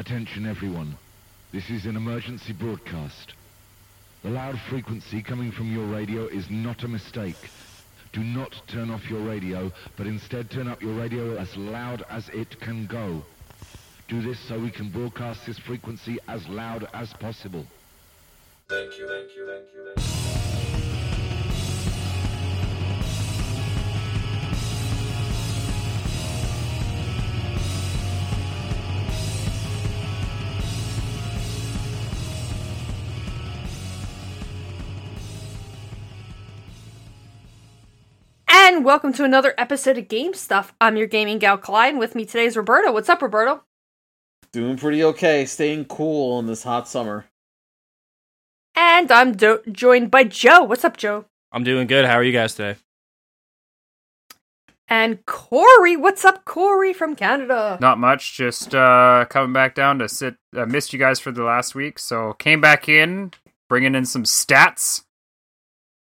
Attention everyone, this is an emergency broadcast. The loud frequency coming from your radio is not a mistake. Do not turn off your radio, but instead turn up your radio as loud as it can go. Do this so we can broadcast this frequency as loud as possible. Thank you, thank you, thank you, thank you. And welcome to another episode of Game Stuff. I'm your gaming gal, Clyde, and with me today is Roberto. What's up, Roberto? Doing pretty okay, staying cool in this hot summer. And I'm joined by Joe. What's up, Joe? I'm doing good. How are you guys today? And Corey. What's up, Corey from Canada? Not much. Just coming back down to sit. I missed you guys for the last week, so came back in, bringing in some stats,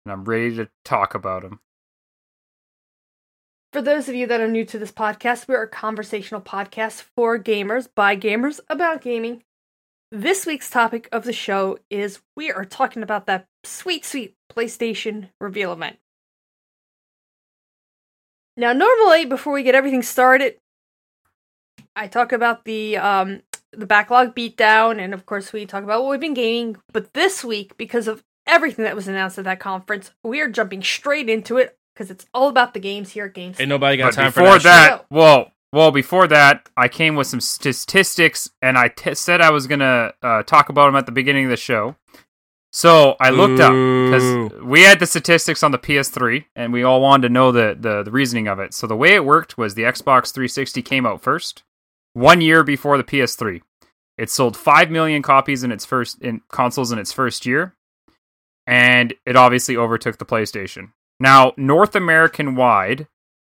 and I'm ready to talk about them. For those of you that are new to this podcast, we are a conversational podcast for gamers, by gamers, about gaming. This week's topic of the show is we are talking about that sweet, sweet PlayStation reveal event. Now, normally, before we get everything started, I talk about the backlog beatdown, and of course we talk about what we've been gaming. But this week, because of everything that was announced at that conference, we are jumping straight into it. Because it's all about the games here at GameStop. Ain't nobody got time for that. Before that, I came with some statistics, and I said I was going to talk about them at the beginning of the show. So I looked up, because we had the statistics on the PS3, and we all wanted to know the reasoning of it. So the way it worked was the Xbox 360 came out first, 1 year before the PS3. It sold 5 million copies in its first year, and it obviously overtook the PlayStation. Now, North American-wide,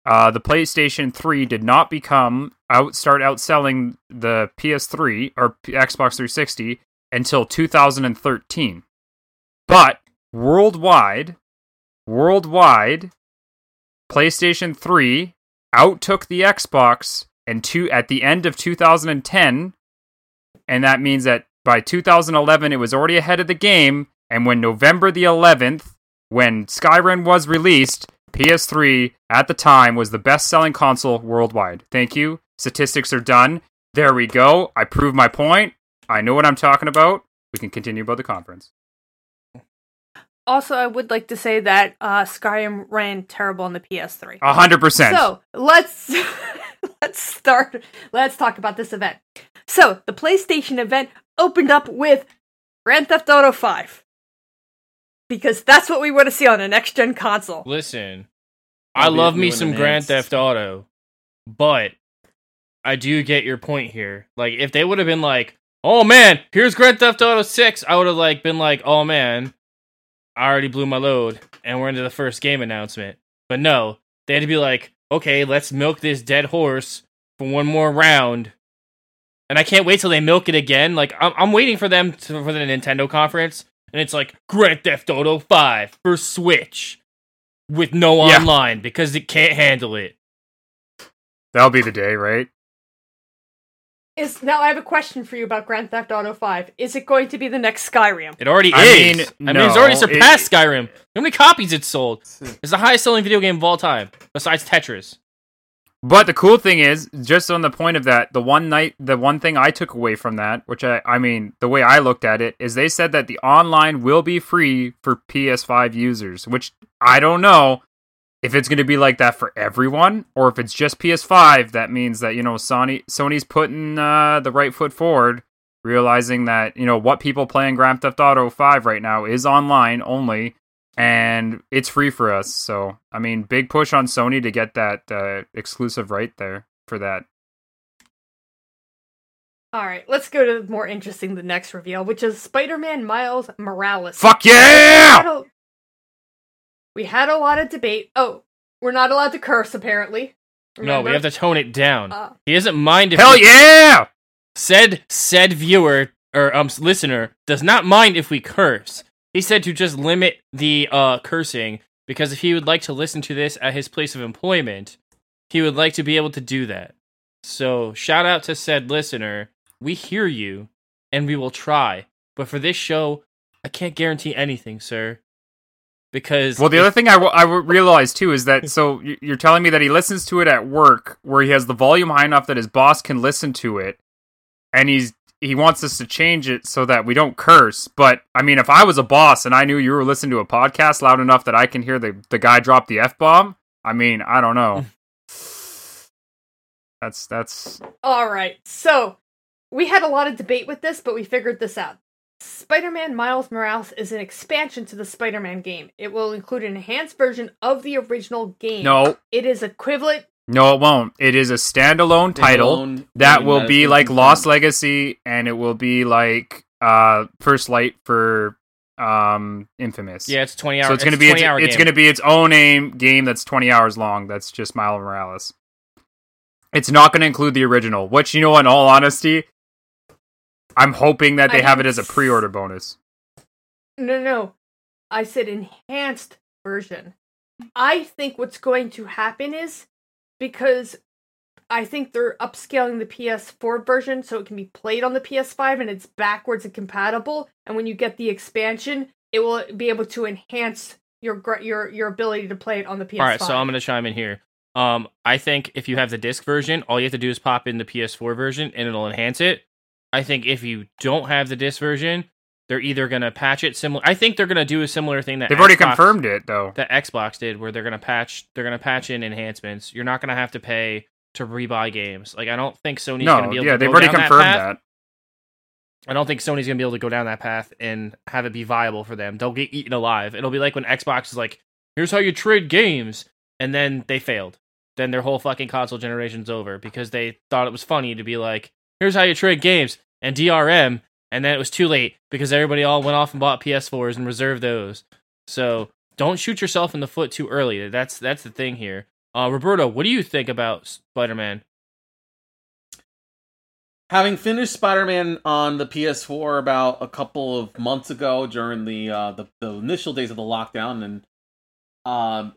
the PlayStation 3 did not start outselling the PS3 or Xbox 360 until 2013. But worldwide, PlayStation 3 outtook the Xbox at the end of 2010, and that means that by 2011 it was already ahead of the game, and when November the 11th, when Skyrim was released, PS3 at the time was the best-selling console worldwide. Thank you. Statistics are done. There we go. I proved my point. I know what I'm talking about. We can continue about the conference. Also, I would like to say that Skyrim ran terrible on the PS3. 100%. So let's start. Let's talk about this event. So the PlayStation event opened up with Grand Theft Auto 5. Because that's what we want to see on a next-gen console. Listen, I love me some Grand Theft Auto, but I do get your point here. Like, if they would have been like, oh man, here's Grand Theft Auto 6, I would have been like, oh man, I already blew my load, and we're into the first game announcement. But no, they had to be like, okay, let's milk this dead horse for one more round. And I can't wait till they milk it again. Like, I'm waiting for them for the Nintendo conference. And it's like, Grand Theft Auto 5 for Switch with no online because it can't handle it. That'll be the day, right? Now I have a question for you about Grand Theft Auto 5. Is it going to be the next Skyrim? It already is. I mean, it's already surpassed Skyrim. How many copies it sold? It's the highest selling video game of all time, besides Tetris. But the cool thing is, just on the point of that, the one thing I took away from that, which the way I looked at it, is they said that the online will be free for PS5 users, which I don't know if it's going to be like that for everyone, or if it's just PS5. That means that, you know, Sony's putting the right foot forward, realizing that, you know, what people play in Grand Theft Auto 5 right now is online only. And it's free for us, so, I mean, big push on Sony to get that exclusive right there for that. Alright, let's go to more interesting, the next reveal, which is Spider-Man Miles Morales. Fuck yeah! We had a lot of debate. Oh, we're not allowed to curse, apparently. Remember? No, we have to tone it down. He doesn't mind if... Hell yeah! Said viewer, or listener, does not mind if we curse. He said to just limit the cursing, because if he would like to listen to this at his place of employment, he would like to be able to do that. So, shout out to said listener We hear you, and we will try. But for this show, I can't guarantee anything, sir. Because well, the other thing I realized, too, is that, so you're telling me that he listens to it at work, where he has the volume high enough that his boss can listen to it, and he wants us to change it so that we don't curse. But, I mean, if I was a boss and I knew you were listening to a podcast loud enough that I can hear the guy drop the F-bomb, I mean, I don't know. That's... All right, so we had a lot of debate with this, but we figured this out. Spider-Man Miles Morales is an expansion to the Spider-Man game. It will include an enhanced version of the original game. No. It is equivalent... No, it won't. It is a standalone title that will be like Lost Legacy, and it will be like First Light for Infamous. Yeah, it's 20 hours. So it's going to be its own game that's 20 hours long. That's just Miles Morales. It's not going to include the original, which, you know, in all honesty, I'm hoping that they have it as a pre-order bonus. No. I said enhanced version. I think what's going to happen is, because I think they're upscaling the PS4 version so it can be played on the PS5 and it's backwards and compatible, and when you get the expansion, it will be able to enhance your ability to play it on the PS5. All right, so I'm going to chime in here. I think if you have the disc version, all you have to do is pop in the PS4 version and it'll enhance it. I think if you don't have the disc version, they're either going to patch it similar. I think they're going to do a similar thing that they've already confirmed it, though. That Xbox did, where they're going to patch in enhancements. You're not going to have to pay to rebuy games. Like, I don't think Sony's going to be able to go down that path. Yeah, they've already confirmed that. I don't think Sony's going to be able to go down that path and have it be viable for them. They'll get eaten alive. It'll be like when Xbox is like, "Here's how you trade games," and then they failed. Then their whole fucking console generation's over because they thought it was funny to be like, here's how you trade games and DRM, and then it was too late because everybody all went off and bought PS4s and reserved those. So don't shoot yourself in the foot too early. That's the thing here. Roberto, what do you think about Spider-Man? Having finished Spider-Man on the PS4 about a couple of months ago during the initial days of the lockdown, and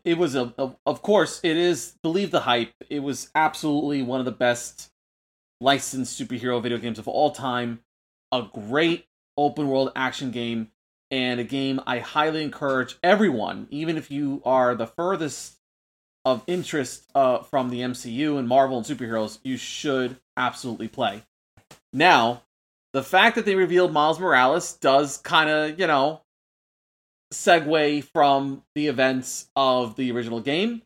it was of course, it is, believe the hype. It was absolutely one of the best licensed superhero video games of all time. A great open world action game, and a game I highly encourage everyone, even if you are the furthest of interest from the MCU and Marvel and superheroes, you should absolutely play. Now, the fact that they revealed Miles Morales does kind of, you know, segue from the events of the original game.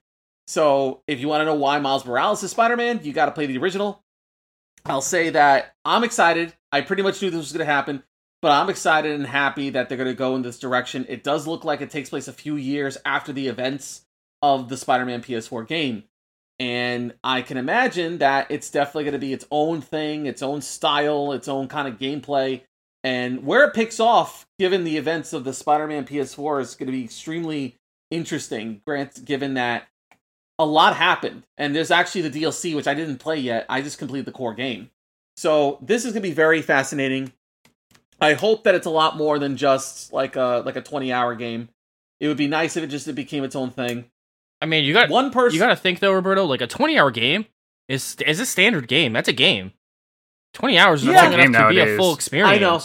So if you want to know why Miles Morales is Spider-Man, you got to play the original. I'll say that I'm excited. I pretty much knew this was going to happen, but I'm excited and happy that they're going to go in this direction. It does look like it takes place a few years after the events of the Spider-Man PS4 game, and I can imagine that it's definitely going to be its own thing, its own style, its own kind of gameplay, and where it picks off, given the events of the Spider-Man PS4, is going to be extremely interesting, given that a lot happened, and there's actually the DLC, which I didn't play yet. I just completed the core game. So this is going to be very fascinating. I hope that it's a lot more than just like a 20-hour game. It would be nice if it just became its own thing. I mean, you got to think, though, Roberto, like a 20-hour game is a standard game. That's a game. 20 hours is not enough to be a full experience. I know.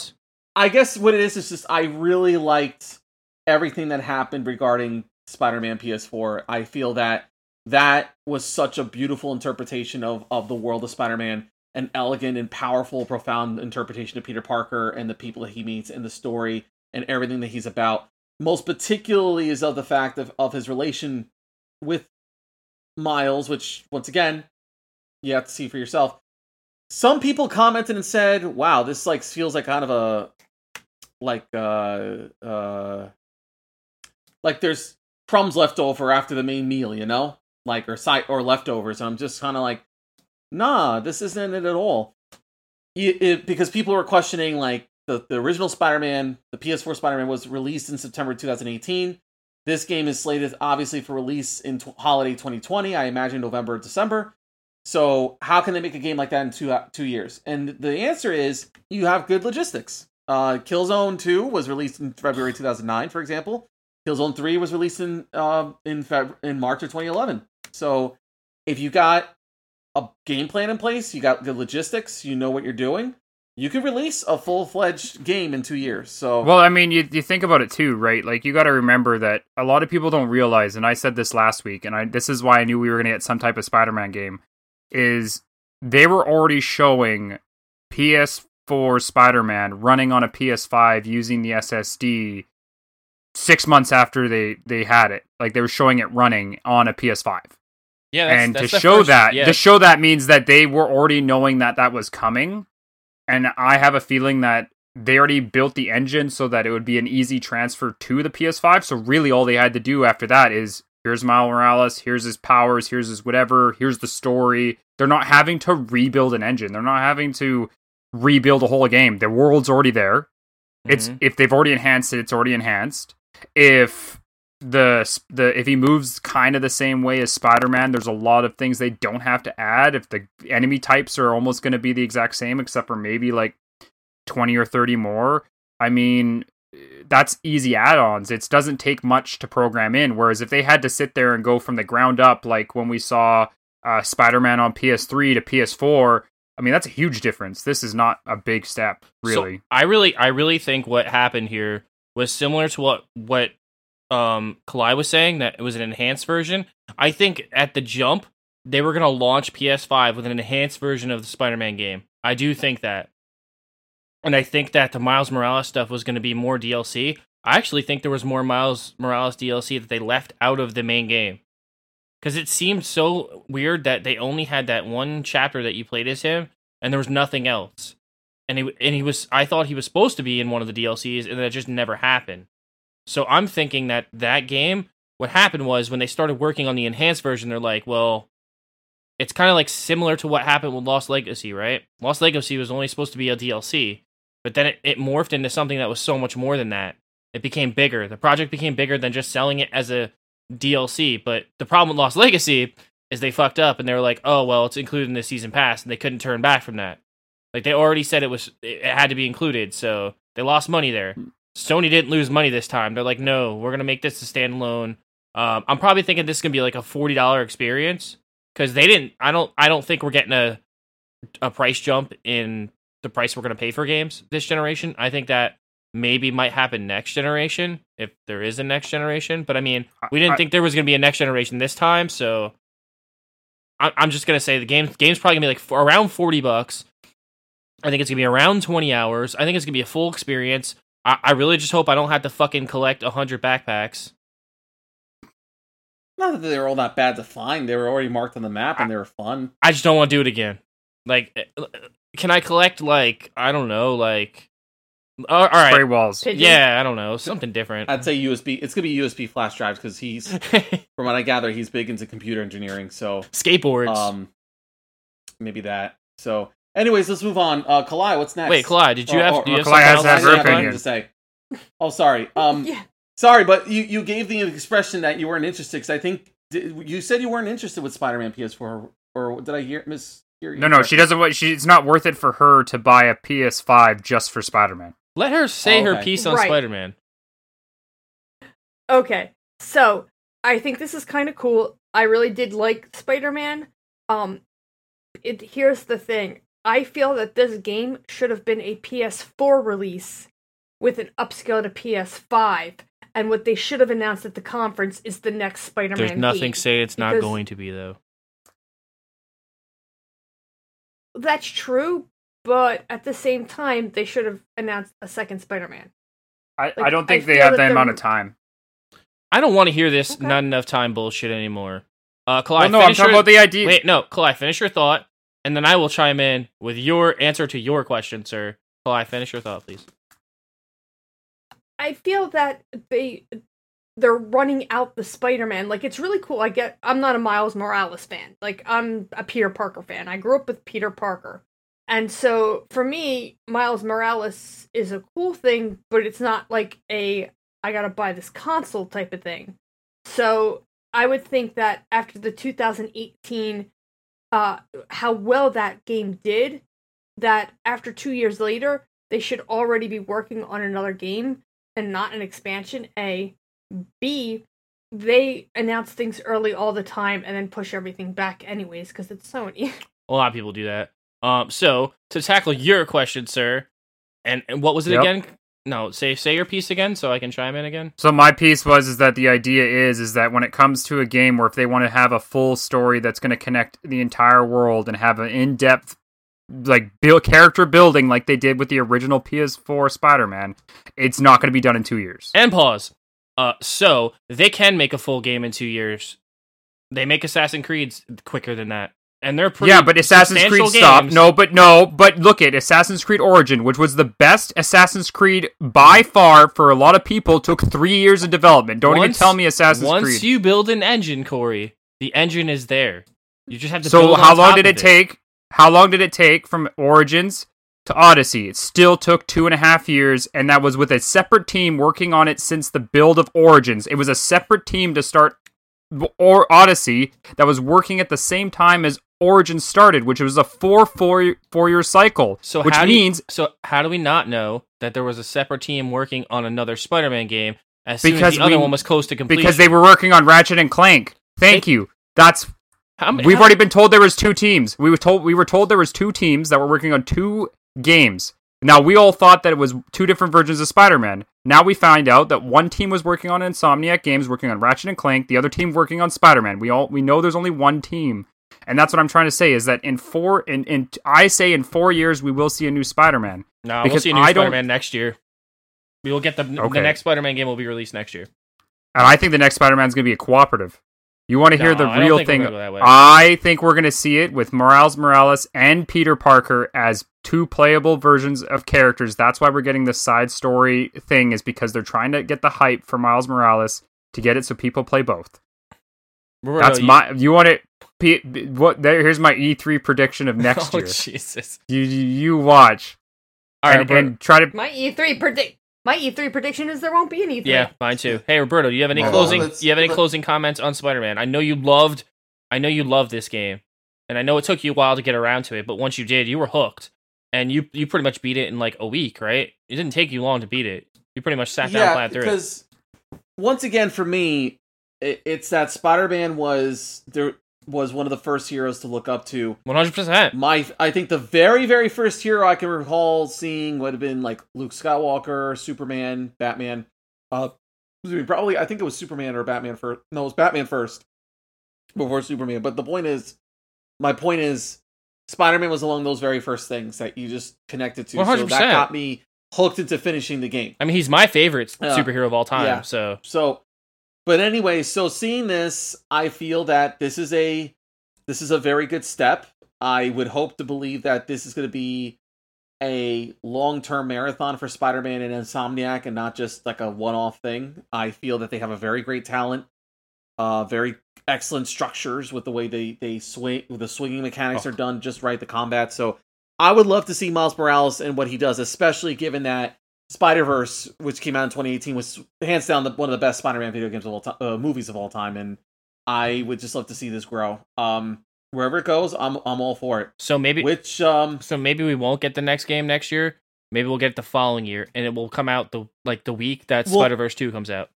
I guess what it is just I really liked everything that happened regarding Spider-Man PS4. I feel that was such a beautiful interpretation of the world of Spider-Man, an elegant and powerful, profound interpretation of Peter Parker and the people that he meets and the story and everything that he's about. Most particularly is of the fact of his relation with Miles, which, once again, you have to see for yourself. Some people commented and said, wow, this like feels like kind of like there's crumbs left over after the main meal, you know? Like, or leftovers, and I'm just kind of like, nah, this isn't it at all. Because people were questioning, like, the original Spider-Man, the PS4 Spider-Man, was released in September 2018. This game is slated, obviously, for release in holiday 2020, I imagine November or December. So how can they make a game like that in two years? And the answer is, you have good logistics. Killzone 2 was released in February 2009, for example. Killzone 3 was released in March of 2011. So if you got a game plan in place, you got the logistics, you know what you're doing, you could release a full-fledged game in 2 years. So, well, I mean, you think about it too, right? Like, you got to remember that a lot of people don't realize, and I said this last week, and this is why I knew we were going to get some type of Spider-Man game, is they were already showing PS4 Spider-Man running on a PS5 using the SSD 6 months after they had it. Like, they were showing it running on a PS5. Yeah, to show that means that they were already knowing that was coming. And I have a feeling that they already built the engine so that it would be an easy transfer to the PS5. So really all they had to do after that is, here's Miles Morales, here's his powers, here's his whatever, here's the story. They're not having to rebuild an engine. They're not having to rebuild a whole game. The world's already there. Mm-hmm. If they've already enhanced it, it's already enhanced. If if he moves kind of the same way as Spider-Man, there's a lot of things they don't have to add. If the enemy types are almost going to be the exact same, except for maybe like 20 or 30 more, I mean, that's easy add-ons. It doesn't take much to program in, whereas if they had to sit there and go from the ground up, like when we saw Spider-Man on PS3 to PS4, I mean, that's a huge difference. This is not a big step, really. So I really think what happened here was similar to what Kalai was saying, that it was an enhanced version. I think at the jump, they were going to launch PS5 with an enhanced version of the Spider-Man game. I do think that. And I think that the Miles Morales stuff was going to be more DLC. I actually think there was more Miles Morales DLC that they left out of the main game. Because it seemed so weird that they only had that one chapter that you played as him, and there was nothing else. I thought he was supposed to be in one of the DLCs, and that just never happened. So I'm thinking that game, what happened was when they started working on the enhanced version, they're like, well, it's kind of like similar to what happened with Lost Legacy, right? Lost Legacy was only supposed to be a DLC, but then it morphed into something that was so much more than that. It became bigger. The project became bigger than just selling it as a DLC, but the problem with Lost Legacy is they fucked up, and they were like, oh, well, it's included in the season pass, and they couldn't turn back from that. Like, they already said it had to be included, so they lost money there. Sony didn't lose money this time. They're like, no, we're going to make this a standalone. I'm probably thinking this is going to be like a $40 experience, because they didn't... I don't think we're getting a price jump in the price we're going to pay for games this generation. I think that maybe might happen next generation, if there is a next generation. But I mean, we didn't think there was going to be a next generation this time, so I'm just going to say the game's probably going to be like around $40. I think it's going to be around 20 hours. I think it's going to be a full experience. I really just hope I don't have to fucking collect 100 backpacks. Not that they were all that bad to find. They were already marked on the map, and they were fun. I just don't want to do it again. Like, can I collect, like, I don't know, like... all right. Spray walls. Pigeon. Yeah, I don't know. Something different. I'd say USB. It's going to be USB flash drives, because he's... from what I gather, he's big into computer engineering, so... Skateboards. Maybe that. So... anyways, let's move on. Kalai, what's next? Wait, Kalai, did you have to do something else? I have something to say. Oh, sorry. Yeah. Sorry, but you gave the expression that you weren't interested, because I think you said you weren't interested with Spider-Man PS4, or did I hear you? No, she doesn't. It's not worth it for her to buy a PS5 just for Spider-Man. Let her say her piece on Spider-Man. Okay, so I think this is kind of cool. I really did like Spider-Man. Here's the thing. I feel that this game should have been a PS4 release with an upscale to PS5, and what they should have announced at the conference is the next Spider-Man game. There's nothing saying it's not going to be, though. That's true, but at the same time, they should have announced a second Spider-Man. I don't think they have that amount of time. I don't want to hear this not enough time bullshit anymore. Kalai, well, no, I'm talking about the idea. Wait, no, Kalai, finish your thought, and then I will chime in with your answer to your question, sir. Kalai, finish your thought, please. I feel that they're running out the Spider-Man. Like, it's really cool. I'm not a Miles Morales fan. Like, I'm a Peter Parker fan. I grew up with Peter Parker. And so, for me, Miles Morales is a cool thing, but it's not like I gotta buy this console type of thing. So... I would think that after the 2018, how well that game did, that after 2 years later, they should already be working on another game and not an expansion, A. B, they announce things early all the time and then push everything back anyways, because it's Sony. A lot of people do that. So to tackle your question, sir, and what was it again? No, say your piece again so I can chime in again. So my piece is that the idea is that when it comes to a game where if they want to have a full story that's going to connect the entire world and have an in-depth like build character building like they did with the original PS4 Spider-Man, it's not going to be done in 2 years. And pause. So they can make a full game in 2 years. They make Assassin's Creed quicker than that. And they're pretty yeah, but Assassin's Creed games. No, but look at Assassin's Creed Origin, which was the best Assassin's Creed by far for a lot of people, took 3 years of development. Don't even tell me Assassin's Creed. Once you build an engine, Corey, the engine is there. You just have to build on top of it. So how long did it take? How long did it take from Origins to Odyssey? It still took 2.5 years, and that was with a separate team working on it since the build of Origins. It was a separate team to start or Odyssey that was working at the same time as Origin started, which was a four-year cycle. So how do we not know that there was a separate team working on another Spider-Man game as soon as the other one was close to completion? Because they were working on Ratchet and Clank. Thank you. We've already been told there was two teams. We were told there was two teams that were working on two games. Now, we all thought that it was two different versions of Spider-Man. Now we find out that one team was working on Insomniac Games, working on Ratchet and Clank, the other team working on Spider-Man. We know there's only one team. And that's what I'm trying to say, is that in 4 years, we will see a new Spider-Man. No, we'll see a new Spider-Man next year. We will get the next Spider-Man game will be released next year. And I think the next Spider-Man is going to be a cooperative. You want to hear the real thing? I think we're going to see it with Miles Morales and Peter Parker as two playable versions of characters. That's why we're getting this side story thing, is because they're trying to get the hype for Miles Morales to get it so people play both. Roberto, you want it? Here's my E3 prediction of next year. Oh, Jesus. You watch. All right, and try to. My E3 prediction is there won't be an E3. Yeah, mine too. Hey, Roberto, do you have any closing comments on Spider-Man? I know you loved this game, and I know it took you a while to get around to it, but once you did, you were hooked, and you pretty much beat it in like a week, right? It didn't take you long to beat it. You pretty much sat down and planned through it. Yeah, because once again, for me, it's that Spider-Man was one of the first heroes to look up to. 100%. I think the very, very first hero I can recall seeing would have been like Luke Skywalker, Superman, Batman. I think it was Superman or Batman first. No, it was Batman first before Superman. But my point is Spider-Man was along those very first things that you just connected to. 100%. So that got me hooked into finishing the game. I mean, he's my favorite superhero of all time. Yeah. So. But anyway, so seeing this, I feel that this is a very good step. I would hope to believe that this is going to be a long-term marathon for Spider-Man and Insomniac and not just like a one-off thing. I feel that they have a very great talent, very excellent structures with the way they swing, the swinging mechanics are done just right, the combat. So I would love to see Miles Morales and what he does, especially given that Spider-Verse, which came out in 2018, was hands down one of the best Spider-Man video games of all time, movies of all time, and I would just love to see this grow. Wherever it goes, I'm all for it. So maybe we won't get the next game next year. Maybe we'll get it the following year, and it will come out the week that Spider-Verse 2 comes out.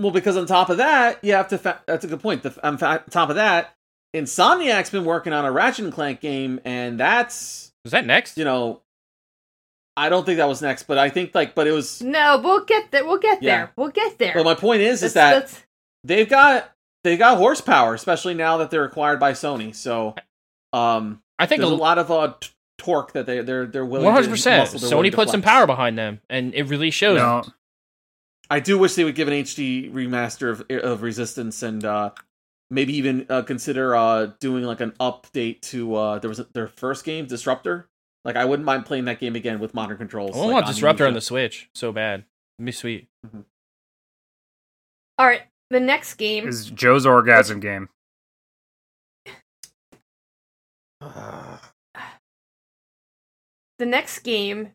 Well, because on top of that, you have to. That's a good point. On top of that, Insomniac's been working on a Ratchet and Clank game, and was that next? You know. I don't think that was next, but I think it was. No, we'll get there. We'll get there. But my point is that they've got horsepower, especially now that they're acquired by Sony. So, I think there's a lot of torque that they're willing. 100%. Sony put some power behind them, and it really shows. No. I do wish they would give an HD remaster of Resistance, and maybe even consider doing like an update to their first game, Disruptor. Like, I wouldn't mind playing that game again with modern controls. I want Disruptor on the Switch so bad. It'd be sweet. Mm-hmm. All right, the next game is Joe's orgasm game. The next game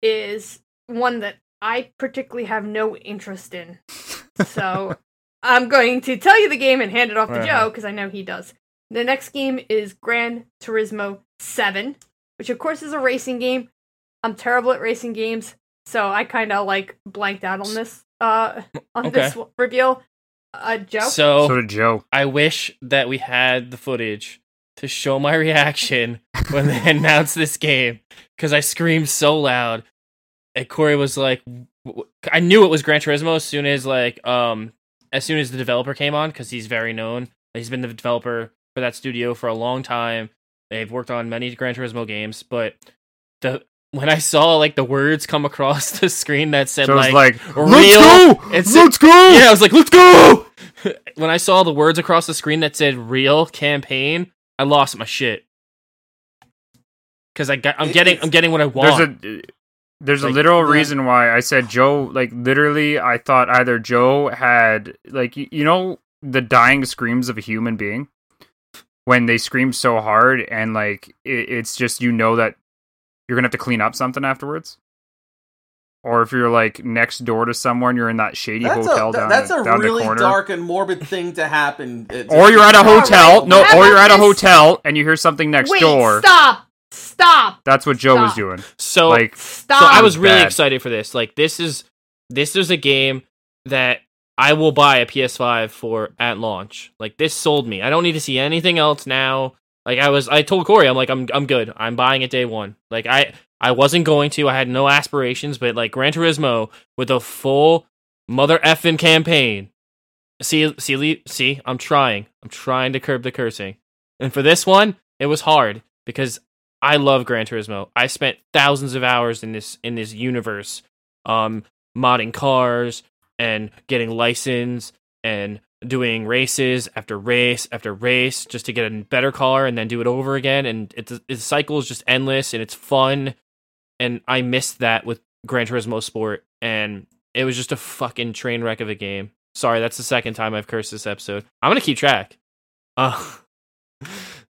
is one that I particularly have no interest in. So I'm going to tell you the game and hand it off to Joe, because I know he does. The next game is Gran Turismo 7. Which, of course, is a racing game. I'm terrible at racing games, so I kind of, blanked out on this this reveal. Joe? So did Joe. I wish that we had the footage to show my reaction when they announced this game, because I screamed so loud. And Corey was like, I knew it was Gran Turismo as soon as the developer came on, because he's very known. He's been the developer for that studio for a long time. They've worked on many Gran Turismo games, but when I saw like the words come across the screen that said so like real, let's go. Yeah, I was like, let's go. When I saw the words across the screen that said real campaign, I lost my shit. Because I'm getting what I want. There's a literal reason why I said Joe. Like literally, I thought either Joe had like you know the dying screams of a human being when they scream so hard and like it's just you know that you're gonna have to clean up something afterwards. Or if you're like next door to someone, you're in that shady hotel down the corner. That's a really dark and morbid thing to happen. Or you're at a hotel. No, or you're at a hotel and you hear something next door. Stop. That's what Joe was doing. So like, stop. So I was really excited for this. Like this is a game that I will buy a PS5 for at launch. Like this sold me. I don't need to see anything else now. Like I told Corey, I'm like, I'm good. I'm buying it day one. Like I wasn't going to. I had no aspirations, but like Gran Turismo with a full mother effing campaign. See, I'm trying. I'm trying to curb the cursing. And for this one, it was hard because I love Gran Turismo. I spent thousands of hours in this universe, modding cars and getting licensed and doing races after race just to get a better car and then do it over again, and the cycle is just endless and it's fun, and I missed that with Gran Turismo Sport, and it was just a fucking train wreck of a game. Sorry, that's the second time I've cursed this episode. I'm gonna keep track. It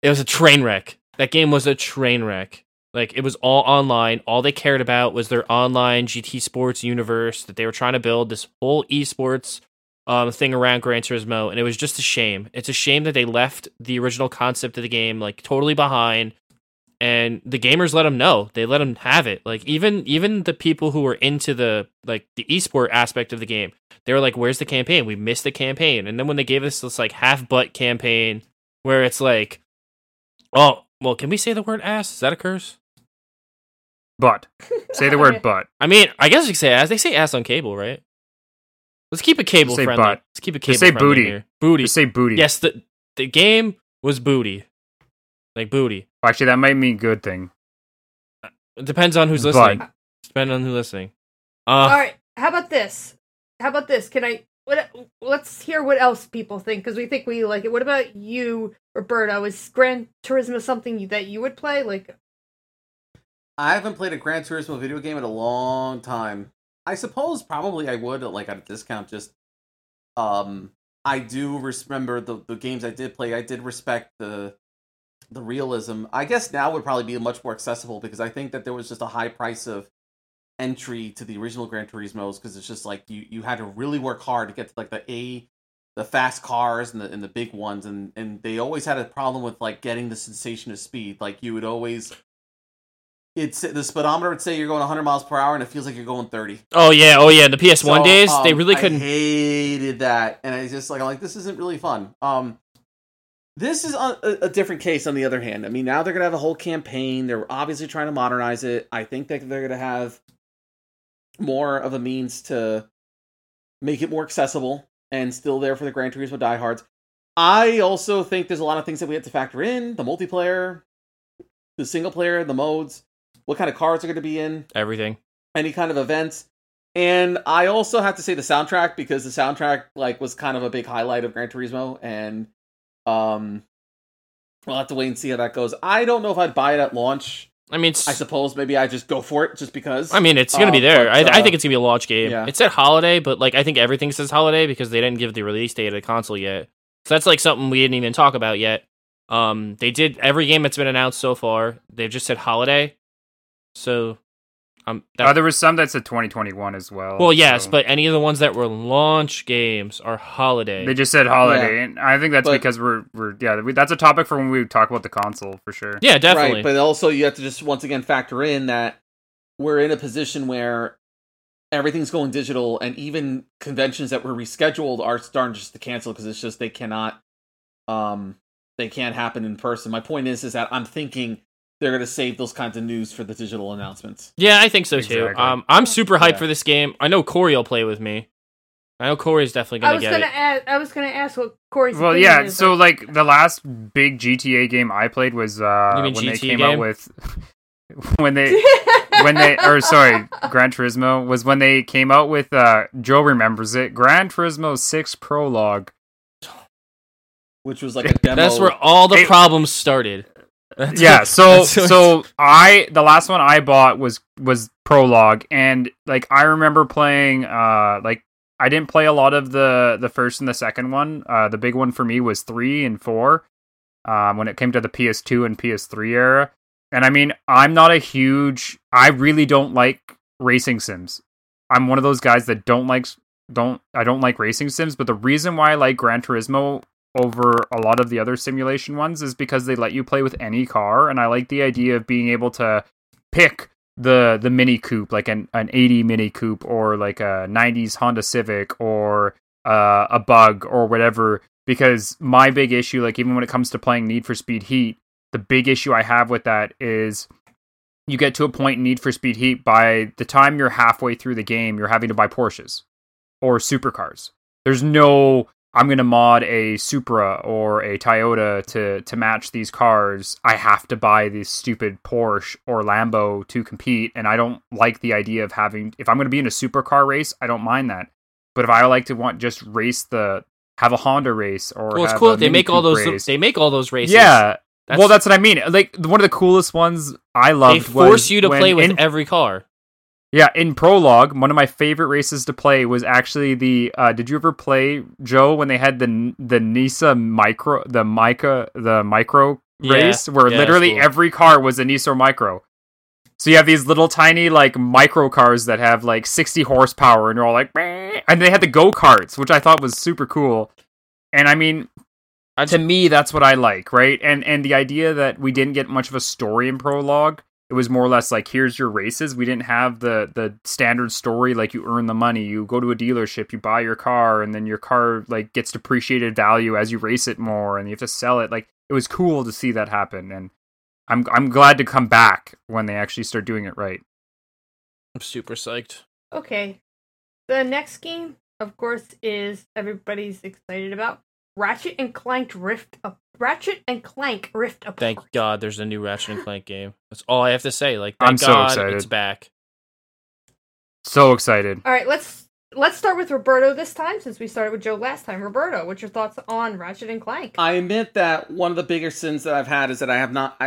was a train wreck. That game was a train wreck. Like, it was all online. All they cared about was their online GT Sports universe that they were trying to build, this whole esports thing around Gran Turismo, and it was just a shame. It's a shame that they left the original concept of the game like totally behind, and the gamers let them know. They let them have it. Like even the people who were into the like the esport aspect of the game, they were like, "Where's the campaign? We missed the campaign." And then when they gave us this like half-butt campaign where it's like, "Oh, well, can we say the word ass? Is that a curse?" But say the word but. I mean, I guess you could say ass. They say ass on cable, right? Let's keep it cable friendly. Butt. Let's keep it cable friendly. Booty. Here. Booty. Just say booty. Yes, the game was booty. Like booty. Actually, that might mean good thing. It depends on who's listening. All right. How about this? Let's hear what else people think, because we think we like it. What about you, Roberto? Is Gran Turismo something that you would play? Like, I haven't played a Gran Turismo video game in a long time. I suppose probably I would, like, at a discount, just, I do remember the games I did play, I did respect the realism. I guess now would probably be much more accessible, because I think that there was just a high price of entry to the original Gran Turismos, because it's just, like, you had to really work hard to get to, like, the fast cars and the big ones, and they always had a problem with, like, getting the sensation of speed. Like, you would always... The speedometer would say you're going 100 miles per hour, and it feels like you're going 30. Oh yeah. The PS1 days, they really couldn't. I hated that, and I just I'm like, this isn't really fun. This is a different case. On the other hand, I mean, now they're gonna have a whole campaign. They're obviously trying to modernize it. I think that they're gonna have more of a means to make it more accessible and still there for the Gran Turismo diehards. I also think there's a lot of things that we have to factor in: the multiplayer, the single player, the modes. What kind of cars are going to be in? Everything. Any kind of events. And I also have to say the soundtrack, because the soundtrack was kind of a big highlight of Gran Turismo. And we'll have to wait and see how that goes. I don't know if I'd buy it at launch. I mean, I suppose maybe I just go for it just because. I mean, it's going to be there. But, I think it's going to be a launch game. Yeah. It said holiday, but I think everything says holiday because they didn't give the release date of the console yet. So that's something we didn't even talk about yet. They did every game that's been announced so far. They've just said holiday. So, there was some that said 2021 as well. Well, yes, so. But any of the ones that were launch games are holiday. They just said holiday, yeah. And I think that's because we're that's a topic for when we talk about the console for sure. Yeah, definitely. Right, but also you have to just once again factor in that we're in a position where everything's going digital, and even conventions that were rescheduled are starting just to cancel because it's just they cannot they can't happen in person. My point is that I'm thinking they're going to save those kinds of news for the digital announcements. Yeah, I think so too. Exactly. I'm super hyped for this game. I know Corey will play with me. I know Corey's definitely going to get it. I was going to ask what Corey's opinion is. Well, yeah, so like the last big GTA game I played was when GTA they came game? Out with... Gran Turismo was when they came out with Joe remembers it, Gran Turismo 6 Prologue. Which was like a demo. That's where all the problems started. The last one I bought was Prologue, and like I remember playing like I didn't play a lot of the first and the second one. The big one for me was 3 and 4 when it came to the PS2 and PS3 era. And I mean, I really don't like racing sims. I'm one of those guys that don't like racing sims, but the reason why I like Gran Turismo over a lot of the other simulation ones is because they let you play with any car, and I like the idea of being able to pick the Mini Coupe, like an 80 Mini Coupe, or like a 90s Honda Civic, or a Bug, or whatever, because my big issue, like even when it comes to playing Need for Speed Heat, the big issue I have with that is you get to a point in Need for Speed Heat, by the time you're halfway through the game, you're having to buy Porsches or supercars. There's no, I'm going to mod a Supra or a Toyota to match these cars. I have to buy this stupid Porsche or Lambo to compete. And I don't like the idea of if I'm going to be in a supercar race, I don't mind that. But if I like to just race have a Honda race or well, it's have cool. a Mini Coupe race. They make all those races. Yeah. That's what I mean. Like, one of the coolest ones I loved was... They force you to play with every car. Yeah, in Prologue, one of my favorite races to play was actually the... did you ever play, Joe, when they had the Nisa Micro... The Micro race, where literally every car was a Nisa Micro. So you have these little tiny, like, micro cars that have, like, 60 horsepower, and you're all like... Bleh! And they had the go-karts, which I thought was super cool. And, I mean... to me, that's what I like, right? And the idea that we didn't get much of a story in Prologue, it was more or less like, here's your races. We didn't have the standard story, like you earn the money, you go to a dealership, you buy your car, and then your car like gets depreciated value as you race it more, and you have to sell it. Like, it was cool to see that happen, and I'm glad to come back when they actually start doing it right. I'm super psyched. Okay, the next game, of course, is everybody's excited about. Ratchet and Clank Rift Apart. Thank God there's a new Ratchet and Clank game. That's all I have to say. Like, thank God it's back. So excited. All right, let's start with Roberto this time, since we started with Joe last time. Roberto, what's your thoughts on Ratchet and Clank? I admit that one of the bigger sins that I've had is that I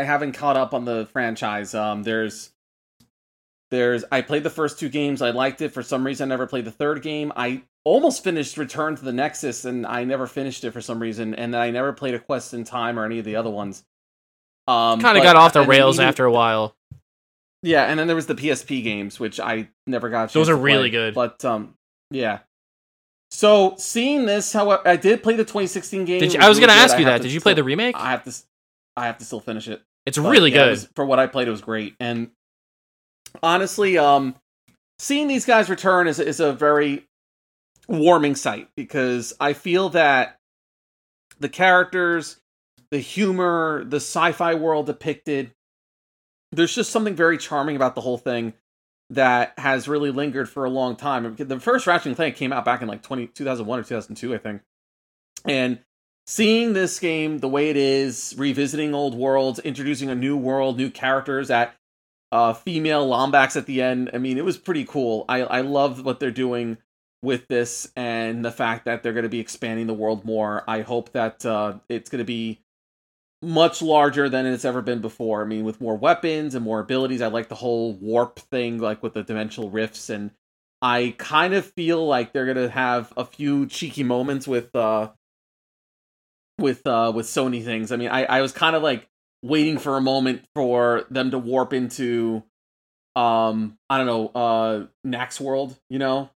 haven't caught up on the franchise. I played the first two games. I liked it. For some reason, I never played the third game. I almost finished Return to the Nexus, and I never finished it for some reason. And then I never played A Quest in Time or any of the other ones. Kind of got off the rails after a while. Yeah, and then there was the PSP games, which I never got. Those are really good. But yeah. So seeing this, however, I did play the 2016 game. I was going to ask you that. Did you play the remake? I have to still finish it. It's really good. For what I played, it was great. And honestly, seeing these guys return is a very warming sight, because I feel that the characters, the humor, the sci-fi world depicted, there's just something very charming about the whole thing that has really lingered for a long time. The first Ratchet and Clank came out back in like 2001 or 2002, I think. And seeing this game the way it is, revisiting old worlds, introducing a new world, new characters at female Lombax at the end. I mean, it was pretty cool. I love what they're doing with this, and the fact that they're going to be expanding the world more. I hope that it's going to be much larger than it's ever been before. I mean, with more weapons and more abilities. I like the whole warp thing, like with the dimensional rifts, and I kind of feel like they're going to have a few cheeky moments with Sony things. I mean, I was kind of like waiting for a moment for them to warp into, I don't know, Naxx World, you know?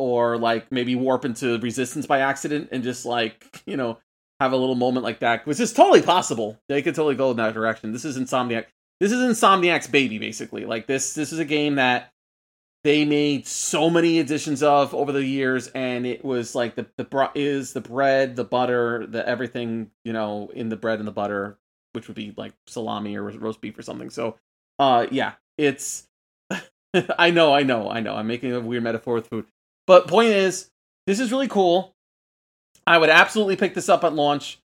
Or, like, maybe warp into Resistance by accident and just, like, you know, have a little moment like that, which is totally possible. They could totally go in that direction. This is Insomniac's baby, basically. Like, this is a game that they made so many editions of over the years, and it was like the bread, the butter, the everything, you know, in the bread and the butter, which would be like salami or roast beef or something. So, yeah, it's, I know. I'm making a weird metaphor with food, but point is, this is really cool. I would absolutely pick this up at launch.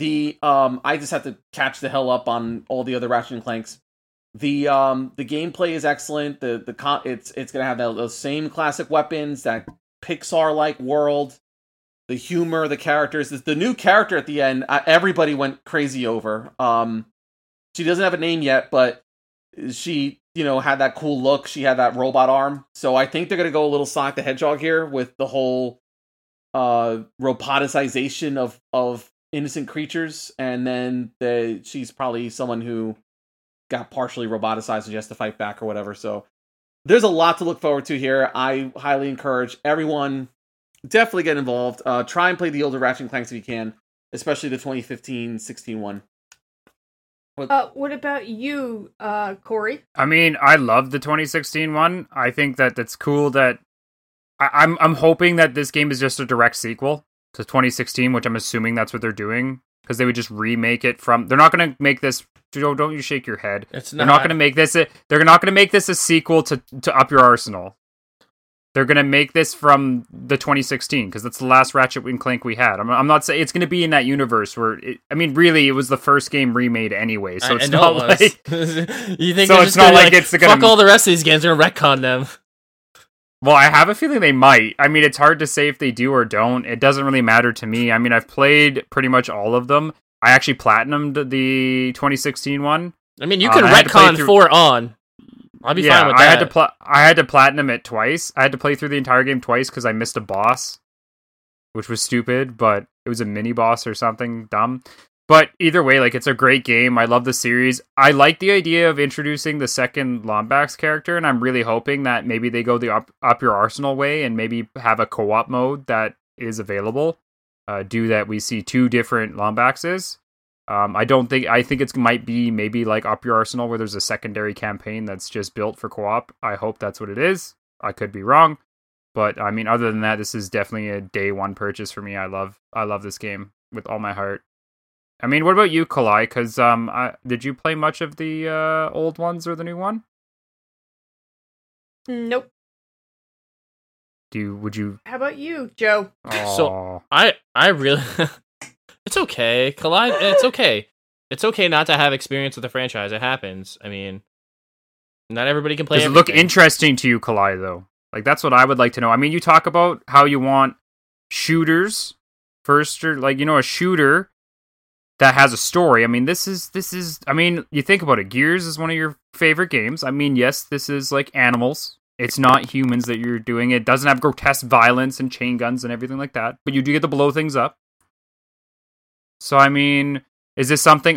I just have to catch the hell up on all the other Ratchet and Clanks. The gameplay is excellent. It's gonna have those same classic weapons, that Pixar-like world, the humor, the characters. The new character at the end, everybody went crazy over. She doesn't have a name yet, but she, you know, had that cool look. She had that robot arm. So I think they're gonna go a little Sonic the Hedgehog here with the whole roboticization of innocent creatures, and then she's probably someone who got partially roboticized and just to fight back or whatever. So there's a lot to look forward to here. I highly encourage everyone, definitely get involved. Try and play the older Ratchet and Clanks if you can, especially the 2015-16 one. What about you, Corey? I mean, I love the 2016 one. I think that that's cool. That I'm hoping that this game is just a direct sequel to 2016, which I'm assuming that's what they're doing, because they would just remake it from... They're not going to make this... Joe, don't you shake your head. It's not. They're not going to make this... They're not going to make this a sequel to Up Your Arsenal. They're going to make this from the 2016, because that's the last Ratchet and Clank we had. I'm not saying... It's going to be in that universe where... Really, it was the first game remade anyway, so it's not like... You think so it's not like it's going to... Fuck all the rest of these games, they're going to retcon them. Well, I have a feeling they might. I mean, it's hard to say if they do or don't. It doesn't really matter to me. I mean, I've played pretty much all of them. I actually platinumed the 2016 one. I mean, you can retcon 4 on. I'll be fine with that. I had to platinum it twice. I had to play through the entire game twice because I missed a boss, which was stupid, but it was a mini boss or something dumb. But either way, like, it's a great game. I love the series. I like the idea of introducing the second Lombax character, and I'm really hoping that maybe they go the Up Your Arsenal way and maybe have a co-op mode that is available. Do that we see 2 different Lombaxes. I think it might be maybe like Up Your Arsenal, where there's a secondary campaign that's just built for co-op. I hope that's what it is. I could be wrong. But, I mean, other than that, this is definitely a day one purchase for me. I love this game with all my heart. I mean, what about you, Kalai? Because did you play much of the old ones or the new one? Nope. How about you, Joe? Aww. So I really. It's okay, Kalai. It's okay. It's okay not to have experience with the franchise. It happens. I mean, not everybody can play. Does it look interesting to you, Kalai? Though, like, that's what I would like to know. I mean, you talk about how you want shooters first, or like, you know, a shooter that has a story. I mean, this is. I mean, you think about it. Gears is one of your favorite games. I mean, yes, this is like animals. It's not humans that you're doing. It doesn't have grotesque violence and chain guns and everything like that. But you do get to blow things up. So, I mean, is this something?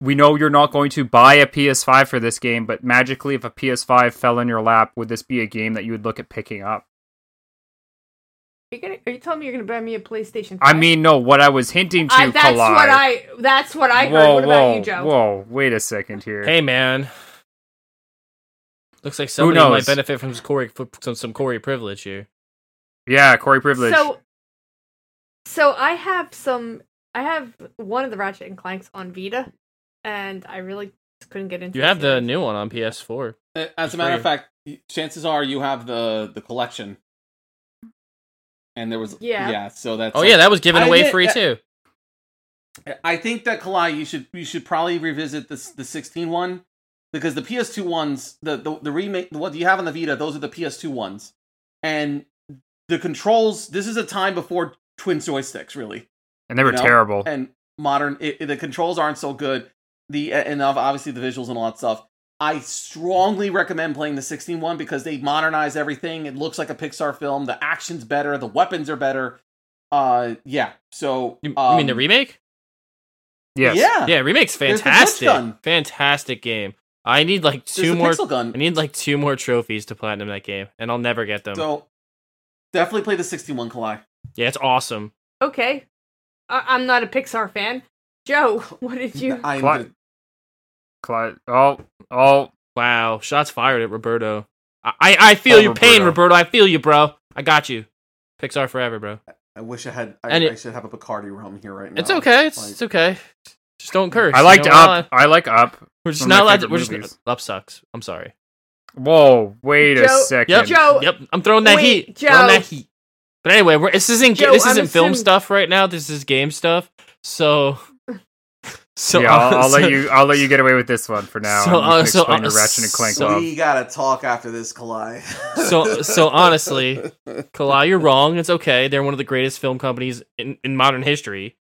We know you're not going to buy a PS5 for this game, but magically, if a PS5 fell in your lap, would this be a game that you would look at picking up? Are you telling me you're going to buy me a PlayStation 5? I mean, no, what I was hinting to, That's what I heard. What about you, Joe? Whoa, wait a second here. Hey, man. Looks like somebody might benefit from some Corey privilege here. Yeah, Corey privilege. So I have one of the Ratchet and Clanks on Vita, and I really couldn't get into it. You have the new one on PS4. As a matter of fact, chances are you have the collection. And there was... Yeah, so that's... Oh, yeah, that was given away free, too. I think that, Kalai, you should probably revisit the 16 one, because the PS2 ones, the remake, what you have on the Vita, those are the PS2 ones. And the controls... This is a time before twin joysticks, really. And they were terrible. And modern... The controls aren't so good. And obviously the visuals and all that stuff. I strongly recommend playing the 16 one, because they modernize everything. It looks like a Pixar film. The action's better. The weapons are better. So... You mean the remake? Yes. Yeah, remake's fantastic. Fantastic game. I need like 2 more trophies to platinum that game, and I'll never get them. So, definitely play the 16 one, Kalai. Yeah, it's awesome. Okay. I'm not a Pixar fan. Joe, what did you... Clyde. Oh, Wow, shots fired at Roberto. I feel your pain, Roberto. I feel you, bro. I got you. Pixar forever, bro. I wish I had. I should have a Bacardi rum here right now. It's okay. It's okay. Just don't curse. I liked Up. I like Up. We're just not allowed to. Up sucks. I'm sorry. Whoa! Wait a second. Yep. Joe. Yep. I'm throwing that heat. Joe. Throwing that heat. But anyway, this isn't film stuff right now. This is game stuff. So yeah, I'll let you get away with this one for now. So your Ratchet and Clank. We gotta talk after this, Kalai. so honestly, Kalai, you're wrong. It's okay. They're one of the greatest film companies in modern history,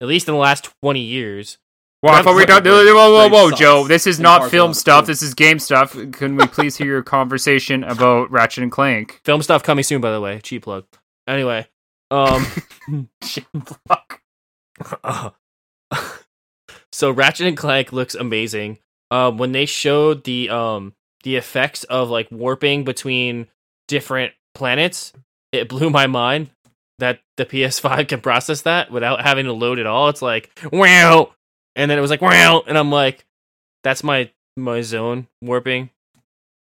at least in the last 20 years. Well, I thought we talked. Whoa, Joe! This is not film stuff. This is game stuff. Can we please hear your conversation about Ratchet and Clank? Film stuff coming soon, by the way. Cheap plug. Anyway, cheap plug. So Ratchet and Clank looks amazing. When they showed the effects of like warping between different planets, it blew my mind that the PS5 can process that without having to load it all. It's like wow, and then it was like wow, and I'm like, that's my zone warping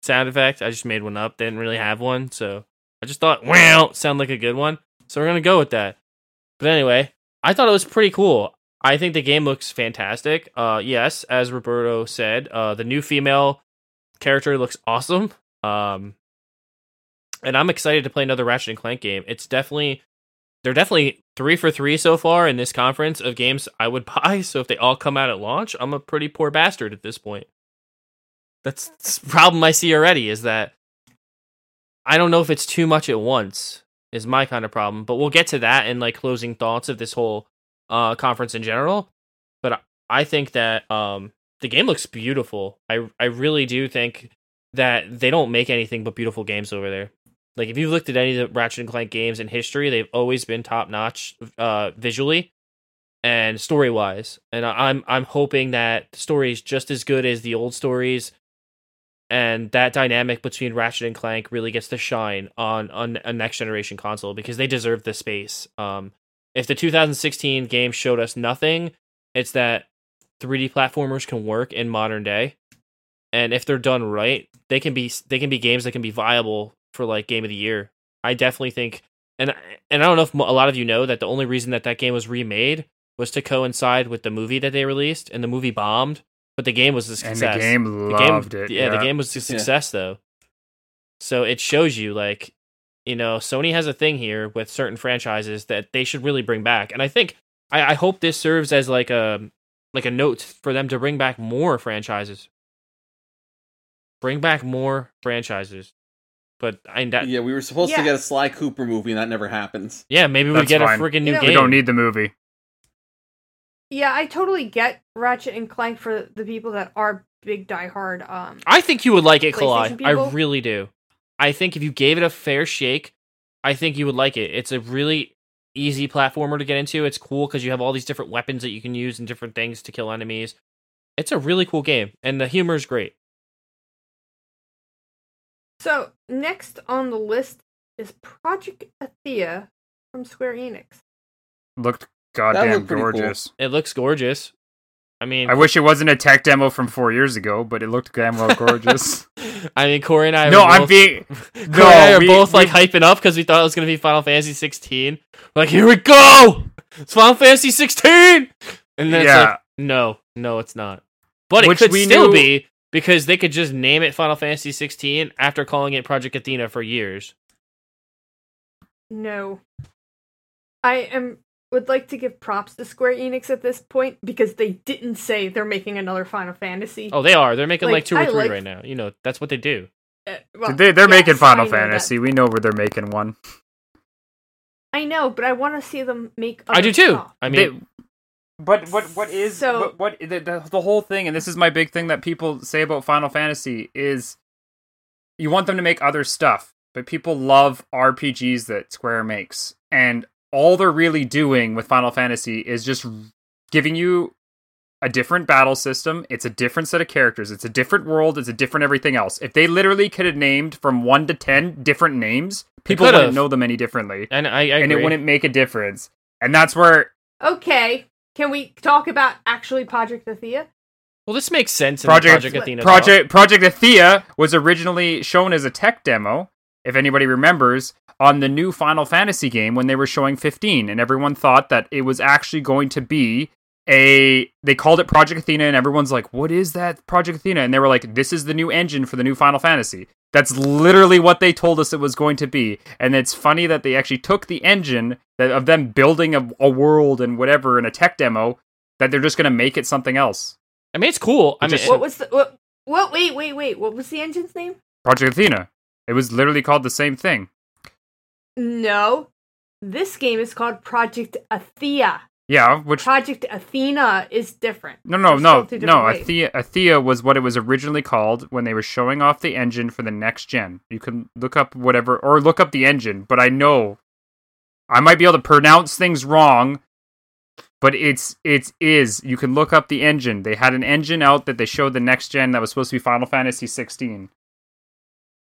sound effect. I just made one up. They didn't really have one, so I just thought wow sound like a good one. So we're gonna go with that. But anyway, I thought it was pretty cool. I think the game looks fantastic. Yes, as Roberto said, the new female character looks awesome. And I'm excited to play another Ratchet and Clank game. They're definitely 3 for 3 so far in this conference of games I would buy. So if they all come out at launch, I'm a pretty poor bastard at this point. That's the problem I see already, is that I don't know if it's too much at once is my kind of problem. But we'll get to that in like closing thoughts of this whole conference in general, but I think that the game looks beautiful. I really do think that they don't make anything but beautiful games over there. Like if you've looked at any of the Ratchet and Clank games in history, they've always been top notch visually and story wise. And I'm hoping that the story is just as good as the old stories, and that dynamic between Ratchet and Clank really gets to shine on a next generation console because they deserve the space. If the 2016 game showed us nothing, it's that 3D platformers can work in modern day, and if they're done right, they can be games that can be viable for like game of the year. I definitely think, and I don't know if a lot of you know that the only reason that game was remade was to coincide with the movie that they released, and the movie bombed, but the game was a success. And the game loved it. Yeah, the game was a success though. So it shows you like, you know, Sony has a thing here with certain franchises that they should really bring back. And I think, I hope this serves as like a note for them to bring back more franchises. But we were supposed to get a Sly Cooper movie, and that never happens. Yeah, maybe we get a freaking new game. We don't need the movie. Yeah, I totally get Ratchet and Clank for the people that are big diehard. I think you would like it, Clyde. I really do. I think if you gave it a fair shake, I think you would like it. It's a really easy platformer to get into. It's cool because you have all these different weapons that you can use and different things to kill enemies. It's a really cool game, and the humor is great. So, next on the list is Project Athena from Square Enix. Looked goddamn gorgeous. Cool. It looks gorgeous. I mean, I wish it wasn't a tech demo from 4 years ago, but it looked damn well gorgeous. I mean, Corey and I are both hyping up because we thought it was going to be Final Fantasy 16. We're like, here we go! It's Final Fantasy 16! And then it's like, no, it's not. But it could still be, because they could just name it Final Fantasy 16 after calling it Project Athena for years. No. I would like to give props to Square Enix at this point, because they didn't say they're making another Final Fantasy. Oh, they are. They're making like 2 or 3 right now. You know, that's what they do. They're making Final Fantasy. We know where they're making one. I know, but I want to see them make other. I do too. Stuff. I mean, the whole thing, and this is my big thing that people say about Final Fantasy, is you want them to make other stuff, but people love RPGs that Square makes, and all they're really doing with Final Fantasy is just giving you a different battle system. It's a different set of characters. It's a different world. It's a different everything else. If they literally could have named from 1 to 10 different names, people wouldn't know them any differently. And I agree. It wouldn't make a difference. And that's where... Okay, can we talk about actually Project Athena? Well, this makes sense. Project Athena was originally shown as a tech demo, if anybody remembers, on the new Final Fantasy game when they were showing 15, and everyone thought that it was actually going to be they called it Project Athena, and everyone's like, what is that Project Athena? And they were like, this is the new engine for the new Final Fantasy. That's literally what they told us it was going to be. And it's funny that they actually took the engine of them building a world and whatever in a tech demo, that they're just going to make it something else. I mean, it's cool. What was the engine's name? Project Athena. It was literally called the same thing. No. This game is called Project Athea. Yeah, which Project Athena is different. No. Athea was what it was originally called when they were showing off the engine for the next gen. You can look up the engine, but I know I might be able to pronounce things wrong, but you can look up the engine. They had an engine out that they showed the next gen that was supposed to be Final Fantasy 16. You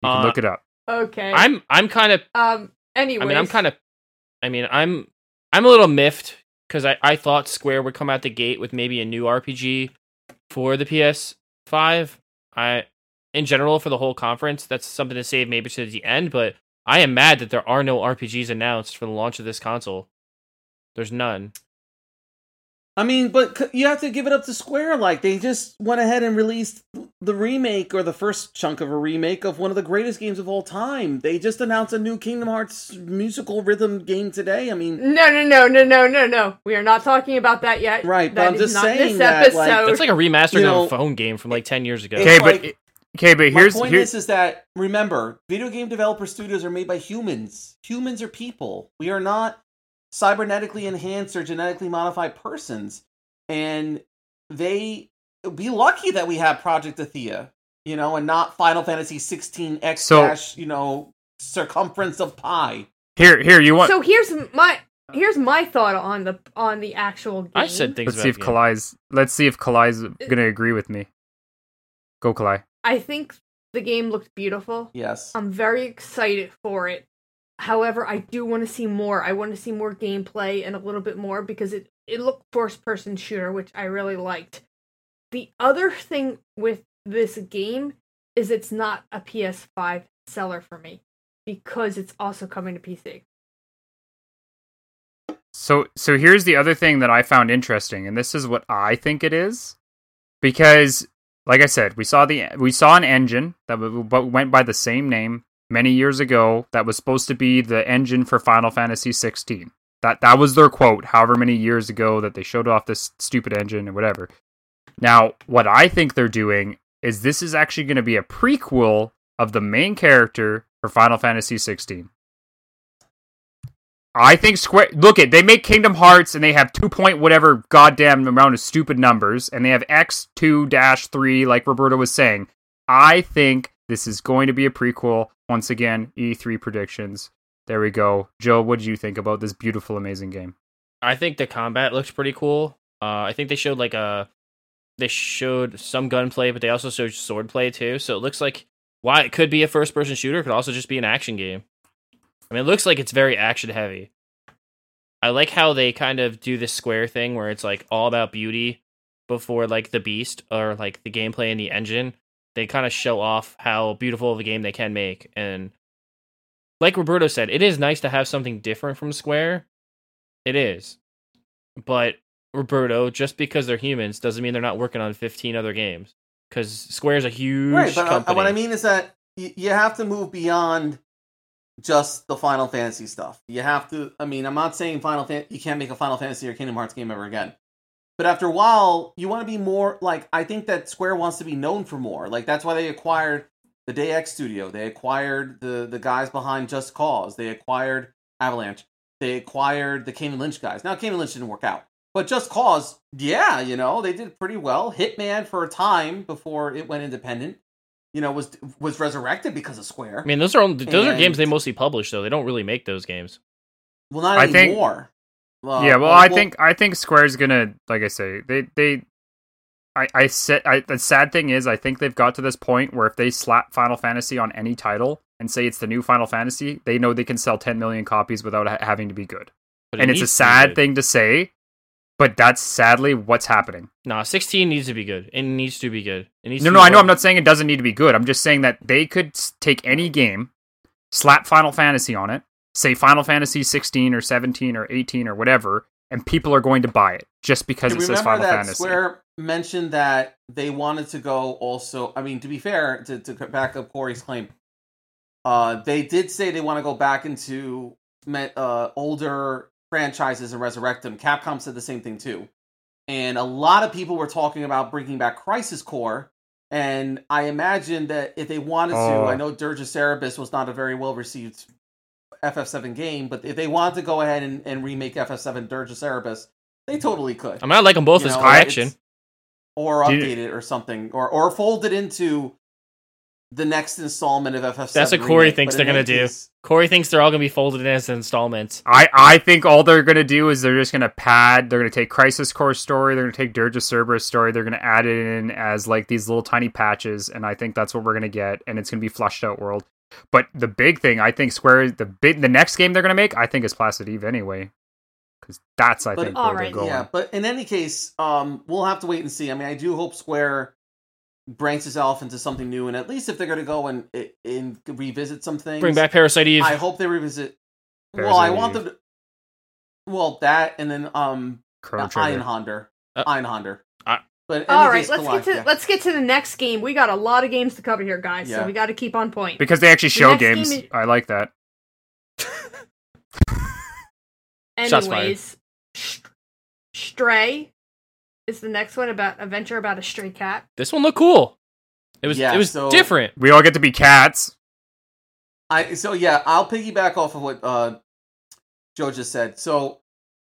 can look it up. Okay. I'm kind of anyways. I'm a little miffed. Because I thought Square would come out the gate with maybe a new RPG for the PS5. In general, for the whole conference, that's something to save maybe to the end, but I am mad that there are no RPGs announced for the launch of this console. There's none. I mean, but you have to give it up to Square. Like, they just went ahead and released the remake, or the first chunk of a remake, of one of the greatest games of all time. They just announced a new Kingdom Hearts musical rhythm game today. I mean... No. We are not talking about that yet. Right, but I'm just saying that... It's like a remastered of a phone game from like 10 years ago. Okay, but here's... My point is that, remember, video game developer studios are made by humans. Humans are people. We are not cybernetically enhanced or genetically modified persons. And they... be lucky that we have Project Athena, and not Final Fantasy 16 X / circumference of pi. Here you want. So here's my thought on the actual game. I said things. Let's see if Kalai's gonna agree with me. Go, Kalai. I think the game looked beautiful. Yes, I'm very excited for it. However, I do want to see more. I want to see more gameplay and a little bit more because it looked first person shooter, which I really liked. The other thing with this game is it's not a PS5 seller for me because it's also coming to PC. So here's the other thing that I found interesting, and this is what I think it is, because, like I said, we saw an engine that went by the same name many years ago that was supposed to be the engine for Final Fantasy 16. That was their quote, however many years ago that they showed off this stupid engine and whatever. Now, what I think they're doing is this is actually going to be a prequel of the main character for Final Fantasy 16. I think Square... they make Kingdom Hearts and they have 2. Whatever goddamn amount of stupid numbers, and they have X2-3, like Roberto was saying. I think this is going to be a prequel. Once again, E3 predictions. There we go. Joe, what do you think about this beautiful, amazing game? I think the combat looks pretty cool. I think they showed They showed some gunplay, but they also showed swordplay too. So it looks like why it could be a first-person shooter, it could also just be an action game. I mean, it looks like it's very action-heavy. I like how they kind of do this Square thing where it's like all about beauty before like the beast or like the gameplay and the engine. They kind of show off how beautiful of a game they can make. And like Roberto said, it is nice to have something different from Square. It is. But Roberto, just because they're humans doesn't mean they're not working on 15 other games. Because Square's a huge company. What I mean is that you have to move beyond just the Final Fantasy stuff. You have to... I mean, I'm not saying you can't make a Final Fantasy or Kingdom Hearts game ever again. But after a while, you want to be more... Like, I think that Square wants to be known for more. Like, that's why they acquired the DayZ studio. They acquired the guys behind Just Cause. They acquired Avalanche. They acquired the Kane and Lynch guys. Now, Kane and Lynch didn't work out. But Just Cause, they did pretty well. Hitman, for a time before it went independent, was resurrected because of Square. I mean, those are games they mostly publish, though. They don't really make those games. Well, not anymore. I think Square's gonna, like I say, the sad thing is, I think they've got to this point where if they slap Final Fantasy on any title and say it's the new Final Fantasy, they know they can sell 10 million copies without having to be good. But it's a sad thing to say. But that's sadly what's happening. Nah, 16 needs to be good. It needs to be good. It needs I know I'm not saying it doesn't need to be good. I'm just saying that they could take any game, slap Final Fantasy on it, say Final Fantasy 16 or 17 or 18 or whatever, and people are going to buy it just because it says Final Fantasy. Square mentioned that they wanted to go also... I mean, to be fair, to back up Corey's claim, they did say they want to go back into older franchises and resurrect them. Capcom said the same thing too, and a lot of people were talking about bringing back Crisis Core, and I imagine that if they wanted to, I know Dirge of Cerberus was not a very well received FF7 game, but if they wanted to go ahead and remake FF7 Dirge of Cerberus, they totally could. I mean, I like them both as collection, or update it or something, or fold it into the next installment of FF7. That's what Corey thinks they're going to do. Corey thinks they're all going to be folded in as installments. I think all they're going to do is they're just going to pad. They're going to take Crisis Core story. They're going to take Dirge of Cerberus story. They're going to add it in as like these little tiny patches. And I think that's what we're going to get. And it's going to be flushed out world. But the big thing, I think Square, the next game they're going to make, I think is Placid Eve anyway. Because that's, I think, where they're going. Yeah, but in any case, we'll have to wait and see. I mean, I do hope Square branches itself into something new, and at least if they're going to go and revisit some things, bring back Parasite Eve. I hope they revisit. I want them to. Well, that and then Einhander. All right, let's get to the next game. We got a lot of games to cover here, guys. Yeah. So we got to keep on point because they actually show games. I like that. Anyways, Stray. Is the next one about a venture about a stray cat? This one looked cool. It was different. We all get to be cats. I'll piggyback off of what Joe just said. So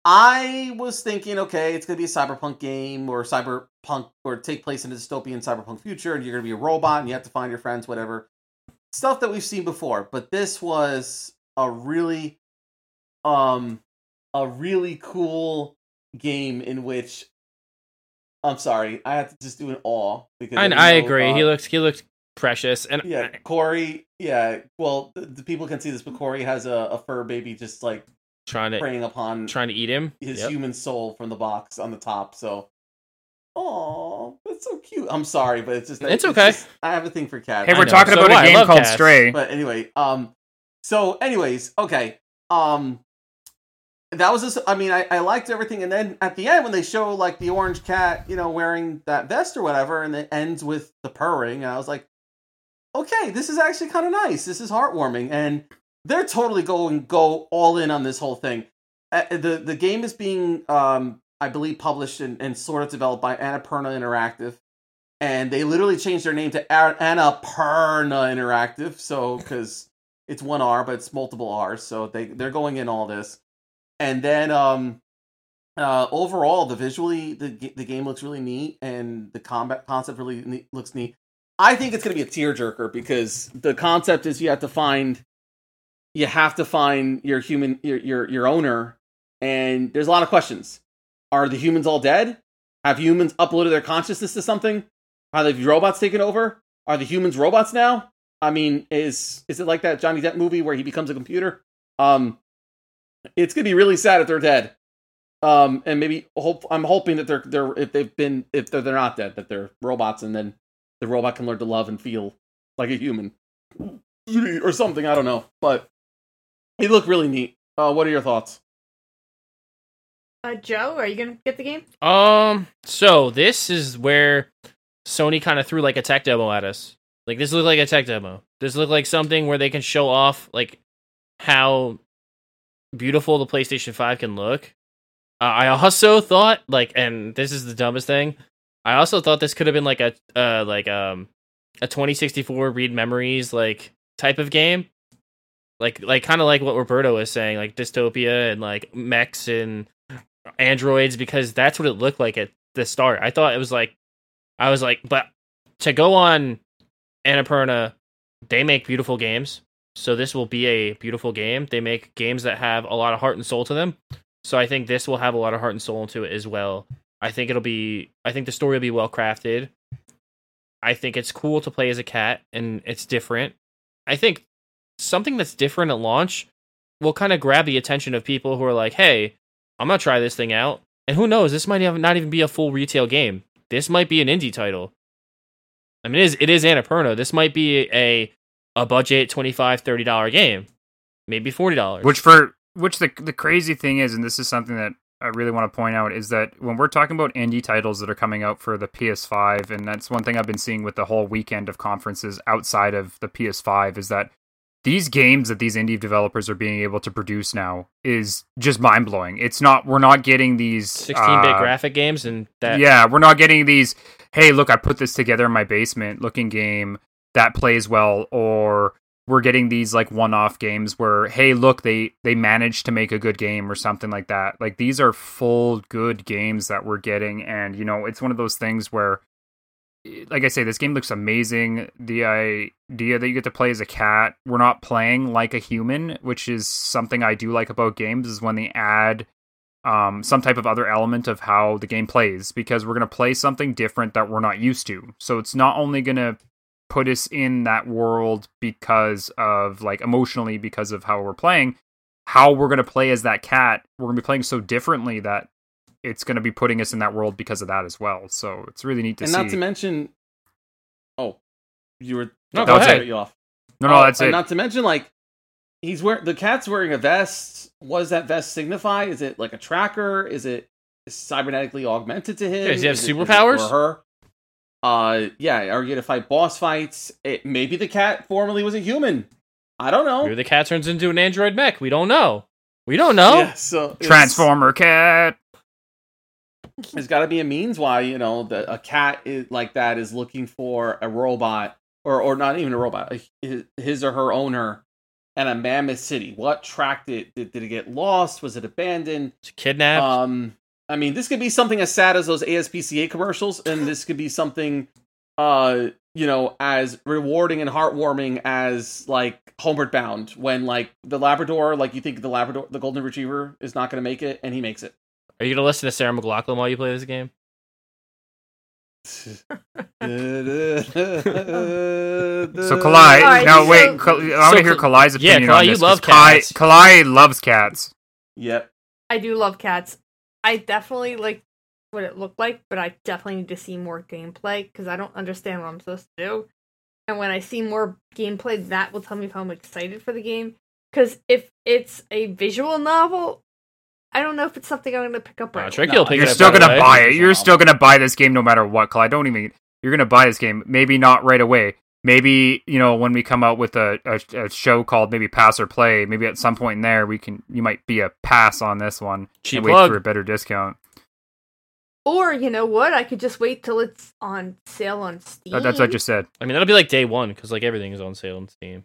I was thinking, okay, it's gonna be a cyberpunk game or take place in a dystopian cyberpunk future, and you're gonna be a robot and you have to find your friends, whatever. Stuff that we've seen before, but this was a really cool game in which I'm sorry. I have to just do an awe. Because I agree. He looked precious. And yeah, Corey. Yeah. Well, the people can see this, but Corey has a fur baby just like preying upon eat him. His human soul from the box on the top. So, oh, that's so cute. I'm sorry, but it's just okay. Just, I have a thing for cats. Hey, we're talking about a game called Stray. But anyway, that was just, I mean, I liked everything. And then at the end, when they show like the orange cat, you know, wearing that vest or whatever, and it ends with the purring. And I was like, okay, this is actually kind of nice. This is heartwarming. And they're totally go all in on this whole thing. The game is being, I believe, published and sort of developed by Annapurna Interactive. And they literally changed their name to Annapurna Interactive. So, because it's one R, but it's multiple R's. So they're going in all this. And then, overall, the game looks really neat, and the combat concept really looks neat. I think it's going to be a tearjerker because the concept is you have to find your owner, and there's a lot of questions. Are the humans all dead? Have humans uploaded their consciousness to something? Are the robots taken over? Are the humans robots now? I mean, is it like that Johnny Depp movie where he becomes a computer? It's gonna be really sad if they're dead, and maybe I'm hoping that they're not dead, that they're robots, and then the robot can learn to love and feel like a human or something. I don't know, but it looked really neat. What are your thoughts, Joe? Are you gonna get the game? So this is where Sony kind of threw like a tech demo at us. Like this looked like a tech demo. This looked like something where they can show off like how beautiful the PlayStation 5 can look. I also thought and this is the dumbest thing, I also thought this could have been like a 2064 Read Memories like type of game, like kind of like what Roberto was saying, like dystopia and like mechs and androids, because that's what it looked like at the start. I thought it was like, I was like, but to go on Annapurna, they make beautiful games. So this will be a beautiful game. They make games that have a lot of heart and soul to them. So I think this will have a lot of heart and soul into it as well. I think the story will be well crafted. I think it's cool to play as a cat, and it's different. I think something that's different at launch will kind of grab the attention of people who are like, hey, I'm going to try this thing out. And who knows, this might not even be a full retail game. This might be an indie title. I mean, it is Annapurna. This might be a budget $25, $30 game. Maybe $40. Which the crazy thing is, and this is something that I really want to point out, is that when we're talking about indie titles that are coming out for the PS5, and that's one thing I've been seeing with the whole weekend of conferences outside of the PS5, is that these games that these indie developers are being able to produce now is just mind-blowing. It's not, we're not getting these 16-bit graphic games and that. Yeah, we're not getting these, hey, look, I put this together in my basement looking game that plays well, or we're getting these like one-off games where, hey, look, they managed to make a good game or something like that. Like, these are full good games that we're getting. And, you know, it's one of those things where, like I say, this game looks amazing. The idea that you get to play as a cat, we're not playing like a human, which is something I do like about games, is when they add some type of other element of how the game plays, because we're going to play something different that we're not used to. So it's not only going to put us in that world because of, like, emotionally, because of how we're playing, how we're going to play as that cat. We're going to be playing so differently that it's going to be putting us in that world because of that as well. So it's really neat to see. And not to mention, that's it. Not to mention, like, the cat's wearing a vest. What does that vest signify? Is it like a tracker? Is it cybernetically augmented to him? Does he have superpowers? Or her? Are you gonna fight boss fights? Maybe the cat formerly was a human. I don't know. Maybe the cat turns into an android mech. We don't know. Yeah, so Transformer cat. There's got to be a means why, you know, a cat is, like, that is looking for a robot, or not even a robot, his or her owner, and a mammoth city. What tracked it? Did it get lost? Was it abandoned? Was it kidnapped? I mean, this could be something as sad as those ASPCA commercials, and this could be something, you know, as rewarding and heartwarming as, like, Homeward Bound, when, like, the Labrador, like, you think the Golden Retriever is not going to make it, and he makes it. Are you going to listen to Sarah McLachlan while you play this game? So Kalai, I want to hear Kalai's opinion on this. Yeah, Kalai, you love cats. Kalai loves cats. Yep. I do love cats. I definitely like what it looked like, but I definitely need to see more gameplay, because I don't understand what I'm supposed to do. And when I see more gameplay, that will tell me if I'm excited for the game. Because if it's a visual novel, I don't know if it's something I'm going to pick up right now. You're still going to buy it. You're still going to buy this game no matter what, Clyde. You're going to buy this game. Maybe not right away. Maybe, you know, when we come out with a show called maybe Pass or Play, maybe at some point in there, you might be a pass on this one. Cheap and wait for a better discount. Or, you know what? I could just wait till it's on sale on Steam. That's what I just said. I mean, that'll be like day one, because, like, everything is on sale on Steam.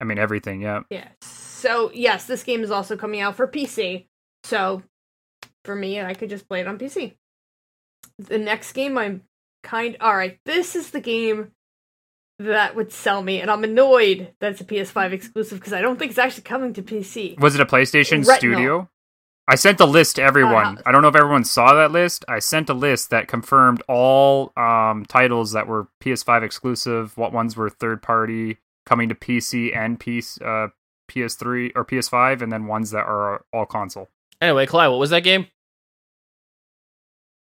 I mean, everything, yeah. Yeah. So, yes, this game is also coming out for PC. So, for me, I could just play it on PC. The next game alright, this is the game that would sell me, and I'm annoyed that it's a PS5 exclusive, because I don't think it's actually coming to PC. Was it a PlayStation Studio? I sent a list to everyone. I don't know if everyone saw that list. I sent a list that confirmed all titles that were PS5 exclusive, what ones were third-party, coming to PC and PS3 or PS5, and then ones that are all console. Anyway, Clyde, what was that game?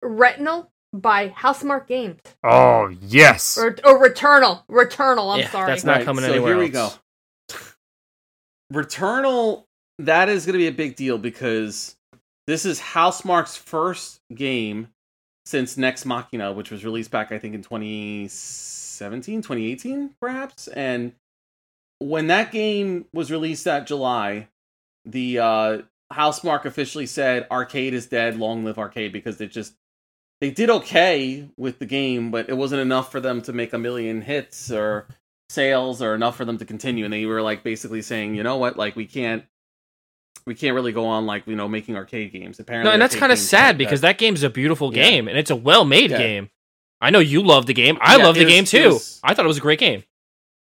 Returnal by Housemarque Games. Oh, yes. Or Returnal. Returnal, sorry. That's not coming anywhere else. We go. Returnal, that is going to be a big deal, because this is Housemarque's first game since Nex Machina, which was released back, I think, in 2018, perhaps. And when that game was released that July, the Housemarque officially said arcade is dead, long live arcade, because they did okay with the game, but it wasn't enough for them to make a million hits or sales or enough for them to continue. And they were, like, basically saying, you know what, like, we can't really go on, like, you know, making arcade games. Apparently, no, and that's kind of sad, because that game's a beautiful game, and it's a well-made game. I know you love the game. I love the game too. I thought it was a great game.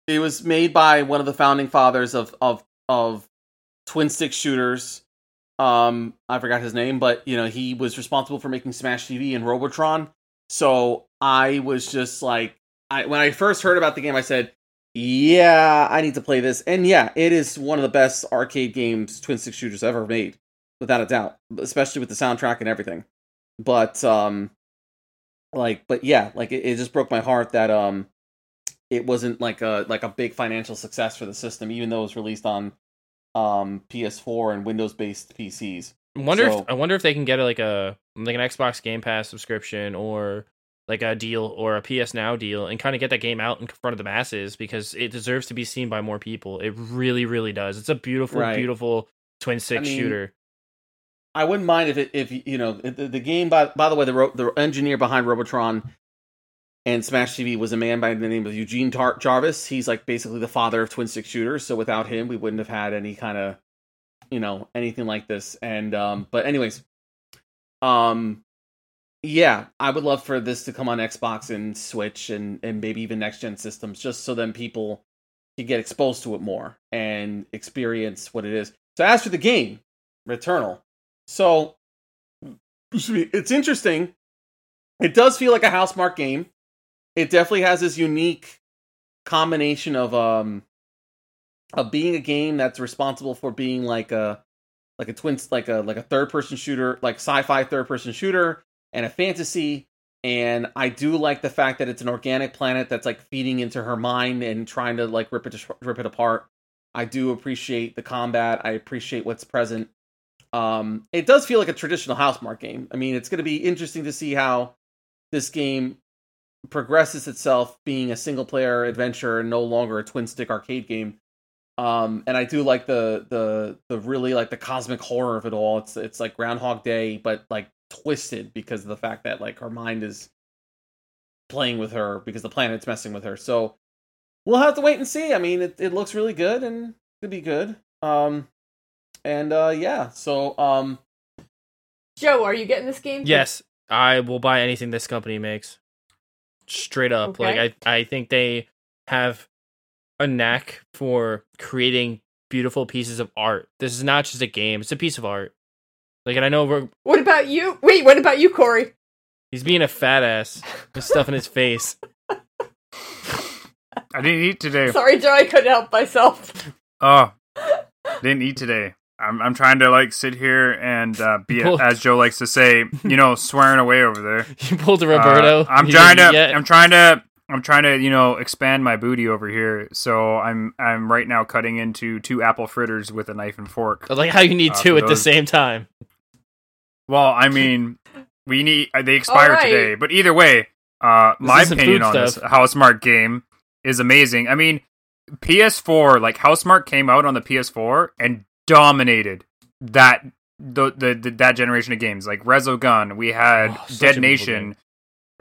It was made by one of the founding fathers of twin stick shooters. I forgot his name, but, you know, he was responsible for making Smash TV and Robotron. So I was just like, when I first heard about the game, I said, yeah, I need to play this. And yeah, it is one of the best arcade games, twin stick shooters ever made. without a doubt, especially with the soundtrack and everything. But it just broke my heart that it wasn't like a big financial success for the system, even though it was released on PS4 and Windows-based PCs. I wonder if they can get like an Xbox Game Pass subscription or like a deal or a PS Now deal and kind of get that game out in front of the masses, because it deserves to be seen by more people. It really, really does. It's a beautiful, beautiful twin-stick shooter. I wouldn't mind if the game. By the way, the engineer behind Robotron and Smash TV was a man by the name of Eugene Jarvis. He's like basically the father of twin-stick shooters. So without him, we wouldn't have had any kind of anything like this. And but anyways, yeah, I would love for this to come on Xbox and Switch and maybe even next-gen systems, just so then people can get exposed to it more and experience what it is. So as for the game, Returnal. So, it's interesting. It does feel like a Housemarque game. It definitely has this unique combination of being a game that's responsible for being like a third-person shooter, like sci-fi third-person shooter, and a fantasy, and I do like the fact that it's an organic planet that's like feeding into her mind and trying to like rip it apart. I do appreciate the combat. I appreciate what's present. It does feel like a traditional Housemarque game. I mean, it's going to be interesting to see how this game progresses itself, being a single-player adventure and no longer a twin-stick arcade game. And I do like the really like the cosmic horror of it all. It's like Groundhog Day, but like twisted because of the fact that like her mind is playing with her because the planet's messing with her. So we'll have to wait and see. I mean, it looks really good and it'll be good. Joe, are you getting this game? Yes, I will buy anything this company makes. Straight up. Okay. Like I think they have a knack for creating beautiful pieces of art. This is not just a game, it's a piece of art. Like, and I know we're... What about you? Wait, what about you, Corey? He's being a fat ass. With stuff in his face. I didn't eat today. Sorry, Joe, I couldn't help myself. Oh. Didn't eat today. I'm trying to, like, sit here and as Joe likes to say, swearing away over there. You pulled a Roberto. I'm trying to, expand my booty over here. So I'm right now cutting into 2 apple fritters with a knife and fork. I like how you need 2 at the same time. Well, I mean, they expire today, but either way, my opinion on this Housemarque game is amazing. I mean, PS4, like Housemarque came out on the PS4 and dominated that that generation of games. Like Resogun, we had Dead Nation,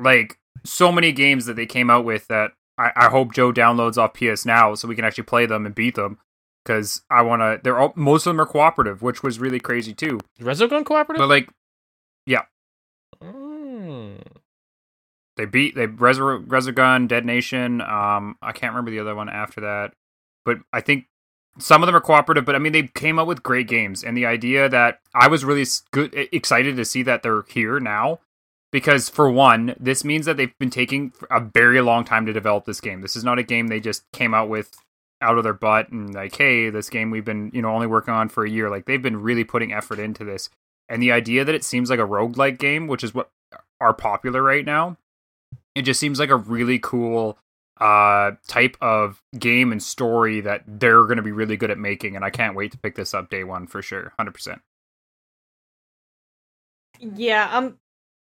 like so many games that they came out with that I hope Joe downloads off PS Now so we can actually play them and beat them. Because I want to. They're all, most of them are cooperative, which was really crazy too. Resogun cooperative, but like, yeah, they beat Resogun, Dead Nation. I can't remember the other one after that, but I think some of them are cooperative. But I mean, they came out with great games, and the idea that I was really excited to see that they're here now. Because, for one, this means that they've been taking a very long time to develop this game. This is not a game they just came out with out of their butt and like, hey, this game we've been only working on for a year. Like, they've been really putting effort into this. And the idea that it seems like a roguelike game, which is what are popular right now, it just seems like a really cool type of game and story that they're going to be really good at making. And I can't wait to pick this up day one for sure, 100%. Yeah,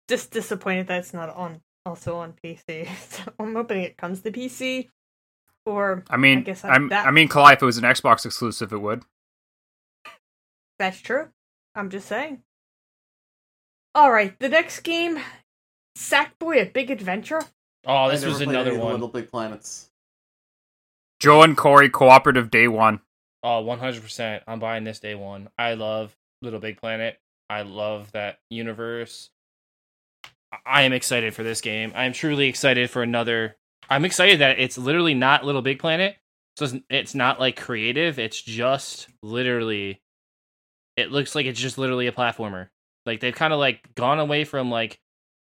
just disappointed that it's not also on PC. So I'm hoping it comes to PC. Or Kalai, if it was an Xbox exclusive, it would. That's true. I'm just saying. All right, the next game, Sackboy: A Big Adventure. Oh, this was another one. Little Big Planets. Joe and Corey cooperative day one. Oh, 100%. I'm buying this day one. I love Little Big Planet. I love that universe. I am excited for this game. I am truly excited for another. I'm excited that it's literally not Little Big Planet. So it's not like creative. It's just literally. It looks like it's just literally a platformer. Like they've kind of like gone away from like,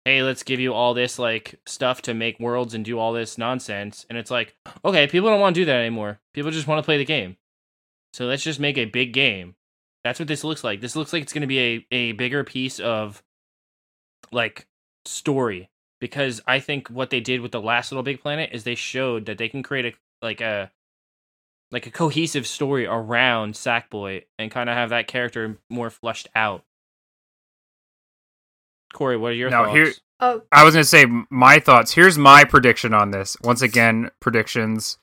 hey, let's give you all this like stuff to make worlds and do all this nonsense. And it's like, okay, people don't want to do that anymore. People just want to play the game. So let's just make a big game That's what this looks like. This looks like it's going to be a bigger piece of, like, story. Because I think what they did with the last Little Big Planet is they showed that they can create a cohesive story around Sackboy and kind of have that character more fleshed out. Corey, what are your thoughts? I was going to say my thoughts. Here's my prediction on this. Once again, predictions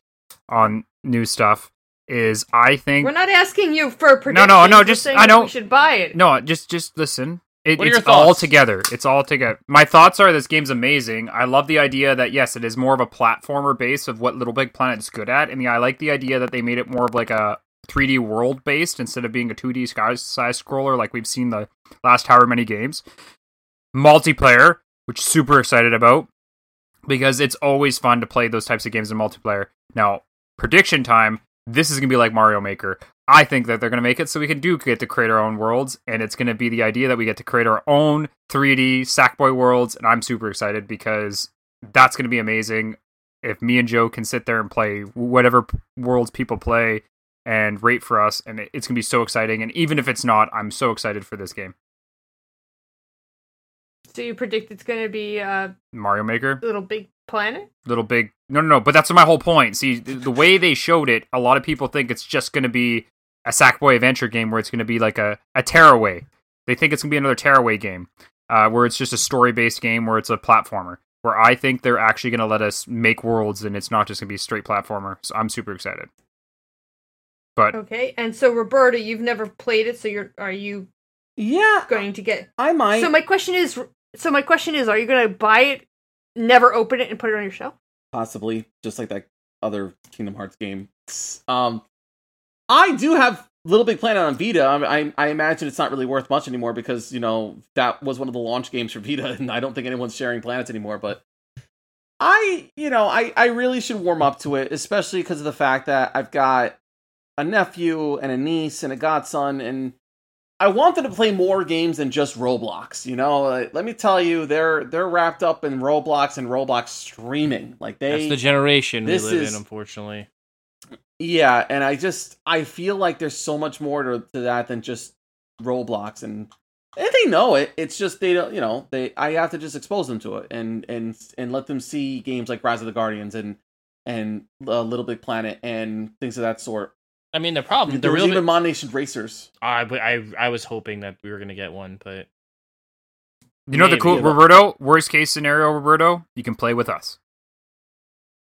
on new stuff is I think... We're not asking you for predictions. No, just... I don't... We should buy it. No, just listen. It's all together. It's all together. My thoughts are this game's amazing. I love the idea that, yes, it is more of a platformer base of what Little Big Planet is good at. And yeah, I like the idea that they made it more of like a 3D world based instead of being a 2D side scroller like we've seen the last however many games. Multiplayer, which super excited about, because it's always fun to play those types of games in multiplayer. Now, prediction time, this is going to be like Mario Maker. I think that they're going to make it so we can get to create our own worlds, and it's going to be the idea that we get to create our own 3D Sackboy worlds, and I'm super excited because that's going to be amazing if me and Joe can sit there and play whatever worlds people play and rate for us, and it's going to be so exciting, and even if it's not, I'm so excited for this game. So you predict it's going to be Mario Maker? Little Big Planet? No, but that's my whole point. See, the way they showed it, a lot of people think it's just going to be a Sackboy adventure game where it's going to be like a tearaway. They think it's going to be another tearaway game where it's just a story-based game where it's a platformer, where I think they're actually going to let us make worlds and it's not just going to be a straight platformer. So I'm super excited. But okay, and so Roberta, you've never played it, so are you yeah, going to get... I might. So my question is, are you going to buy it, never open it, and put it on your shelf? Possibly, just like that other Kingdom Hearts game. I do have Little Big Planet on Vita. I imagine it's not really worth much anymore because, you know, that was one of the launch games for Vita, and I don't think anyone's sharing planets anymore, but I really should warm up to it, especially because of the fact that I've got a nephew and a niece and a godson, and I want them to play more games than just Roblox, you know? Let me tell you, they're wrapped up in Roblox and Roblox streaming. That's the generation we live in, unfortunately. Yeah, and I feel like there's so much more to that than just Roblox. And they know it. It's just, they don't, you know, I have to just expose them to it and let them see games like Rise of the Guardians and Little Big Planet and things of that sort. I mean, the problem... There was even Mon Nation Racers. I was hoping that we were going to get one, but... You know the cool... Roberto, worst case scenario, Roberto, you can play with us.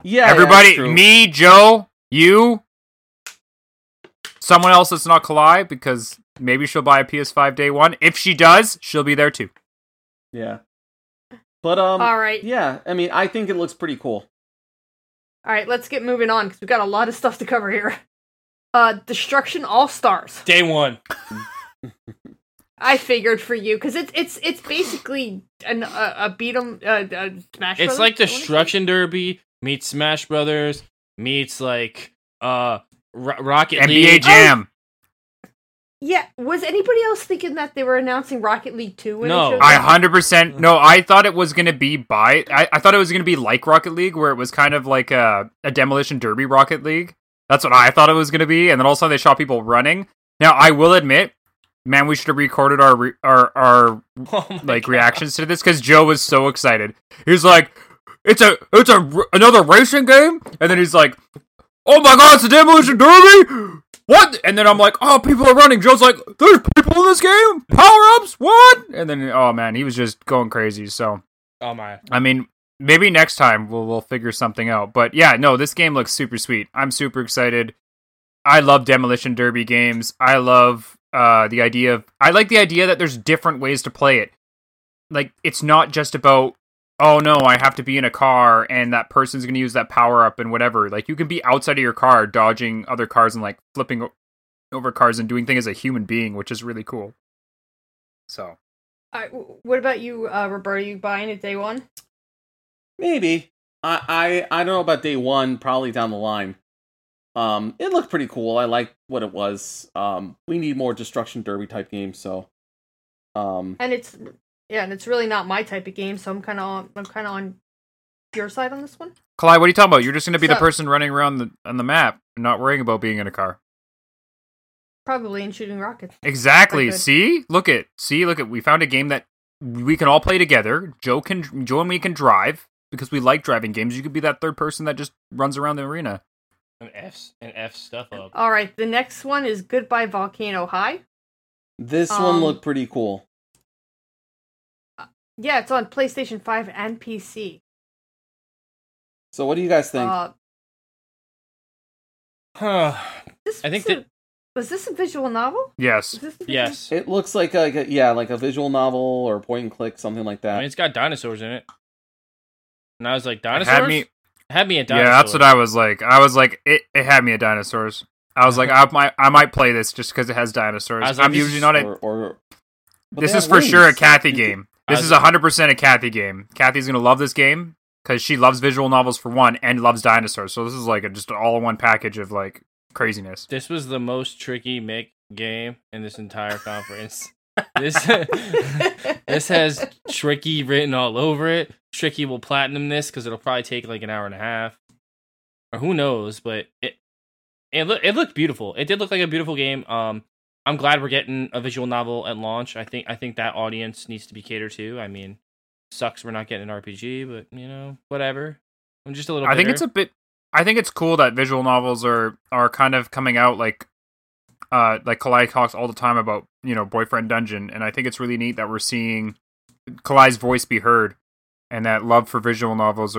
Yeah, everybody, yeah, me, Joe, you, someone else that's not Kalai, because maybe she'll buy a PS5 day one. If she does, she'll be there too. Yeah. But, all right. Yeah, I mean, I think it looks pretty cool. All right, let's get moving on, because we've got a lot of stuff to cover here. Destruction All-Stars. Day one. I figured for you, because it's basically a beat-em, Smash Brothers. It's like Destruction Derby meets Smash Brothers meets, like, Rocket NBA League. NBA Jam. Oh. Yeah, was anybody else thinking that they were announcing Rocket League 2? No. I 100%. No, I thought it was going to be I thought it was going to be like Rocket League, where it was kind of like a Demolition Derby Rocket League. That's what I thought it was going to be, and then all of a sudden they shot people running. Now, I will admit, man, we should have recorded our reactions to this, because Joe was so excited. He was like, it's another racing game? And then he's like, oh my god, it's a Demolition Derby? What? And then I'm like, oh, people are running. Joe's like, there's people in this game? Power-ups? What? And then, oh man, he was just going crazy, so. Oh my. I mean... Maybe next time we'll figure something out. But yeah, no, this game looks super sweet. I'm super excited. I love Demolition Derby games. I love I like the idea that there's different ways to play it. Like, it's not just about, oh no, I have to be in a car and that person's going to use that power up and whatever. Like, you can be outside of your car dodging other cars and like flipping over cars and doing things as a human being, which is really cool. So. All right, what about you, Roberto? You buying it day one? Maybe. I don't know about day one, probably down the line. It looked pretty cool. I liked what it was. We need more Destruction Derby type games, so and it's really not my type of game, so I'm kinda on your side on this one. Clyde, what are you talking about? You're just gonna be the person running around on the map and not worrying about being in a car. Probably in shooting rockets. Exactly. See, look at. We found a game that we can all play together. Joe and me can drive because we like driving games. You could be that third person that just runs around the arena and F's stuff up. All right, the next one is Goodbye Volcano High. This one looked pretty cool. Yeah, it's on PlayStation 5 and PC. So what do you guys think? Was this a visual novel? Yes. It looks like a visual novel or point and click, something like that. I mean, it's got dinosaurs in it. And I was like, dinosaurs? It had me at dinosaurs. Yeah, that's what I was like. It had me at dinosaurs. I was like, I might play this just because it has dinosaurs. Like, I'm usually not this is for sure a Kathy game. This is 100% a Kathy game. Kathy's going to love this game because she loves visual novels for one and loves dinosaurs. So this is like just an all-in-one package of like craziness. This was the most Tricky Mick game in this entire conference. This has Tricky written all over it. Tricky will platinum this because it'll probably take like an hour and a half. Or who knows, but it looked beautiful. It did look like a beautiful game. I'm glad we're getting a visual novel at launch. I think that audience needs to be catered to. I mean, sucks we're not getting an RPG, but you know, whatever. I'm just a little bitter. I think it's cool that visual novels are kind of coming out like Kalai talks all the time about, you know, Boyfriend Dungeon, and I think it's really neat that we're seeing Kalai's voice be heard and that love for visual novels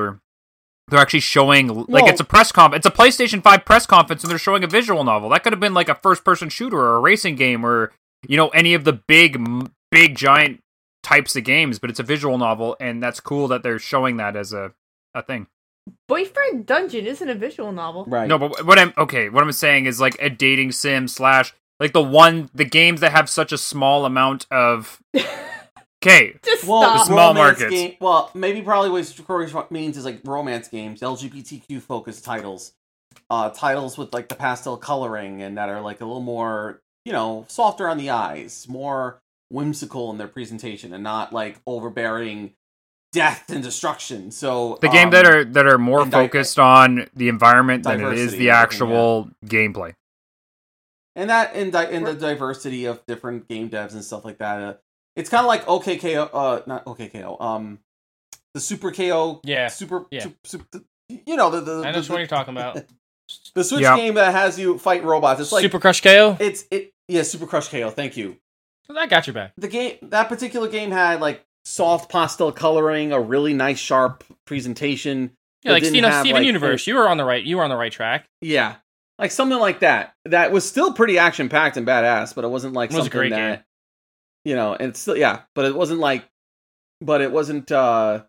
they're actually showing, it's a press conference. It's a PlayStation 5 press conference, and they're showing a visual novel. That could have been, like, a first-person shooter or a racing game or, you know, any of the big, giant types of games. But it's a visual novel, and that's cool that they're showing that as a thing. Boyfriend Dungeon isn't a visual novel. Right. No, but what I'm saying is, like, a dating sim / like, the games that have such a small amount of... Okay, small markets. Probably what Corey means is like romance games, LGBTQ focused titles, titles with like the pastel coloring and that are like a little more, you know, softer on the eyes, more whimsical in their presentation, and not like overbearing death and destruction. So the game that are more focused on the environment than it is the actual gameplay, and the diversity of different game devs and stuff like that. It's kind of like OKKO, not OKKO, the Super KO, you know, I know what you're talking about. The Switch game that has you fight robots. It's like Super Crush KO. Super Crush KO. Thank you. Well, that got your back. That particular game had like soft pastel coloring, a really nice sharp presentation. Yeah, like Steven Universe. You were on the right track. Yeah, like something like that. That was still pretty action packed and badass, but it wasn't like something a great game. You know, and it's still, but it wasn't like, you know,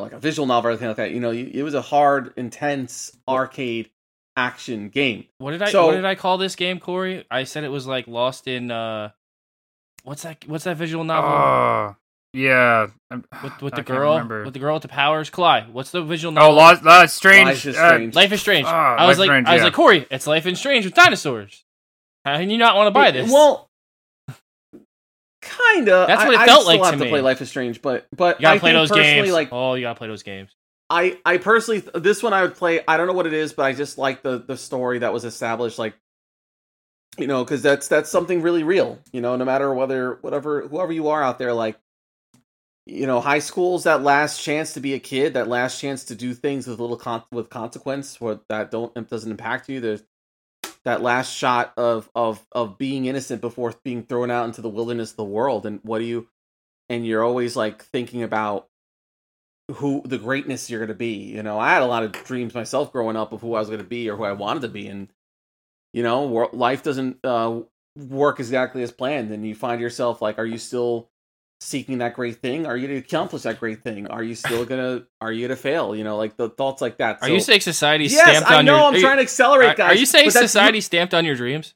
like a visual novel or anything like that. You know, it was a hard, intense arcade action game. What did I call this game, Corey? I said it was like Lost in, what's that visual novel? With the girl, with the powers, Clyde. What's the visual novel? Strange. Life is Strange. I was like, Corey, it's Life is Strange with dinosaurs. How do you not want to buy this? Well. Kinda. That's what it felt like to me. I still have to play Life is Strange, but you gotta play those games. You gotta play those games. I personally, this one I would play. I don't know what it is, but I just like the story that was established. Like, you know, because that's something really real. You know, no matter whoever you are out there, like, you know, high school's that last chance to be a kid, that last chance to do things with with consequence, or that doesn't impact you. There's that last shot of being innocent before being thrown out into the wilderness of the world. And you're always like thinking about the greatness you're going to be. You know, I had a lot of dreams myself growing up of who I was going to be or who I wanted to be. And, you know, life doesn't work exactly as planned. And you find yourself like, are you still seeking that great thing? Are you going to accomplish that great thing? Are you going to fail? You know, like the thoughts like that. Are you saying society's stamped on your... Yes, I know, I'm trying to accelerate, guys. Are you saying society stamped on your dreams?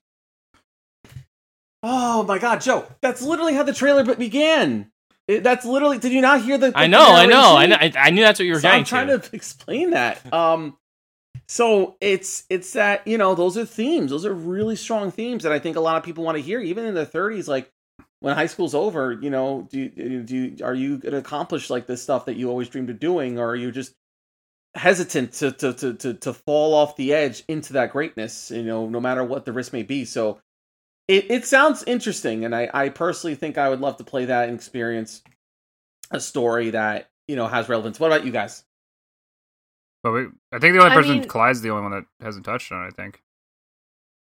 Oh my God, Joe, that's literally how the trailer began. That's literally... Did you not hear the... I know. I knew that's what you were getting to. I'm trying to explain that. So it's that, you know, those are themes. Those are really strong themes that I think a lot of people want to hear, even in their 30s, like, when high school's over, you know, are you going to accomplish like this stuff that you always dreamed of doing, or are you just hesitant to fall off the edge into that greatness? You know, no matter what the risk may be. So It sounds interesting, and I personally think I would love to play that and experience a story that, you know, has relevance. What about you guys? Well, I think the only person, Clyde's the only one that hasn't touched on it, I think.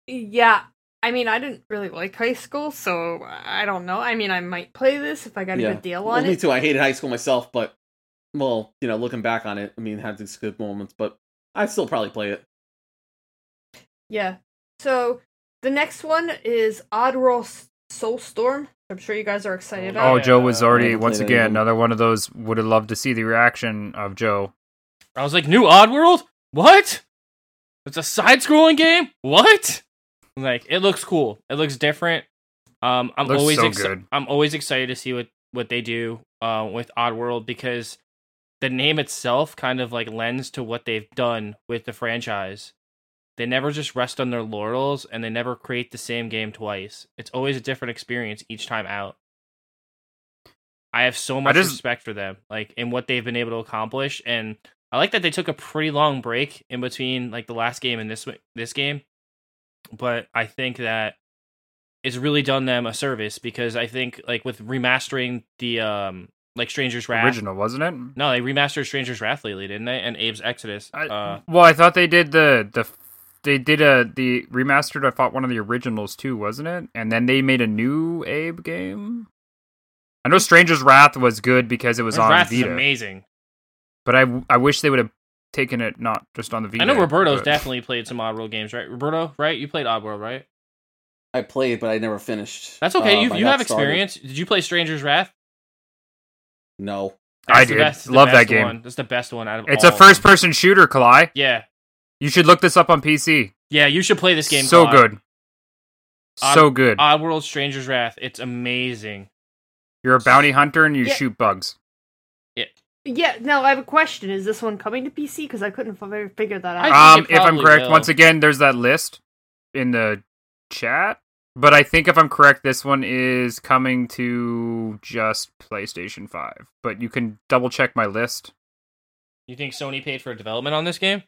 Yeah. I mean, I didn't really like high school, so I don't know. I mean, I might play this if I got a good deal on it. Me too. I hated high school myself, but, well, you know, looking back on it, I mean, it had these good moments, but I'd still probably play it. Yeah. So the next one is Oddworld Soulstorm. I'm sure you guys are excited about it. Oh, Joe was already, once again, another one of those would have loved to see the reaction of Joe. I was like, new Oddworld? What? It's a side-scrolling game? What? Like, it looks cool. It looks different. I'm always excited to see what they do with Oddworld, because the name itself kind of like lends to what they've done with the franchise. They never just rest on their laurels, and they never create the same game twice. It's always a different experience each time out. I have so much respect for them, like, and what they've been able to accomplish. And I like that they took a pretty long break in between, like, the last game and this game. But I think that it's really done them a service, because I think, like, with remastering the like Stranger's Wrath original, wasn't it? No, they remastered Stranger's Wrath lately, didn't they? And Abe's Exodus. I thought they did the remastered. I thought one of the originals too, wasn't it? And then they made a new Abe game. I know Stranger's Wrath was good because it was on Vita. Is amazing. But I wish they would have taken it not just on the Vita. I know Roberto's definitely played some Oddworld games, right? Roberto, right? You played Oddworld, right? I played, but I never finished. That's okay. You have experience. Did you play Stranger's Wrath? No. I did. Love that game. That's the best one out of all. It's a first-person shooter, Kalai. Yeah. You should look this up on PC. Yeah, you should play this game, so Kalai. Good. So good. Oddworld Stranger's Wrath. It's amazing. You're a bounty hunter and you shoot bugs. Yeah. Yeah, now I have a question. Is this one coming to PC? Because I couldn't figure that out. If I'm correct, once again, there's that list in the chat. But I think if I'm correct, this one is coming to just PlayStation 5. But you can double-check my list. You think Sony paid for development on this game?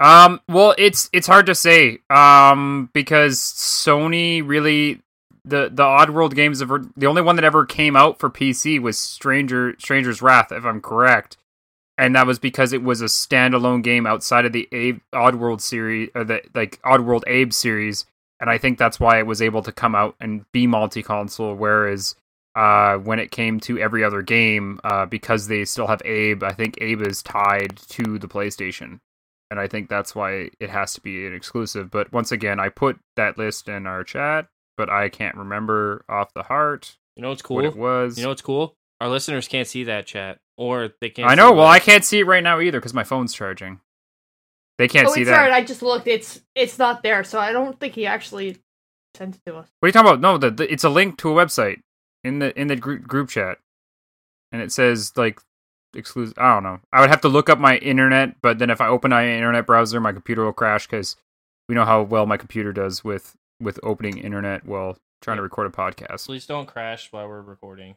Well, it's hard to say. Because Sony really... The Oddworld games, the only one that ever came out for PC was Stranger's Wrath, if I'm correct, and that was because it was a standalone game outside of the Oddworld series, or the Oddworld Abe series, and I think that's why it was able to come out and be multi-console. Whereas when it came to every other game, because they still have Abe, I think Abe is tied to the PlayStation, and I think that's why it has to be an exclusive. But once again, I put that list in our chat. But I can't remember off the heart. You know what's cool? What it was. You know what's cool? Our listeners can't see that chat, or they can't. I know. Well, I can't see it right now either because my phone's charging. They can't see that. Sorry, I just looked. It's not there, so I don't think he actually sent it to us. What are you talking about? No, it's a link to a website in the group chat, and it says like exclusive. I don't know. I would have to look up my internet, but then if I open my internet browser, my computer will crash because we know how well my computer does with opening internet while trying to record a podcast. Please don't crash while we're recording.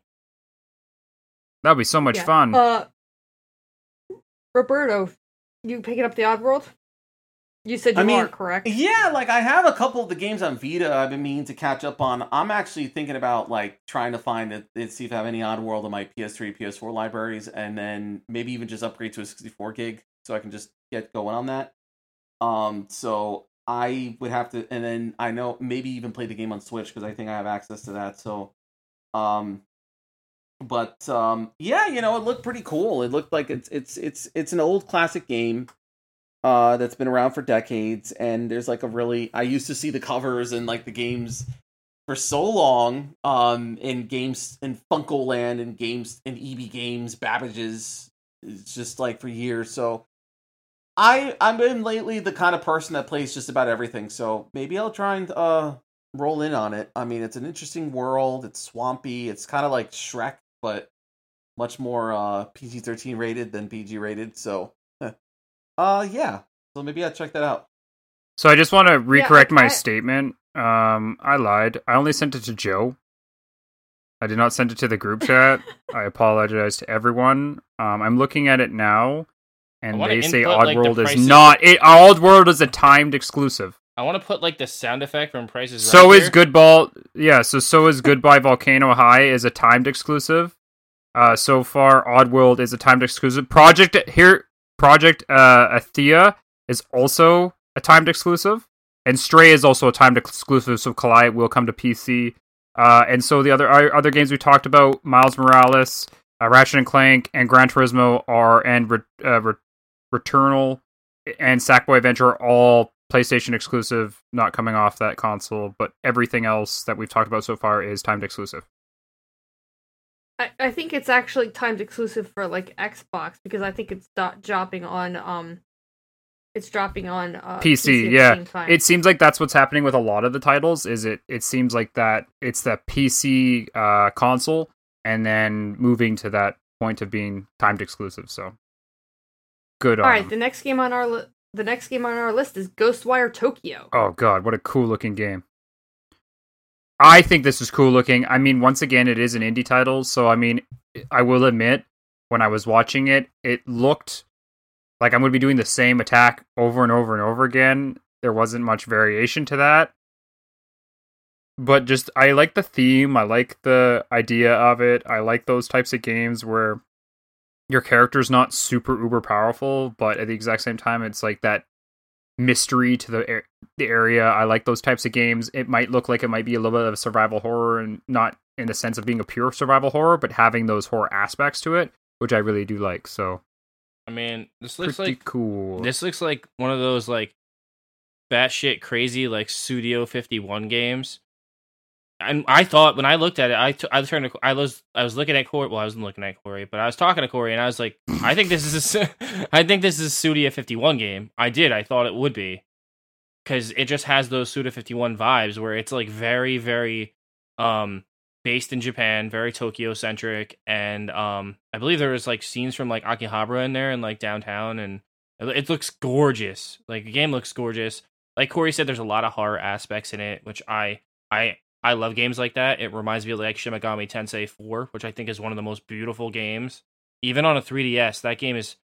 That'd be so much fun. Roberto, you picking up the Oddworld? You said you are, correct? Yeah, like I have a couple of the games on Vita I've been meaning to catch up on. I'm actually thinking about like trying to find it and see if I have any Oddworld in my PS3, PS4 libraries, and then maybe even just upgrade to a 64 gig so I can just get going on that. So I would have to, and then I know maybe even play the game on Switch because I think I have access to that. So, yeah, you know, it looked pretty cool. It looked like it's an old classic game, that's been around for decades. And there's like I used to see the covers and like the games for so long, in games in Funko Land and games in EB Games, Babbage's, it's just like for years. So. I've been lately the kind of person that plays just about everything, so maybe I'll try and roll in on it. I mean, it's an interesting world. It's swampy. It's kind of like Shrek, but much more PG-13 rated than PG rated. So, yeah. So maybe I'll check that out. So I just want to recorrect my statement. I lied. I only sent it to Joe. I did not send it to the group chat. I apologize to everyone. I'm looking at it now. And they say Oddworld is not. Oddworld is a timed exclusive. I want to put like the sound effect from Price is Right. So is Goodball. Yeah. So is Goodbye Volcano High is a timed exclusive. So far, Oddworld is a timed exclusive. Project Athena is also a timed exclusive, and Stray is also a timed exclusive. So Kalai will come to PC. And so the other games we talked about, Miles Morales, Ratchet and Clank, and Gran Turismo Returnal and Sackboy Adventure are all PlayStation exclusive, not coming off that console. But everything else that we've talked about so far is timed exclusive. I think it's actually timed exclusive for like Xbox, because I think it's dropping on PC. Yeah, it seems like that's what's happening with a lot of the titles. Is it seems like that it's the PC console, and then moving to that point of being timed exclusive. So good. All right, the next game on our list is Ghostwire Tokyo. Oh God, what a cool looking game! I think this is cool looking. I mean, once again, it is an indie title, so I mean, I will admit, when I was watching it, it looked like I'm going to be doing the same attack over and over and over again. There wasn't much variation to that. But just, I like the theme. I like the idea of it. I like those types of games where your character's not super uber powerful, but at the exact same time, it's like that mystery to the area. I like those types of games. It might look like it might be a little bit of a survival horror, and not in the sense of being a pure survival horror, but having those horror aspects to it, which I really do like, so... I mean, this looks pretty like cool. This looks like one of those like batshit crazy like Studio 51 games. And I thought when I looked at it, I was looking at Corey. Well, I wasn't looking at Corey, but I was talking to Corey, and I was like, I think this is a Studio 51 game. I thought it would be, because it just has those Studio 51 vibes where it's like very, very based in Japan, very Tokyo-centric, and I believe there was like scenes from like Akihabara in there and like downtown, and it looks gorgeous. Like, the game looks gorgeous. Like Corey said, there's a lot of horror aspects in it, which I love games like that. It reminds me of like Shin Megami Tensei 4, which I think is one of the most beautiful games. Even on a 3DS, that game is,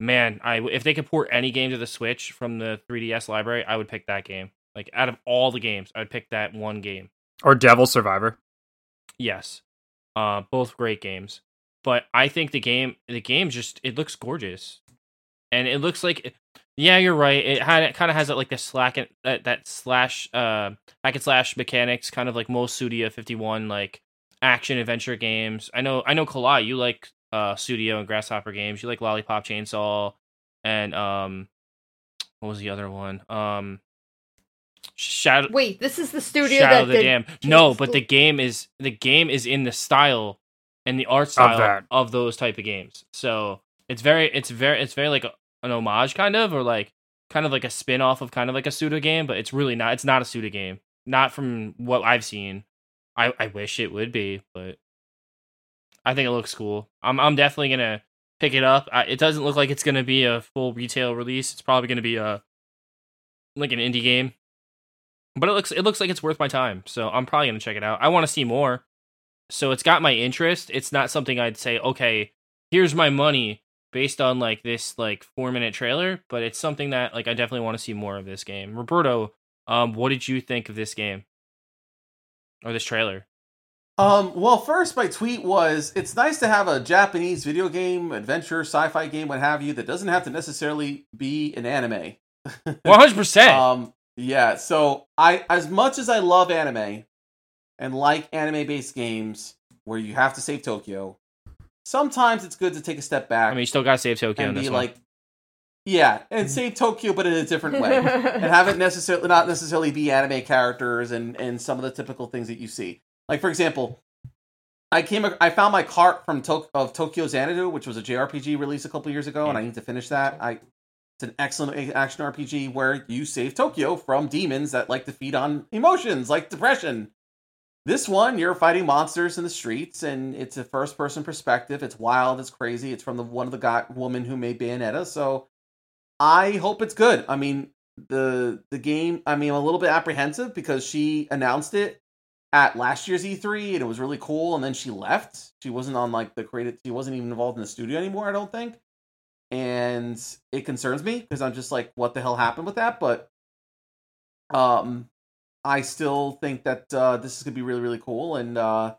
man, if they could port any game to the Switch from the 3DS library, I would pick that game. Like, out of all the games, I would pick that one game. Or Devil Survivor. Yes, both great games, but I think the game just, it looks gorgeous, and it looks like, yeah, you're right. It kind of has that like the slack and that slash hack and slash mechanics, kind of like most Suda 51 like action adventure games. I know, Kalai, you like Suda and Grasshopper games. You like Lollipop Chainsaw, and what was the other one? Wait, this is the studio Shadow that the Dam. No, but the game is in the style and the art style of those type of games. So it's very like an homage, kind of, or like kind of like a spin off of kind of like a pseudo game, but it's really not. It's not a pseudo game, not from what I've seen. I wish it would be, but I think it looks cool. I'm definitely gonna pick it up. It doesn't look like it's gonna be a full retail release. It's probably gonna be like an indie game. But it looks like it's worth my time, so I'm probably going to check it out. I want to see more, so it's got my interest. It's not something I'd say, okay, here's my money based on like this like 4-minute trailer, but it's something that like I definitely want to see more of this game. Roberto, what did you think of this game or this trailer? Well, first, my tweet was, it's nice to have a Japanese video game, adventure, sci-fi game, what have you, that doesn't have to necessarily be an anime. 100%. Yeah, so I, as much as I love anime and like anime-based games where you have to save Tokyo, sometimes it's good to take a step back. I mean, you still got to save Tokyo and in this one. Like, yeah, and save Tokyo, but in a different way, and have it not necessarily be anime characters and some of the typical things that you see. Like, for example, I found my cart of Tokyo's Xanadu, which was a JRPG release a couple years ago, and I need to finish that. It's an excellent action RPG where you save Tokyo from demons that like to feed on emotions, like depression. This one, you're fighting monsters in the streets, and it's a first-person perspective. It's wild, it's crazy. It's from one of the woman who made Bayonetta, so I hope it's good. I mean, the game, I mean, I'm a little bit apprehensive because she announced it at last year's E3, and it was really cool, and then she left. She wasn't on like the creative. She wasn't even involved in the studio anymore, I don't think. And it concerns me because I'm just like, what the hell happened with that? But I still think that this is going to be really, really cool, and it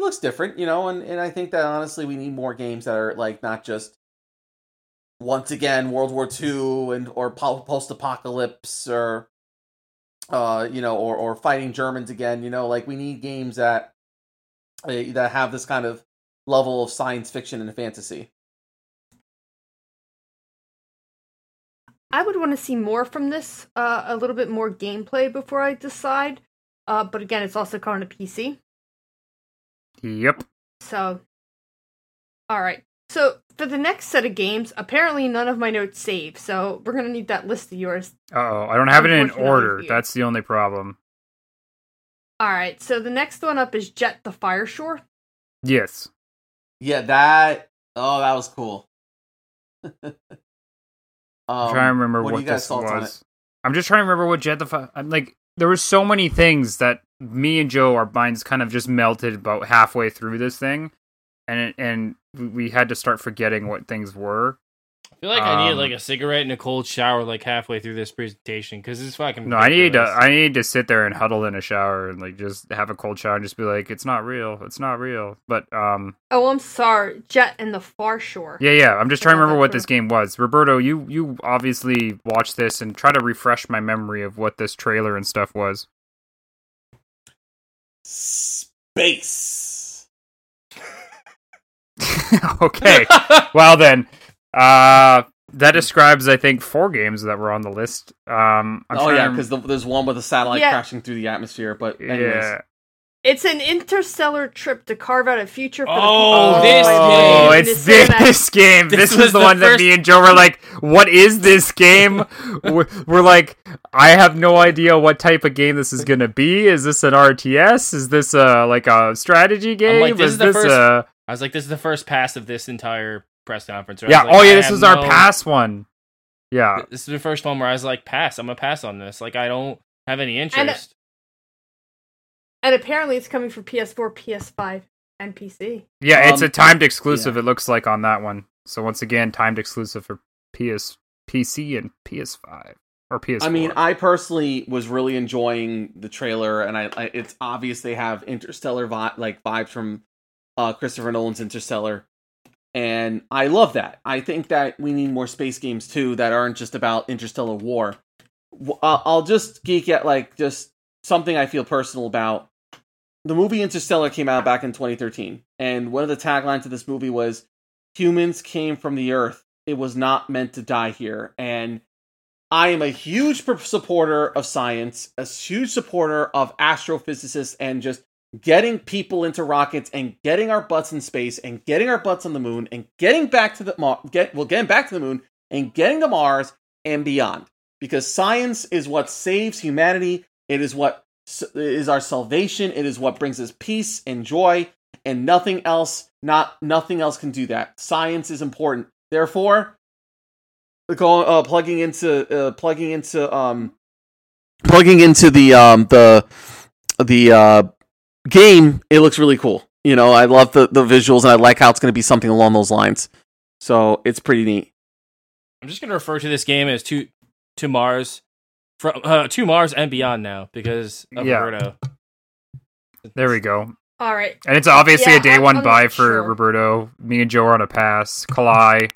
looks different, you know, and I think that, honestly, we need more games that are, like, not just, once again, World War II, and or post-apocalypse, or, you know, or fighting Germans again, you know, like, we need games that have this kind of level of science fiction and fantasy. I would want to see more from this, a little bit more gameplay before I decide. But again, it's also coming to PC. Yep. So, all right. So, for the next set of games, apparently none of my notes save, so we're going to need that list of yours. Uh-oh, I don't have it in order. That's the only problem. All right, so the next one up is Jet the Far Shore. Yes. Yeah, that was cool. I'm trying to remember what this was. I'm just trying to remember what Jet the Fire... Like, there were so many things that me and Joe, our minds kind of just melted about halfway through this thing. And we had to start forgetting what things were. I feel like I needed, like, a cigarette and a cold shower, like, halfway through this presentation, because it's fucking... No, I need to sit there and huddle in a shower and, like, just have a cold shower and just be like, it's not real. But, Oh, I'm sorry. Jet in the Far Shore. Yeah, I'm just trying to remember what this game was. Roberto, you obviously watched this and try to refresh my memory of what this trailer and stuff was. Space. Okay. Well, then... that describes, I think, 4 games that were on the list. Because there's one with a satellite crashing through the atmosphere, but anyways. Yeah. It's an interstellar trip to carve out a future for the people. Oh, it's this game. This was the one that me and Joe were like, what is this game? We're like, I have no idea what type of game this is going to be. Is this an RTS? Is this like a strategy game? I'm like, this is the first pass of this entire press conference. Yeah. Like, this was our pass one. Yeah. This is the first one where I was like, pass. I'm gonna pass on this. Like, I don't have any interest. And apparently, it's coming for PS4, PS5, and PC. Yeah, it's a timed exclusive. Yeah. It looks like on that one. So once again, timed exclusive for PC, and PS5 or PS4. I mean, I personally was really enjoying the trailer, and I it's obvious they have interstellar vibes from Christopher Nolan's Interstellar. And I love that. I think that we need more space games, too, that aren't just about interstellar war. I'll just geek at, like, just something I feel personal about. The movie Interstellar came out back in 2013. And one of the taglines of this movie was, humans came from the Earth. It was not meant to die here. And I am a huge supporter of science, a huge supporter of astrophysicists, and just getting people into rockets and getting our butts in space and getting our butts on the moon and getting back to the getting back to the moon and getting to Mars and beyond, because science is what saves humanity. It is what is our salvation. It is what brings us peace and joy, and nothing else. Nothing else can do that. Science is important. Therefore, plugging into the game, it looks really cool. You know, I love the visuals, and I like how it's going to be something along those lines. So it's pretty neat. I'm just going to refer to this game as To Mars and Beyond now, because of Roberto. There we go. All right. And it's obviously a day one buy for Roberto. Me and Joe are on a pass. Kalai.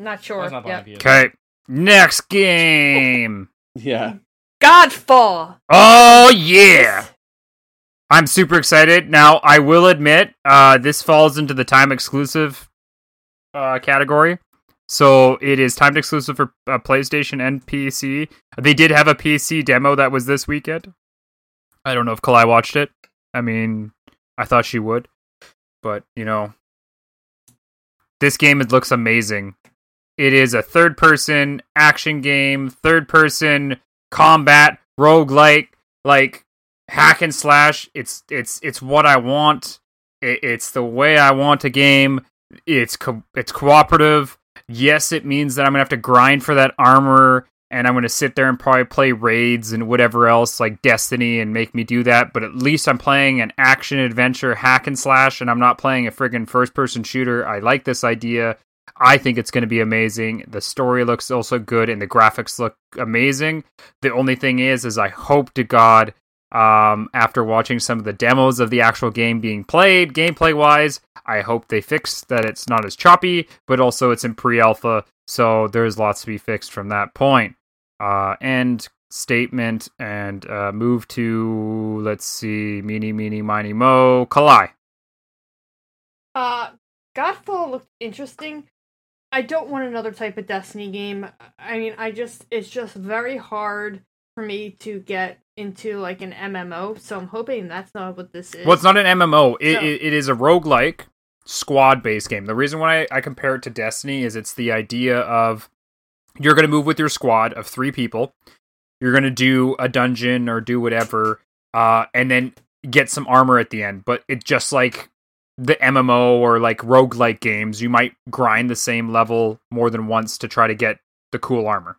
Not sure. Okay. Next game. Yeah. Godfall. Oh, yeah. I'm super excited. Now, I will admit, this falls into the time exclusive category. So it is timed exclusive for PlayStation and PC. They did have a PC demo that was this weekend. I don't know if Kalai watched it. I mean, I thought she would. But, you know, this game, it looks amazing. It is a third-person action game, third-person combat, roguelike, like... hack and slash. It's what I want. It's the way I want a game. It's cooperative. Yes, it means that I'm gonna have to grind for that armor, and I'm gonna sit there and probably play raids and whatever else, like Destiny, and make me do that. But at least I'm playing an action adventure hack and slash, and I'm not playing a friggin' first person shooter. I like this idea. I think it's going to be amazing. The story looks also good, and the graphics look amazing. The only thing is I hope to God, after watching some of the demos of the actual game being played, gameplay-wise, I hope they fix that it's not as choppy, but also it's in pre-alpha, so there's lots to be fixed from that point. End statement, and move to, let's see, Meeny, Meeny, Miny, Mo, Kalai. Godfall looked interesting. I don't want another type of Destiny game. I mean, it's just very hard for me to get into, like, an MMO, so I'm hoping that's not what this is. Well, it's not an MMO. It is a roguelike, squad-based game. The reason why I compare it to Destiny is it's the idea of you're going to move with your squad of three people, you're going to do a dungeon or do whatever, and then get some armor at the end, but it's just like the MMO or like roguelike games, you might grind the same level more than once to try to get the cool armor.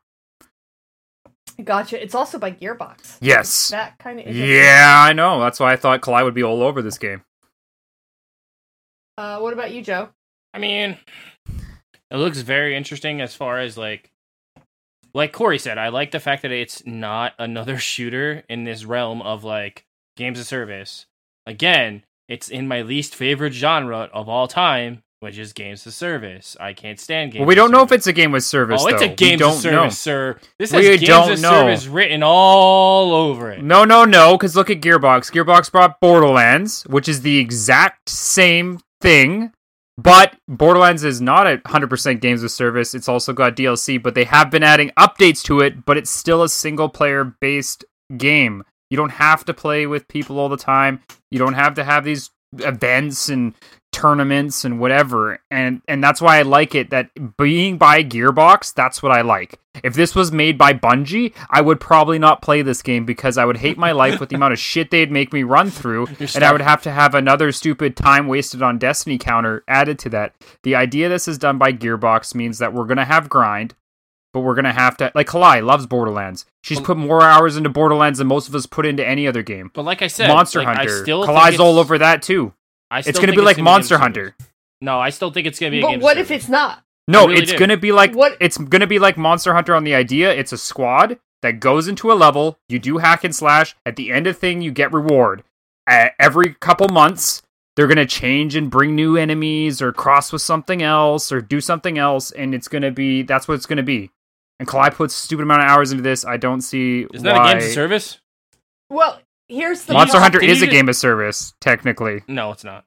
Gotcha. It's also by Gearbox. Yes. That kind of. Yeah, I know. That's why I thought Clyde would be all over this game. What about you, Joe? I mean, it looks very interesting as far as like Corey said, I like the fact that it's not another shooter in this realm of like games of service. Again, it's in my least favorite genre of all time, which is games of service. I can't stand games of service. Well, we don't know if it's a game of service, though. Oh, it's a game of service, sir. This has games of service written all over it. No, because look at Gearbox. Gearbox brought Borderlands, which is the exact same thing, but Borderlands is not 100% games of service. It's also got DLC, but they have been adding updates to it, but it's still a single-player-based game. You don't have to play with people all the time. You don't have to have these events and tournaments and whatever. And that's why I like it, that being by Gearbox, that's what I like. If this was made by Bungie, I would probably not play this game because I would hate my life with the amount of shit they'd make me run through. And I would have to have another stupid time wasted on Destiny counter added to that. The idea this is done by Gearbox means that we're going to have grind. But we're going to have to... Like, Kalai loves Borderlands. She's put more hours into Borderlands than most of us put into any other game. But like I said... Monster Hunter. Kalai's all over that, too. It's going to be like Monster Hunter. No, I still think it's going to be a game. But what if it's not? No, it's going to be like... What? It's going to be like Monster Hunter on the idea. It's a squad that goes into a level. You do hack and slash. At the end of the thing, you get reward. Every couple months... They're going to change and bring new enemies or cross with something else or do something else. And it's going to be... That's what it's going to be. And Clyde puts a stupid amount of hours into this. I don't see why... Is that a game of service? Well, here's the... Monster Hunter is a game of service, technically. No, it's not.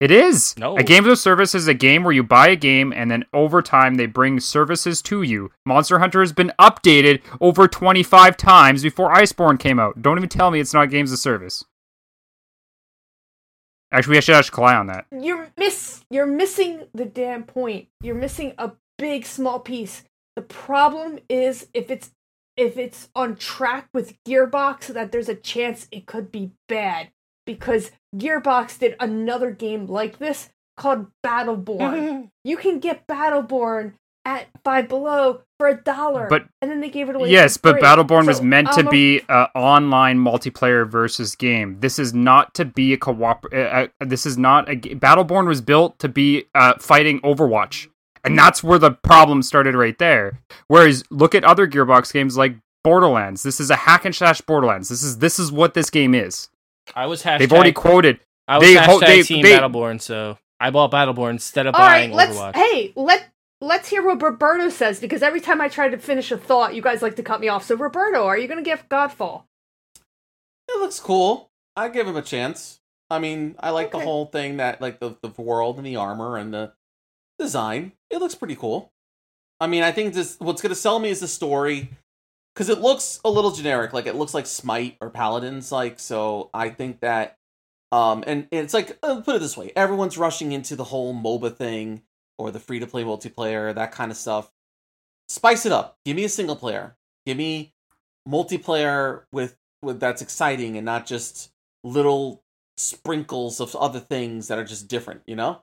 It is. No. A game of service is a game where you buy a game and then over time they bring services to you. Monster Hunter has been updated over 25 times before Iceborne came out. Don't even tell me it's not games of service. Actually, I should ask Kalai on that. You're missing the damn point. You're missing a big, small piece. The problem is if it's on track with Gearbox, that there's a chance it could be bad. Because Gearbox did another game like this called Battleborn. You can get Battleborn at Five Below for $1, but and then they gave it away. Yes, but Battleborn was meant to be an online multiplayer versus game. This is not to be a Battleborn was built to be fighting Overwatch, and that's where the problem started right there. Whereas look at other Gearbox games like Borderlands. This is a hack and slash Borderlands. This is what this game is. I was hashtag. They've already quoted. I was team Battleborn, so I bought Battleborn instead of buying Overwatch. Let's hear what Roberto says, because every time I try to finish a thought, you guys like to cut me off. So, Roberto, are you going to give Godfall? It looks cool. I give him a chance. I mean, I like the whole thing that, like, the world and the armor and the design. It looks pretty cool. I mean, I think what's going to sell me is the story, because it looks a little generic. Like, it looks like Smite or Paladins, like, so I think that, and it's like, put it this way, everyone's rushing into the whole MOBA thing. Or the free-to-play multiplayer, that kind of stuff. Spice it up. Give me a single player. Give me multiplayer with that's exciting and not just little sprinkles of other things that are just different, you know?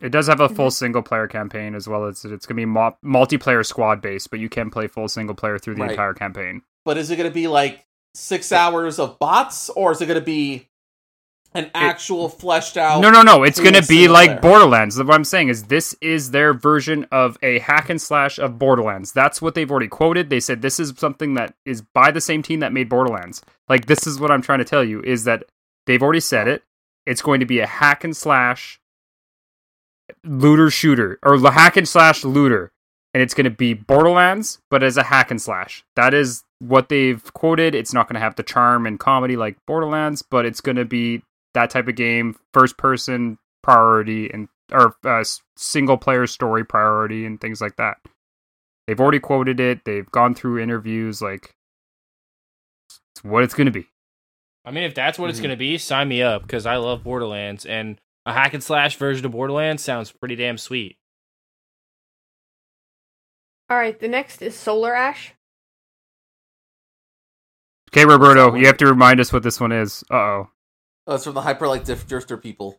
It does have a full single-player campaign as well. It's going to be multiplayer squad-based, but you can play full single-player through the entire campaign. But is it going to be like 6 hours of bots, or is it going to be an actual fleshed out... No. It's going to be like Borderlands. What I'm saying is this is their version of a hack and slash of Borderlands. That's what they've already quoted. They said this is something that is by the same team that made Borderlands. Like, this is what I'm trying to tell you, is that they've already said it. It's going to be a hack and slash looter shooter, or hack and slash looter. And it's going to be Borderlands, but as a hack and slash. That is what they've quoted. It's not going to have the charm and comedy like Borderlands, but it's going to be that type of game, first person priority, and or single player story priority, and things like that. They've already quoted it. They've gone through interviews. Like, it's what it's going to be. I mean, if that's what it's going to be, sign me up, because I love Borderlands, and a hack and slash version of Borderlands sounds pretty damn sweet. All right, the next is Solar Ash. Okay, Roberto, you have to remind us what this one is. Uh-oh. Oh, it's from the Hyperlight Drifter people.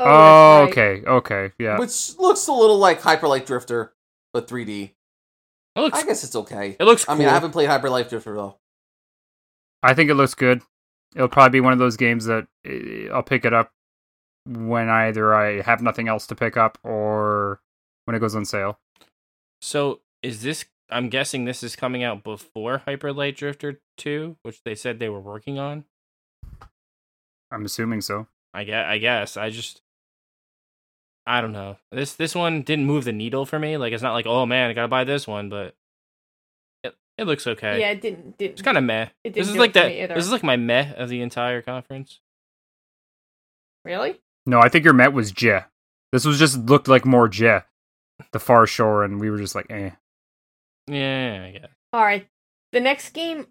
Oh, right. Okay, yeah. Which looks a little like Hyperlight Drifter, but 3D. I guess it's okay. It looks cool. I mean, I haven't played Hyperlight Drifter, though. I think it looks good. It'll probably be one of those games that I'll pick it up when either I have nothing else to pick up or when it goes on sale. So, is this... I'm guessing this is coming out before Hyper Light Drifter 2, which they said they were working on? I'm assuming so. I guess. I don't know. This one didn't move the needle for me. Like, it's not like, oh man, I gotta buy this one, but... It looks okay. Yeah, it didn't. It's kind of meh. This is like my meh of the entire conference. Really? No, I think your meh was Jet. This was just looked like more Jet. The Far Shore, and we were just like, eh. Yeah. Alright, the next game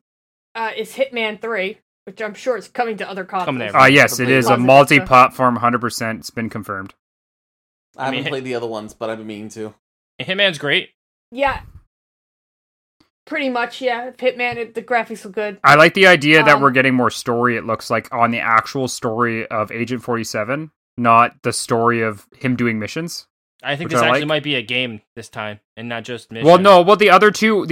is Hitman 3, which I'm sure is coming to other consoles. Yes, it is a multi-platform, 100%. It's been confirmed. I haven't played the other ones, but I've been meaning to. Hitman's great. Yeah. Pretty much, yeah. Hitman, the graphics look good. I like the idea that we're getting more story, it looks like, on the actual story of Agent 47, not the story of him doing missions. I think this actually might be a game this time, and not just mission. Well, no, the other two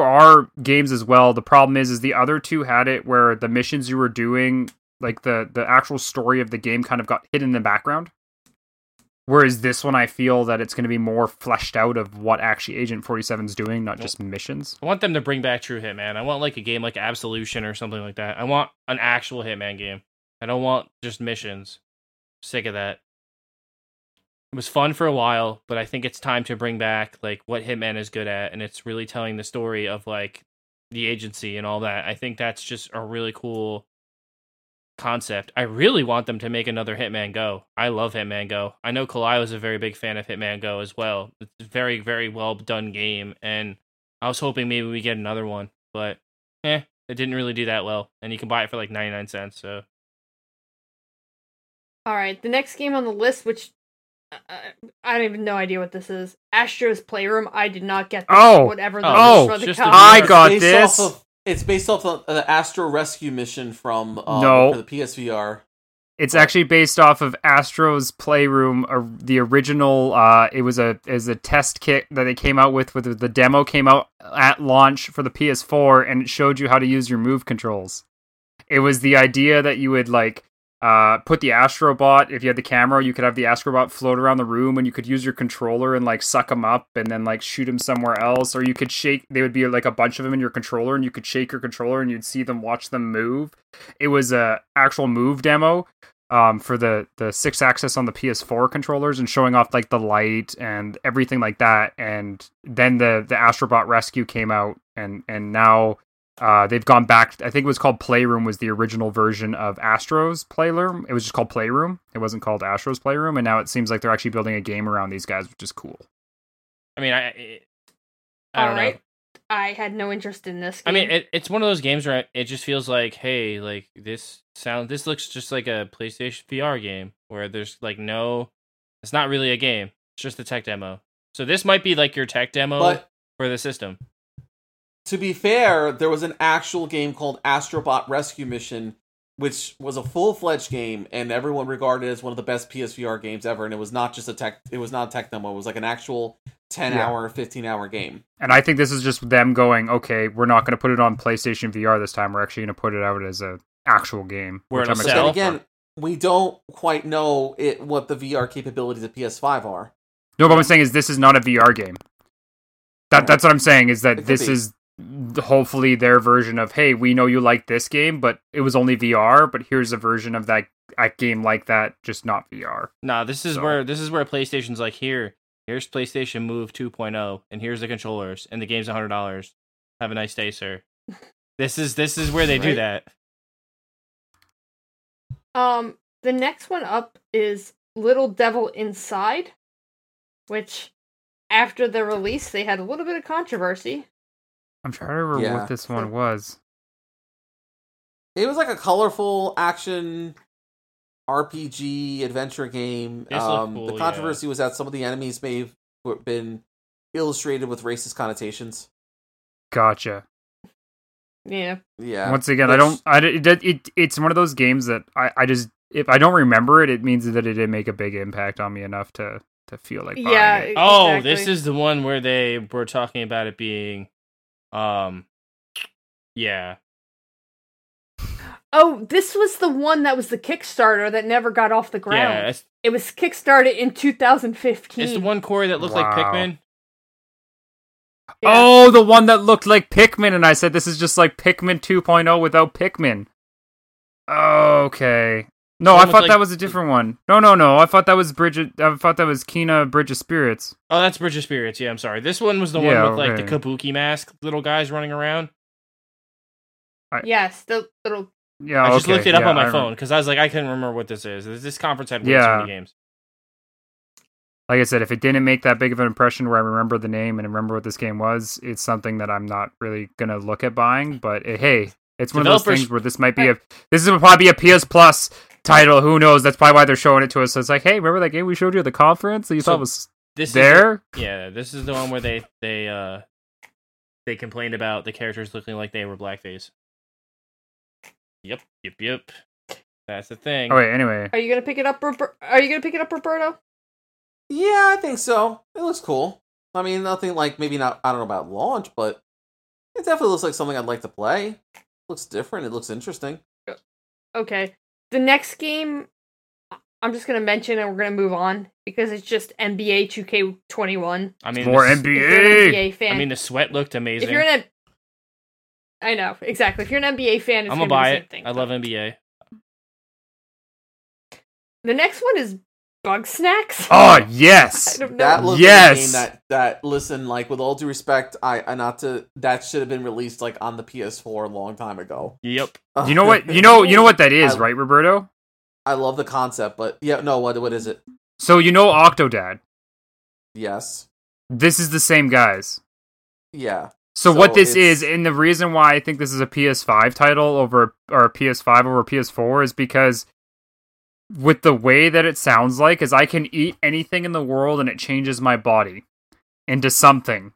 are games as well. The problem is the other two had it where the missions you were doing, like the actual story of the game kind of got hidden in the background. Whereas this one, I feel that it's going to be more fleshed out of what actually Agent 47's doing, not just missions. I want them to bring back True Hitman. I want like a game like Absolution or something like that. I want an actual Hitman game. I don't want just missions. I'm sick of that. It was fun for a while, but I think it's time to bring back like what Hitman is good at, and it's really telling the story of like the agency and all that. I think that's just a really cool concept. I really want them to make another Hitman Go. I love Hitman Go. I know Kalai was a very big fan of Hitman Go as well. It's a very, very well done game, and I was hoping maybe we get another one, but it didn't really do that well, and you can buy it for like 99 cents, so. All right, the next game on the list, which I don't even know idea what this is. Astro's Playroom. I did not get this. I got this. It's based off of the Astro Rescue mission from the PSVR. It's actually based off of Astro's Playroom, the original. It was a test kit that they came out with. The demo came out at launch for the PS4, and it showed you how to use your move controls. It was the idea that you would like. Put the Astrobot, if you had the camera, you could have the Astrobot float around the room, and you could use your controller and like suck him up and then like shoot him somewhere else, or you could shake, they would be like a bunch of them in your controller, and you could shake your controller and you'd see them, watch them move. It was a actual move demo for the 6-axis on the PS4 controllers, and showing off like the light and everything like that. And then the Astrobot Rescue came out, and now they've gone back. I think it was called Playroom, was the original version of Astro's Playroom. It was just called Playroom. It wasn't called Astro's Playroom. And now it seems like they're actually building a game around these guys, which is cool. I mean, I don't know. I had no interest in this game. I mean, it's one of those games where it just feels like, hey, like this looks just like a PlayStation VR game where there's like it's not really a game. It's just a tech demo. So this might be like your tech demo for the system. To be fair, there was an actual game called Astrobot Rescue Mission, which was a full-fledged game, and everyone regarded it as one of the best PSVR games ever, and it was not just it was not a tech demo, it was like an actual 10-hour, 15-hour game. And I think this is just them going, okay, we're not going to put it on PlayStation VR this time, we're actually going to put it out as a actual game. Where it'll sell. And again, we don't quite know what the VR capabilities of PS5 are. No, but what I'm saying is this is not a VR game. That's what I'm saying, is that this is hopefully their version of, hey, we know you like this game, but it was only VR, but here's a version of that game like that, just not VR. Nah, this is where PlayStation's like, here's PlayStation Move 2.0, and here's the controllers, and the game's $100. Have a nice day, sir. This is where they do that. The next one up is Little Devil Inside, which after the release they had a little bit of controversy. I'm trying to remember what this one was. It was like a colorful action RPG adventure game. Cool, the controversy was that some of the enemies may have been illustrated with racist connotations. Gotcha. Yeah. Once again, it's one of those games that I just, if I don't remember it, it means that it didn't make a big impact on me enough to feel like buying it. Oh, this is the one where they were talking about it being, Oh, this was the one that was the Kickstarter that never got off the ground. Yeah, it was kickstarted in 2015. It's the one, Corey, that looked like Pikmin. Yeah. Oh, the one that looked like Pikmin, and I said this is just like Pikmin 2.0 without Pikmin. Okay. No, I thought that was a different one. No. I thought that was Kena Bridge of Spirits. Oh, that's Bridge of Spirits. Yeah, I'm sorry. This one was the one with like the kabuki mask, little guys running around. Yes, the little... Yeah, I just looked it up on my phone, because I was like, I couldn't remember what this is. This conference had way too many games. Like I said, if it didn't make that big of an impression where I remember the name and remember what this game was, it's something that I'm not really going to look at buying. But hey, it's one of those things where this might be this is probably a PS Plus title. Who knows? That's probably why they're showing it to us. So it's like, hey, remember that game we showed you at the conference that you thought was there? This is the one where they complained about the characters looking like they were blackface. Yep. That's the thing. All right. Anyway, are you going to pick it up? Roberto? Yeah, I think so. It looks cool. I mean, nothing like, maybe not, I don't know about launch, but it definitely looks like something I'd like to play. It looks different. It looks interesting. Okay. The next game, I'm just going to mention and we're going to move on because it's just NBA 2K21. I mean, more NBA! NBA fan. I mean, the sweat looked amazing. If you're I know, exactly. If you're an NBA fan, it's going to be the same thing. I love NBA. The next one is Bug Snacks? Oh, yes. I don't know. That looks like a game that, listen, like, with all due respect, that should have been released, like, on the PS4 a long time ago. Yep. You know what, you know what that is, right, Roberto? I love the concept, but, what is it? So, you know Octodad? Yes. This is the same guys. Yeah. So what this is, and the reason why I think this is a PS5 title over PS4 is because with the way that it sounds like, is I can eat anything in the world and it changes my body into something.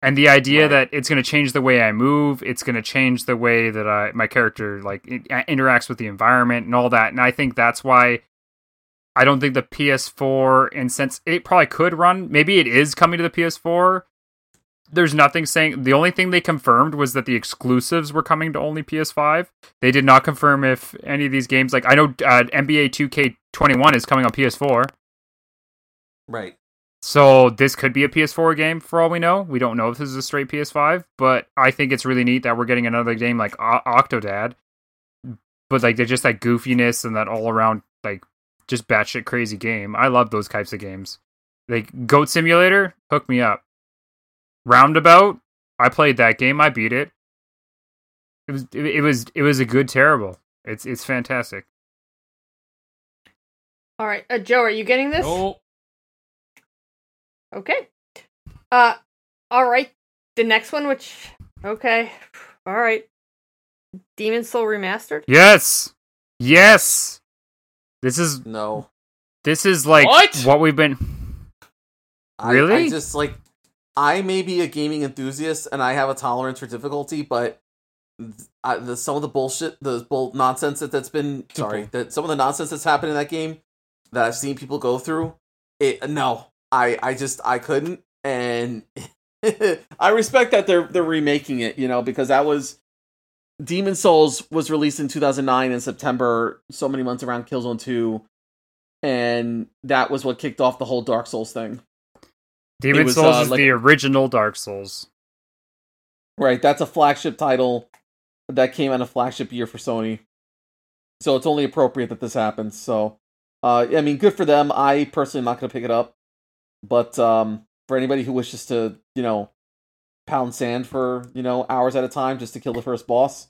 And the idea that it's going to change the way I move, it's going to change the way that my character interacts with the environment and all that. And I think that's why I don't think the PS4, and since it probably could run, maybe it is coming to the PS4. There's nothing saying, the only thing they confirmed was that the exclusives were coming to only PS5. They did not confirm if any of these games, like I know NBA 2K21 is coming on PS4. Right. So this could be a PS4 game for all we know. We don't know if this is a straight PS5, but I think it's really neat that we're getting another game like Octodad. But like they're just that goofiness and that all around like just batshit crazy game. I love those types of games. Like Goat Simulator, hook me up. Roundabout, I played that game. I beat it. It was a good terrible. It's fantastic. All right, Joe, are you getting this? No. Okay. All right. The next one, all right. Demon Soul Remastered. Yes. This is like what we've been. Really? I just like. I may be a gaming enthusiast, and I have a tolerance for difficulty, but some of the bullshit, some of the nonsense that's happened in that game that I've seen people go through, I couldn't, and I respect that they're remaking it, because that was Demon Souls was released in 2009 in September, so many months around Killzone 2, and that was what kicked off the whole Dark Souls thing. Demon Souls is the original Dark Souls. Right, that's a flagship title that came out a flagship year for Sony. So it's only appropriate that this happens. So, I mean, good for them. I personally am not going to pick it up. But for anybody who wishes to, you know, pound sand for, you know, hours at a time just to kill the first boss.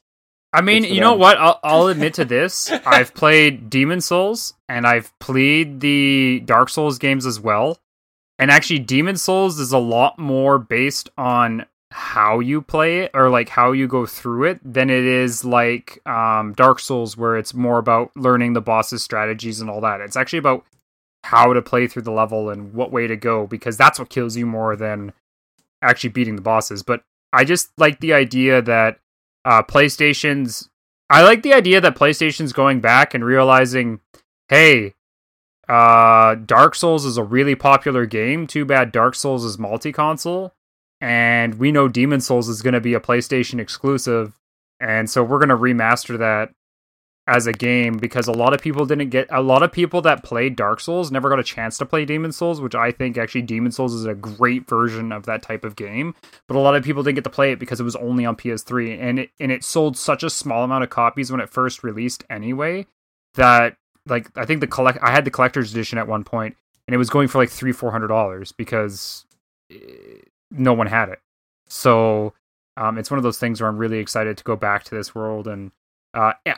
I mean, you know what? I'll admit to this. I've played Demon Souls, and I've played the Dark Souls games as well. And actually, Demon Souls is a lot more based on how you play it, or like how you go through it, than it is like Dark Souls, where it's more about learning the boss's strategies and all that. It's actually about how to play through the level and what way to go, because that's what kills you more than actually beating the bosses. But I just like the idea that PlayStation's going back and realizing, hey, Dark Souls is a really popular game. Too bad Dark Souls is multi-console. And we know Demon Souls is going to be a PlayStation exclusive, and so we're going to remaster that as a game, because a lot of people that played Dark Souls never got a chance to play Demon Souls, which I think actually Demon Souls is a great version of that type of game. But a lot of people didn't get to play it because it was only on PS3, and it sold such a small amount of copies when it first released anyway, that like I think I had the collector's edition at one point, and it was going for like $300-$400 because no one had it. So it's one of those things where I'm really excited to go back to this world, and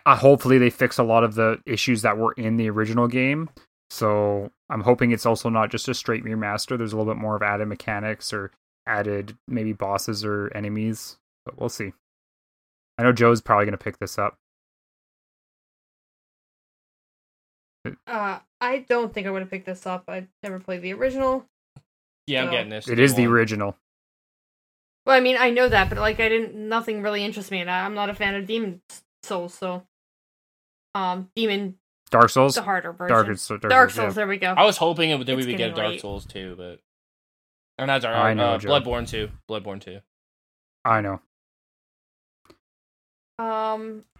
hopefully they fix a lot of the issues that were in the original game. So I'm hoping it's also not just a straight remaster. There's a little bit more of added mechanics or added maybe bosses or enemies, but we'll see. I know Joe's probably going to pick this up. I don't think I would have picked this up. I never played the original. Yeah, I'm getting this. It is the original. Well, I mean, I know that, but like, nothing really interests me, and I'm not a fan of Demon Souls, so. Dark Souls? The harder version. Dark Souls, yeah. There we go. I was hoping that we would get Dark Souls 2, but. Or not Dark Souls, Bloodborne 2. Bloodborne 2. I know.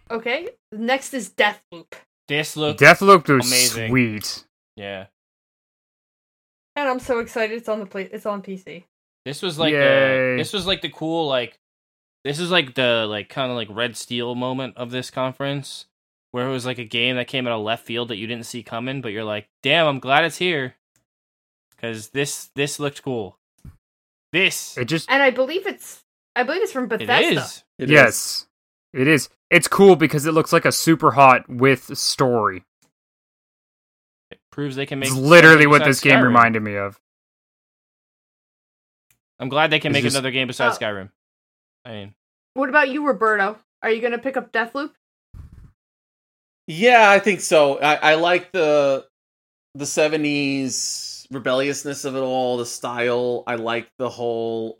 Okay, next is Deathloop. Deathloop is amazing. Sweet. Yeah. And I'm so excited it's on PC. This was like the cool this is like the Red Steel moment of this conference, where it was like a game that came out of left field that you didn't see coming, but you're like, damn, I'm glad it's here, because this looked cool. And I believe it's from Bethesda. It is. It is. It's cool because it looks like a super hot with story. Proves they can make. It's literally what this game reminded me of. I'm glad they can make another game besides Skyrim. I mean, what about you, Roberto? Are you going to pick up Deathloop? Yeah, I think so. I like the 70s rebelliousness of it all, the style. I like the whole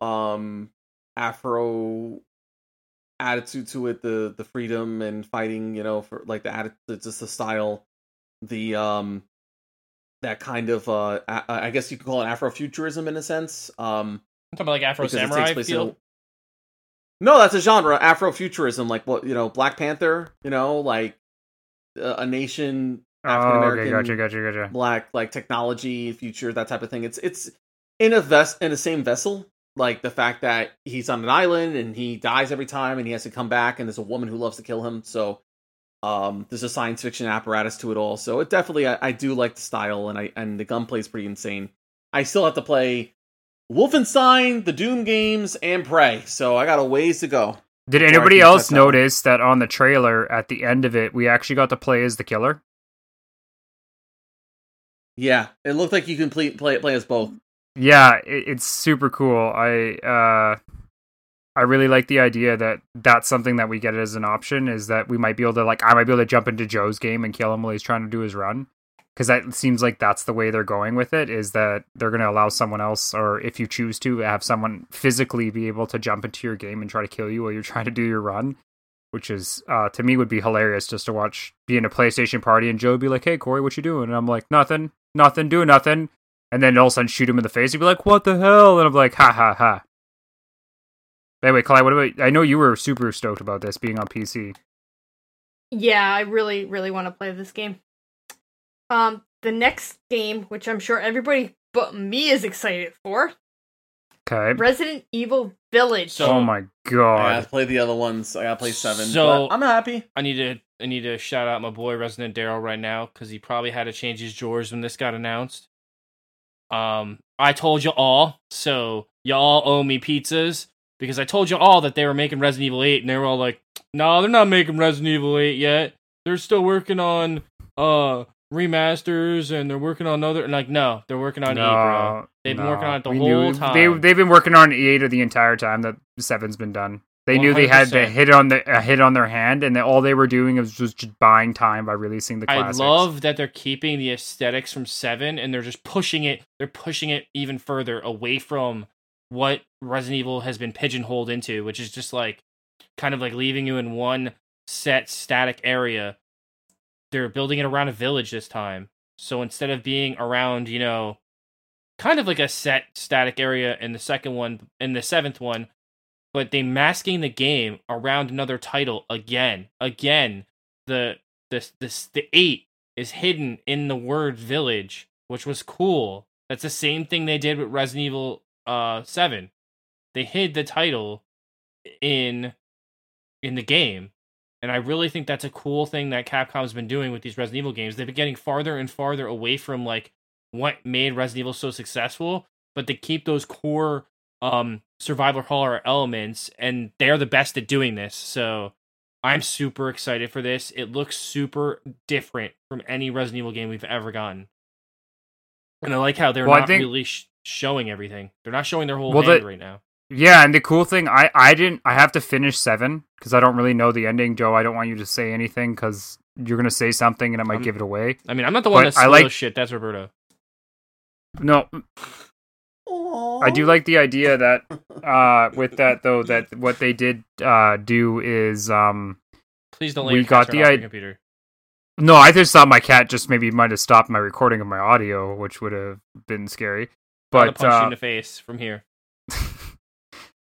Afro attitude to it, the freedom and fighting. You know, for like just the style, the that kind of, I guess you could call it Afrofuturism in a sense. I'm talking about like Afro Samurai feel? No, that's a genre. Afrofuturism, like what, you know, Black Panther, you know, like a nation, African-American, gotcha. Black, like technology, future, that type of thing. It's in the same vessel, like the fact that he's on an island and he dies every time and he has to come back and there's a woman who loves to kill him, so... there's a science fiction apparatus to it all, so it definitely I do like the style, and the gunplay is pretty insane. I still have to play Wolfenstein, the Doom games, and Prey, so I got a ways to go. Did anybody else notice that on the trailer at the end of it, we actually got to play as the killer? Yeah, it looked like you can play as both. Yeah, it's super cool. I really like the idea that that's something that we get as an option, is that we might be able to, like, I might be able to jump into Joe's game and kill him while he's trying to do his run. Because that seems like that's the way they're going with it, is that they're going to allow someone else, or if you choose to, have someone physically be able to jump into your game and try to kill you while you're trying to do your run. Which is, to me, would be hilarious just to watch, be in a PlayStation party and Joe would be like, hey, Corey, what you doing? And I'm like, nothing, doing nothing. And then all of a sudden shoot him in the face. He'd be like, what the hell? And I'm like, ha ha ha. By the way, Clyde, what about? I know you were super stoked about this being on PC. Yeah, I really, really want to play this game. The next game, which I'm sure everybody but me is excited for. Okay. Resident Evil Village. So, oh my god! I gotta play the other ones. I gotta play 7. So I'm happy. I need to shout out my boy Resident Daryl right now because he probably had to change his drawers when this got announced. I told you all, so y'all owe me pizzas because I told you all that they were making Resident Evil 8, and they were all like, "No, they're not making Resident Evil 8 yet. They're still working on remasters, and they're working on other." And like, no, they're working on 8, bro. They've been working on it the whole time. They've been working on 8 the entire time that 7's been done. They 100%. Knew they had the hit on their hand, and all they were doing was just buying time by releasing the classics. I love that they're keeping the aesthetics from 7, and they're just pushing it. They're pushing it even further away from what Resident Evil has been pigeonholed into, which is just like kind of like leaving you in one set static area. They're building it around a village this time. So instead of being around, you know, kind of like a set static area in the second one, in the 7th one, but they masking the game around another title again. The 8 is hidden in the word village, which was cool. That's the same thing they did with Resident Evil 7. They hid the title in the game, and I really think that's a cool thing that Capcom's been doing with these Resident Evil games. They've been getting farther and farther away from like what made Resident Evil so successful, but they keep those core survival horror elements, and they're the best at doing this. So I'm super excited for this. It looks super different from any Resident Evil game we've ever gotten, and I like how they're showing everything. They're not showing their whole hand right now. Yeah, and the cool thing, I have to finish 7 because I don't really know the ending, Joe. I don't want you to say anything because you're gonna say something and I might give it away. I mean, I'm not the one that's shit. That's Roberto. No. Aww. I do like the idea that with that though, that what they did do is please don't let your cat turn off your computer. No, I just thought my cat just maybe might have stopped my recording of my audio, which would have been scary. But I'm gonna punch you in the face from here.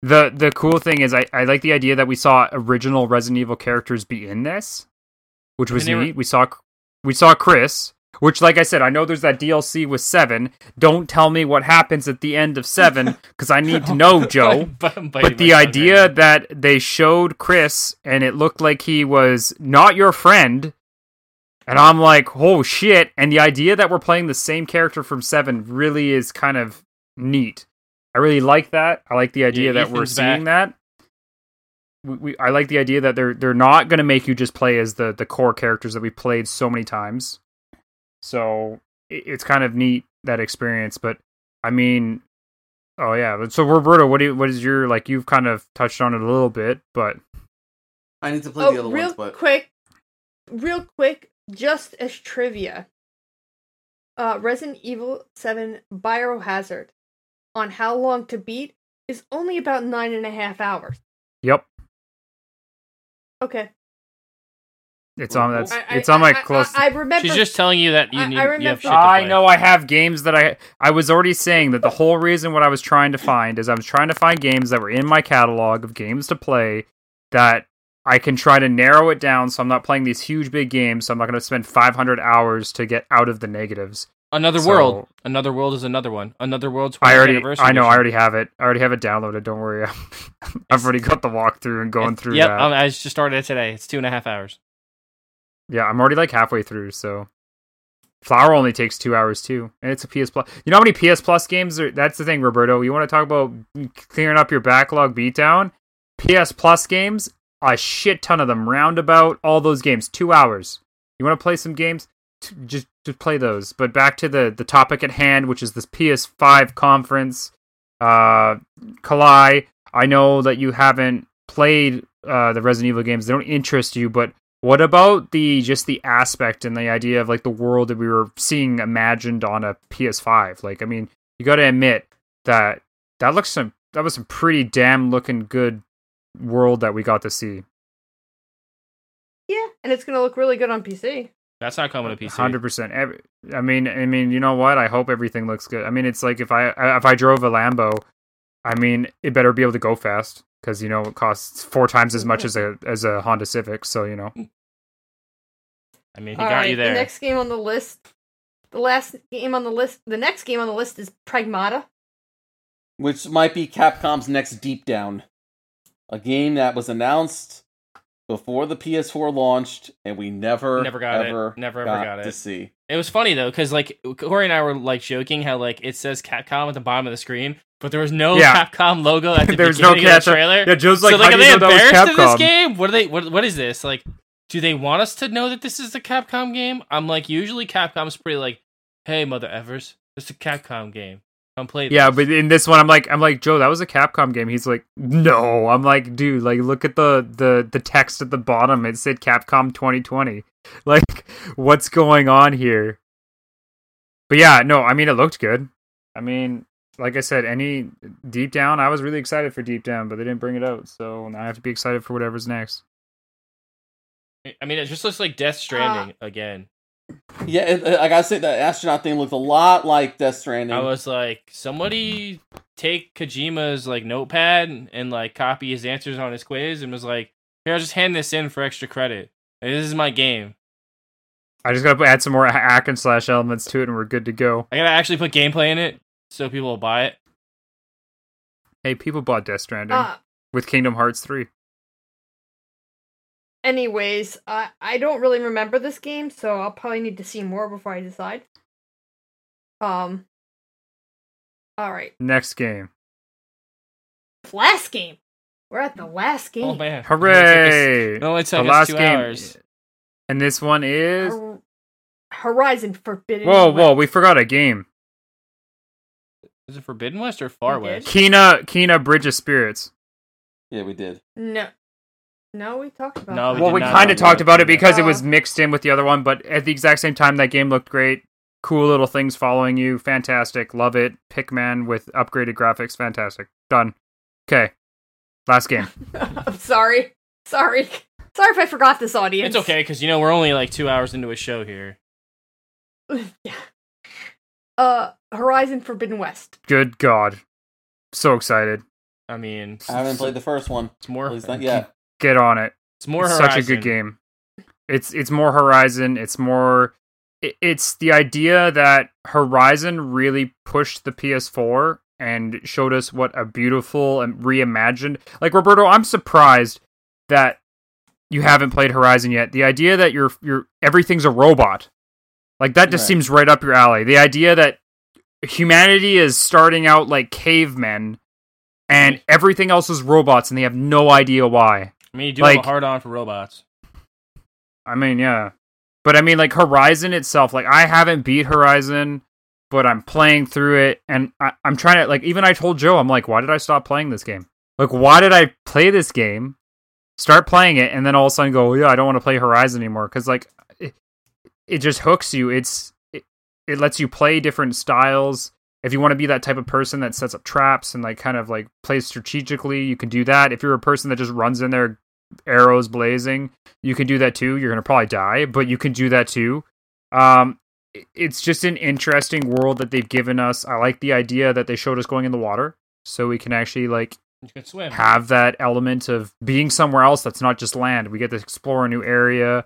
The cool thing is I like the idea that we saw original Resident Evil characters be in this, which was neat. We saw Chris, which, like I said, I know there's that DLC with 7. Don't tell me what happens at the end of 7, because I need to know, Joe. But the idea that they showed Chris, and it looked like he was not your friend, and I'm like, oh shit, and the idea that we're playing the same character from 7 really is kind of neat. I really like that. I like the idea that we're seeing that. I like the idea that they're not going to make you just play as the core characters that we played so many times. So it's kind of neat, that experience. But I mean, oh yeah. So Roberto, what is your, like, you've kind of touched on it a little bit, but I need to play the other ones. But real quick, just as trivia, Resident Evil 7 Biohazard on how long to beat is only about 9.5 hours. Yep. Okay. It's on that. It's on my close. I remember. She's just telling you that you need. You have shit to play. I know. I have games that I was already saying that the whole reason what I was trying to find is I was trying to find games that were in my catalog of games to play that I can try to narrow it down. So I'm not playing these huge big games. So I'm not going to spend 500 hours to get out of the negatives. Another World. Another World is another one. Another World's 20th anniversary. I know. Edition. I already have it. I already have it downloaded. Don't worry. I've already got the walkthrough and going through. Yep. That. I just started it today. It's 2.5 hours. Yeah, I'm already like halfway through, so... Flower only takes 2 hours, too. And it's a PS Plus. You know how many PS Plus games are... That's the thing, Roberto. You want to talk about clearing up your backlog beatdown? PS Plus games, a shit ton of them. Roundabout, all those games. 2 hours. You want to play some games? Just play those. But back to the topic at hand, which is this PS5 conference. Kalai, I know that you haven't played the Resident Evil games. They don't interest you, but... What about the aspect and the idea of like the world that we were seeing imagined on a PS5? Like, I mean, you got to admit that was some pretty damn looking good world that we got to see. Yeah, and it's gonna look really good on PC. That's not coming to PC. 100%. I mean, you know what? I hope everything looks good. I mean, it's like if I drove a Lambo, I mean, it better be able to go fast. because, you know, it costs 4 times as much as a Honda Civic, so, you know. I mean, he all got right, you there. The next game on the list is Pragmata. Which might be Capcom's next deep down. A game that was announced before the PS4 launched, and we never got it to see. It was funny, though, because, like, Corey and I were, like, joking how, like, it says Capcom at the bottom of the screen, but there was no Capcom logo at the beginning of the trailer. Yeah, Joe's like, so, like, are they embarrassed of this game? What is this? Like, do they want us to know that this is the Capcom game? I'm like, usually Capcom's pretty like, hey, mother effers, this is a Capcom game. Come play this. Yeah, but in this one, I'm like, Joe, that was a Capcom game. He's like, no. I'm like, dude, like, look at the text at the bottom. It said Capcom 2020. Like, what's going on here? But yeah, no, I mean, it looked good. I mean, like I said, any Deep Down, I was really excited for Deep Down, but they didn't bring it out. So now I have to be excited for whatever's next. I mean, it just looks like Death Stranding again. Yeah, I gotta say, the astronaut thing looked a lot like Death Stranding. I was like, somebody take Kojima's, like, notepad and, like, copy his answers on his quiz and was like, here, I'll just hand this in for extra credit. This is my game. I just gotta add some more hack and slash elements to it and we're good to go. I gotta actually put gameplay in it so people will buy it. Hey, people bought Death Stranding with Kingdom Hearts 3. Anyways, I don't really remember this game, so I'll probably need to see more before I decide. Alright. Next game. Last game! We're at the last game. Oh, man. Hooray! No, it's like us 2 hours. And this one is... Horizon Forbidden West. Whoa, we forgot a game. Is it Forbidden West or Far West? Kena Bridge of Spirits. Yeah, we did. No, we talked about it. Well, we kind of talked about it because it was mixed in with the other one, but at the exact same time, that game looked great. Cool little things following you. Fantastic. Love it. Pikmin with upgraded graphics. Fantastic. Done. Okay. Last game. I'm sorry. Sorry if I forgot this audience. It's okay, because, you know, we're only like 2 hours into a show here. Yeah. Horizon Forbidden West. Good God. So excited. I mean... I haven't played the first one. It's more... At least not yet. Get on it. It's more Horizon. Such a good game. It's more Horizon. It's more... It's the idea that Horizon really pushed the PS4 and showed us what a beautiful and reimagined... Like, Roberto, I'm surprised that you haven't played Horizon yet. The idea that you're everything's a robot. Like, that just seems right up your alley. The idea that humanity is starting out like cavemen and everything else is robots and they have no idea why. I mean, you do have a hard-on for robots. I mean, yeah. But I mean, like, Horizon itself, like, I haven't beat Horizon, but I'm playing through it, and I'm trying to, like, even I told Joe, I'm like, why did I stop playing this game? Like, why did I play this game, start playing it, and then all of a sudden go, yeah, I don't want to play Horizon anymore, because, like, it just hooks you. It lets you play different styles. If you want to be that type of person that sets up traps and, like, kind of, like, plays strategically, you can do that. If you're a person that just runs in there, arrows blazing, you can do that too. You're going to probably die, but you can do that too. It's just an interesting world that they've given us. I like the idea that they showed us going in the water, so we can actually, like, you can swim. Have that element of being somewhere else that's not just land. We get to explore a new area.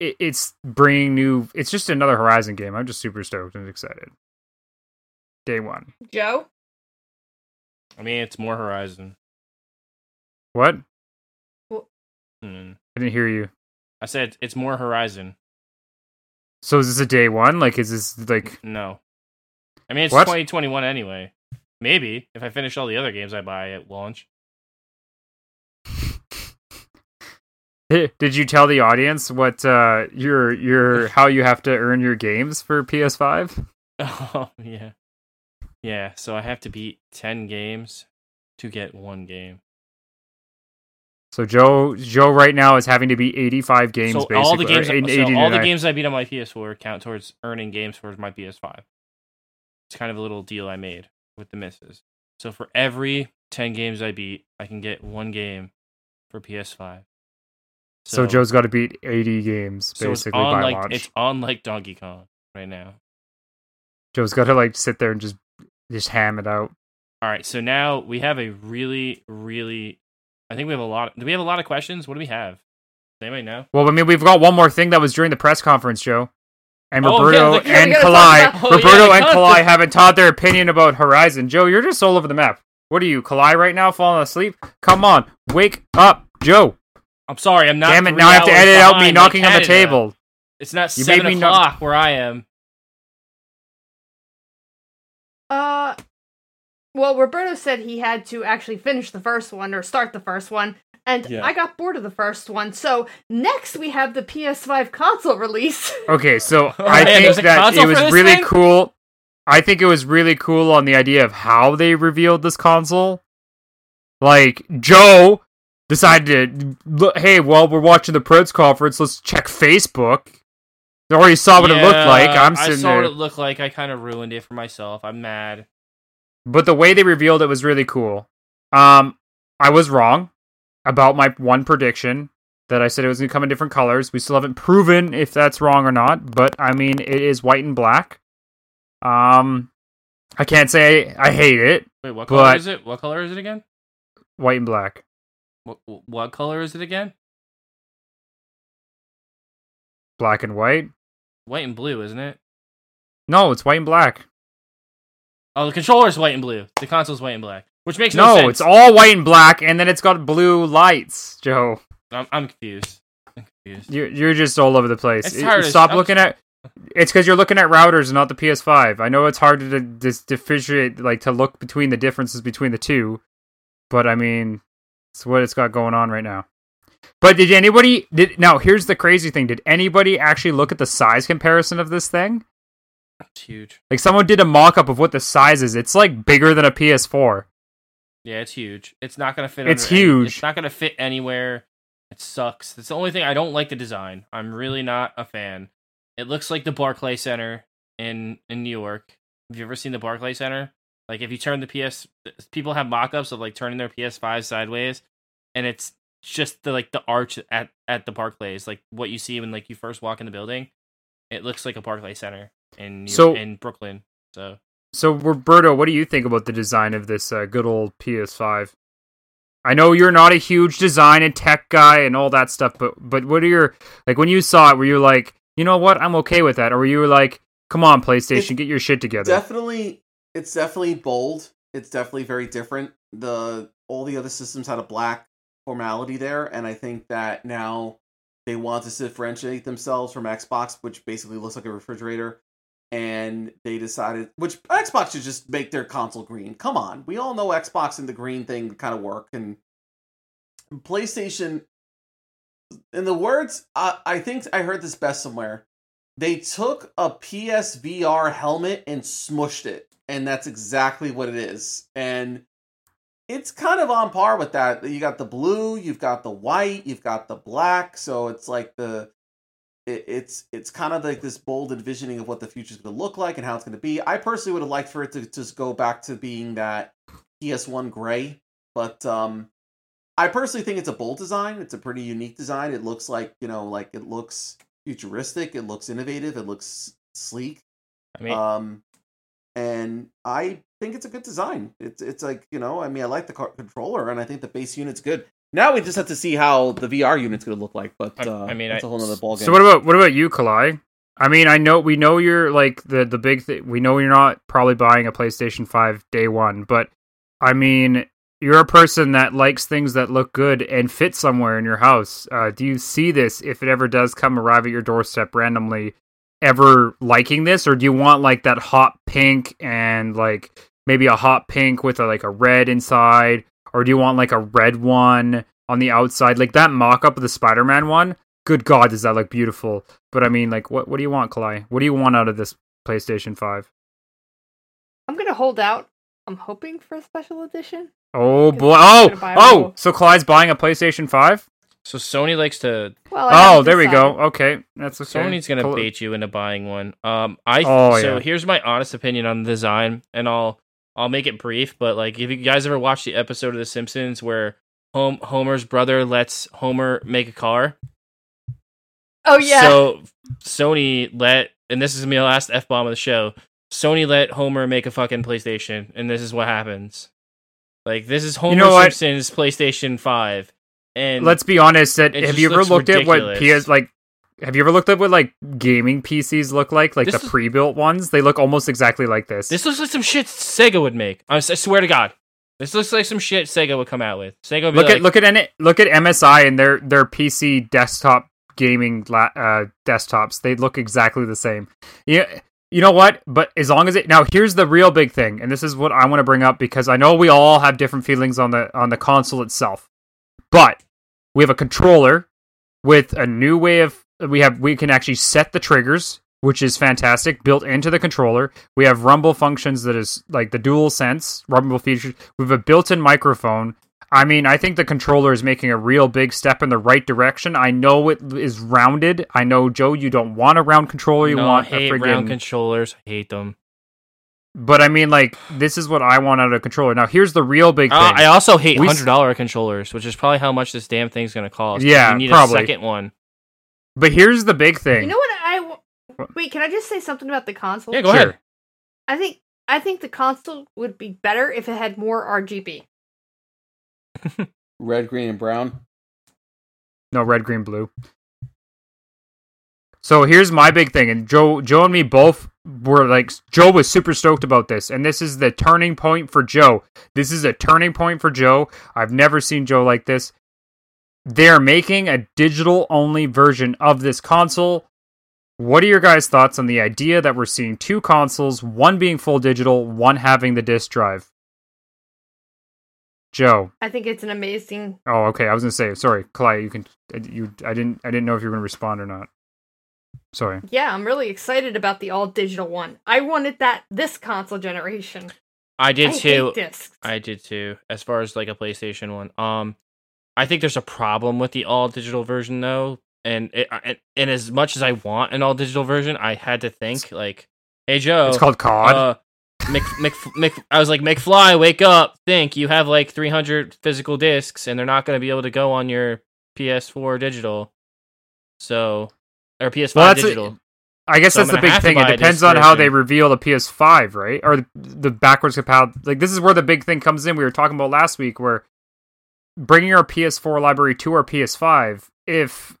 It's just another Horizon game. I'm just super stoked and excited. Day one. Joe? I mean, it's more Horizon. What? Well, I didn't hear you. I said it's more Horizon. So is this a day one? Like, is this, like... No. I mean, it's 2021 anyway. Maybe, if I finish all the other games I buy at launch. Did you tell the audience what your how you have to earn your games for PS5? Oh, yeah. Yeah, so I have to beat 10 games to get one game. So Joe right now is having to beat 85 games, basically. All the games I beat on my PS4 count towards earning games towards my PS5. It's kind of a little deal I made with the misses. So for every 10 games I beat, I can get one game for PS5. So Joe's got to beat 80 games, basically, by launch. It's on, like, Donkey Kong right now. Joe's got to, like, sit there and just ham it out. All right, so now we have a really I think we have a lot. Do we have a lot of questions? What do we have? Does anybody know? Well, I mean, we've got one more thing that was during the press conference, Joe. And Roberto and Kalai haven't taught their opinion about Horizon. Joe, you're just all over the map. What are you, Kalai right now, falling asleep? Come on, wake up, Joe. I'm sorry, I'm not. Damn it, now I have to edit out me knocking on the table. It's not 7 o'clock where I am. Well, Roberto said he had to actually finish the first one, or start the first one, and yeah. I got bored of the first one, so next we have the PS5 console release. Okay, so I think that it was really cool. I think it was really cool on the idea of how they revealed this console. Like, Joe decided to, hey, well, we're watching the press conference, let's check Facebook. I already saw what it looked like. I saw what it looked like. I kind of ruined it for myself. I'm mad. But the way they revealed it was really cool. I was wrong about my one prediction that I said it was going to come in different colors. We still haven't proven if that's wrong or not, but I mean, it is white and black. I can't say I hate it. Wait, what color is it? What color is it again? White and black. What color is it again? Black and white. White and blue, isn't it? No, it's white and black. Oh, the controller's white and blue. The console's white and black, which makes no sense. No, it's all white and black, and then it's got blue lights, Joe. I'm confused. You're just all over the place. It's because you're looking at routers and not the PS5. I know it's hard to differentiate, like to look between the differences between the two, but I mean, it's what it's got going on right now. But did anybody? Now here's the crazy thing. Did anybody actually look at the size comparison of this thing? It's huge. Like, someone did a mock-up of what the size is. It's, like, bigger than a PS4. Yeah, it's huge. It's not going to fit. It's huge. It's not going to fit anywhere. It sucks. That's the only thing. I don't like the design. I'm really not a fan. It looks like the Barclay Center in New York. Have you ever seen the Barclay Center? Like, if you turn the PS... People have mock-ups of, like, turning their PS5 sideways, and it's just, the arch at the Barclays. Like, what you see when, like, you first walk in the building. It looks like a Barclay Center. In Brooklyn. So Roberto, what do you think about the design of this good old PS5? I know you're not a huge design and tech guy and all that stuff, but what are your, like, when you saw it, were you like, you know what, I'm okay with that, or were you like, come on, PlayStation, get your shit together? It's definitely bold. It's definitely very different. All the other systems had a black formality there, and I think that now they want to differentiate themselves from Xbox, which basically looks like a refrigerator. And they decided, which Xbox should just make their console green. Come on, we all know Xbox and the green thing kind of work. And PlayStation, in the words, I think I heard this best somewhere. They took a PSVR helmet and smushed it, and that's exactly what it is. And it's kind of on par with that. You got the blue, you've got the white, you've got the black. So it's like it's kind of like this bold envisioning of what the future is going to look like and how it's going to be. I personally would have liked for it to just go back to being that PS1 gray, but I personally think it's a bold design. It's a pretty unique design. It looks like, it looks futuristic. It looks innovative. It looks sleek. I mean, and I think it's a good design. It's like, I like the controller, and I think the base unit's good. Now we just have to see how the VR unit's going to look like, but that's a whole other ballgame. So what about you, Kalai? I mean, we know you're like the big thing. We know you're not probably buying a PlayStation 5 day one, but I mean, you're a person that likes things that look good and fit somewhere in your house. Do you see this, if it ever does come arrive at your doorstep randomly, ever liking this, or do you want like that hot pink and like maybe a hot pink with a red inside? Or do you want, like, a red one on the outside? Like, that mock-up of the Spider-Man one, good God, does that look beautiful. But, I mean, like, what do you want, Kalai? What do you want out of this PlayStation 5? I'm going to hold out. I'm hoping for a special edition. Oh, boy. Oh, so Kalai's buying a PlayStation 5? So Sony likes to... Well, there we go. Okay, that's okay. Sony's going to bait you into buying one. Here's my honest opinion on the design, and I'll make it brief, but like, if you guys ever watched the episode of The Simpsons where Homer's brother lets Homer make a car. Oh yeah. So Sony and this is my last F-bomb of the show. Sony let Homer make a fucking PlayStation, and this is what happens. Like, this is Homer Simpson's PlayStation 5. And let's be honest, have you ever looked at what like gaming PCs look like? Like the pre-built ones, they look almost exactly like this. This looks like some shit Sega would make. I swear to God, this looks like some shit Sega would come out with. Sega would be look at MSI and their PC desktop gaming desktops. They look exactly the same. Yeah, you know what? But as long as it now, here's the real big thing, and this is what I want to bring up because I know we all have different feelings on the console itself, but we have a controller with a new way of. We can actually set the triggers, which is fantastic, built into the controller. We have rumble functions that is like the DualSense rumble features. We have a built-in microphone. I mean, I think the controller is making a real big step in the right direction. I know it is rounded. I know, Joe, you don't want a round controller. I hate round controllers. I hate them. But I mean, like, this is what I want out of a controller. Now, here's the real big thing. I also hate $100 controllers, which is probably how much this damn thing's going to cost. Yeah, you need a second one. But here's the big thing. You know what? Wait, can I just say something about the console? Yeah, go ahead. I think the console would be better if it had more RGB. Red, green, and brown? No, red, green, blue. So here's my big thing, and Joe and me both were like, Joe was super stoked about this, and this is the turning point for Joe. This is a turning point for Joe. I've never seen Joe like this. They're making a digital-only version of this console. What are your guys' thoughts on the idea that we're seeing two consoles, one being full digital, one having the disc drive? Joe. I think it's an amazing... Oh, okay. I was going to say, sorry, Kalai, you can... I didn't know if you were going to respond or not. Sorry. Yeah, I'm really excited about the all-digital one. I wanted that this console generation. I did too. Hate discs. I did too, as far as like a PlayStation one. I think there's a problem with the all-digital version, though, and as much as I want an all-digital version, I had to think, like, hey, Joe... It's called COD. I was like, McFly, wake up, think, you have, like, 300 physical discs, and they're not going to be able to go on your PS4 digital, so... Or PS5 digital. I guess so that's the big thing. It depends on how they reveal the PS5, right? Or the backwards compatible... Like, this is where the big thing comes in. We were talking about last week, where... Bringing our PS4 library to our PS5, if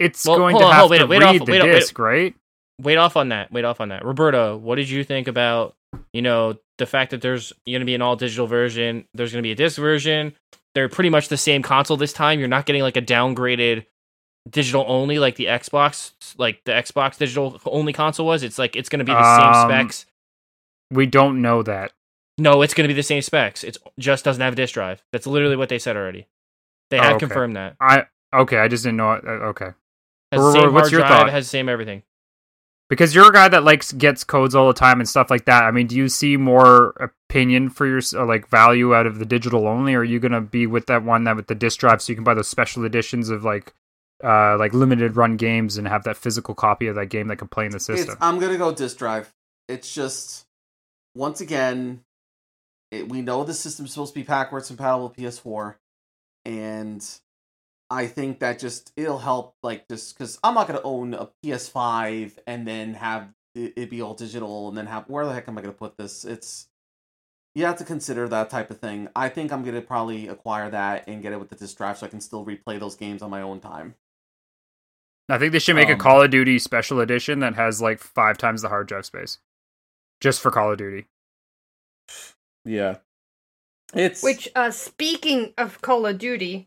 it's going to have to read the disc, right? Wait off on that. Roberto, what did you think about, you know, the fact that there's going to be an all-digital version, there's going to be a disc version, they're pretty much the same console this time, you're not getting, like, a downgraded digital-only, like the Xbox digital-only console was, it's, like, it's going to be the same specs. We don't know that. No, it's going to be the same specs. It just doesn't have a disc drive. That's literally what they said already. They have confirmed that. I just didn't know it. Okay. What's your thought? It has the same everything. Because you're a guy that gets codes all the time and stuff like that. I mean, do you see more opinion for your value out of the digital only, or are you going to be with that one that with the disc drive so you can buy those special editions of like limited run games and have that physical copy of that game that can play in the system? I'm going to go disc drive. It's just, once again... We know the system's supposed to be backwards compatible with PS4, and I think that just it'll help. Because I'm not going to own a PS5 and then have it be all digital, and then have where the heck am I going to put this? You have to consider that type of thing. I think I'm going to probably acquire that and get it with the disc drive, so I can still replay those games on my own time. I think they should make a Call of Duty special edition that has 5 times the hard drive space, just for Call of Duty. Yeah. Speaking of Call of Duty,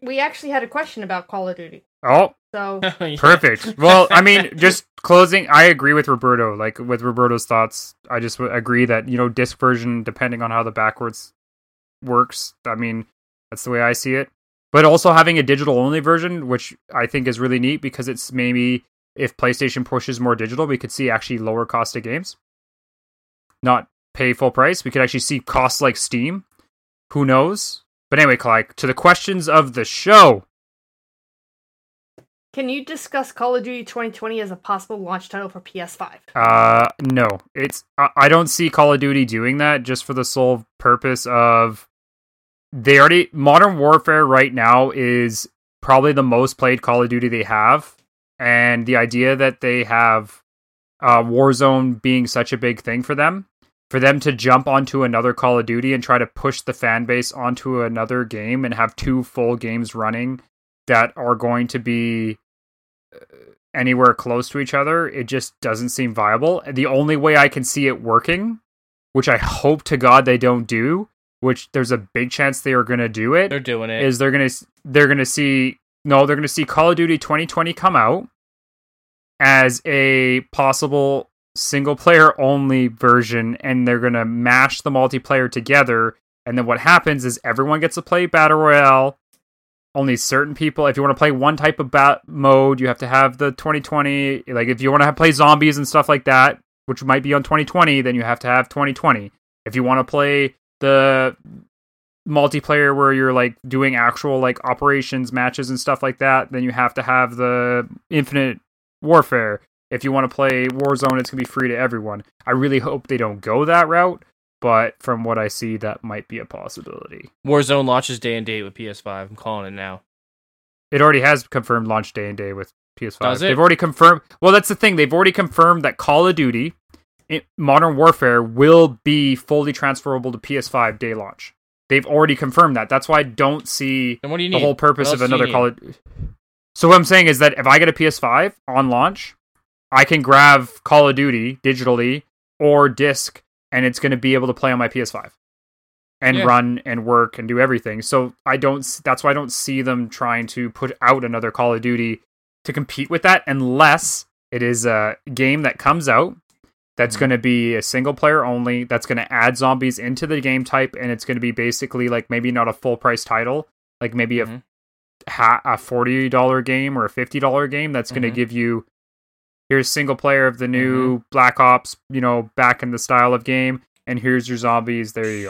we actually had a question about Call of Duty. Oh. So perfect. Well, I mean, just closing, I agree with Roberto. Like, with Roberto's thoughts, I just agree that, you know, disc version, depending on how the backwards works, I mean, that's the way I see it. But also having a digital-only version, which I think is really neat because it's maybe... If PlayStation pushes more digital, we could see actually lower cost of games. Not pay full price. We could actually see costs like Steam. Who knows? But anyway, Clyde, to the questions of the show. Can you discuss Call of Duty 2020 as a possible launch title for PS5? No. I don't see Call of Duty doing that just for the sole purpose of... Modern Warfare right now is probably the most played Call of Duty they have. and the idea that they have Warzone being such a big thing for them to jump onto another Call of Duty and try to push the fan base onto another game and have two full games running that are going to be anywhere close to each other, it just doesn't seem viable. The only way I can see it working, which I hope to God they don't do, which there's a big chance they are going to do it. They're doing it. Is they're going to see Call of Duty 2020 come out as a possible single player only version, and they're going to mash the multiplayer together, and then what happens is everyone gets to play Battle Royale. Only certain people, if you want to play one type of mode, you have to have the 2020. Like, if you want to play zombies and stuff like that, which might be on 2020, then you have to have 2020. If you want to play the multiplayer where you're, like, doing actual, like, operations matches and stuff like that, then you have to have the Infinite Warfare. If you want to play Warzone, it's going to be free to everyone. I really hope they don't go that route, but from what I see, that might be a possibility. Warzone launches day and date with PS5. I'm calling it now. It already has confirmed launch day and day with PS5. Does it? They've already confirmed... Well, that's the thing. They've already confirmed that Call of Duty, Modern Warfare, will be fully transferable to PS5 day launch. They've already confirmed that. That's why I don't see the whole purpose of another Call of Duty. So what I'm saying is that if I get a PS5 on launch, I can grab Call of Duty digitally or disc, and it's going to be able to play on my PS5 and run and work and do everything. So that's why I don't see them trying to put out another Call of Duty to compete with that, unless it is a game that comes out that's going to be a single player only, that's going to add zombies into the game type, and it's going to be basically like maybe not a full price title, like maybe a $40 game or a $50 game that's going to give you, here's single player of the new Black Ops, you know, back in the style of game, and here's your zombies. There you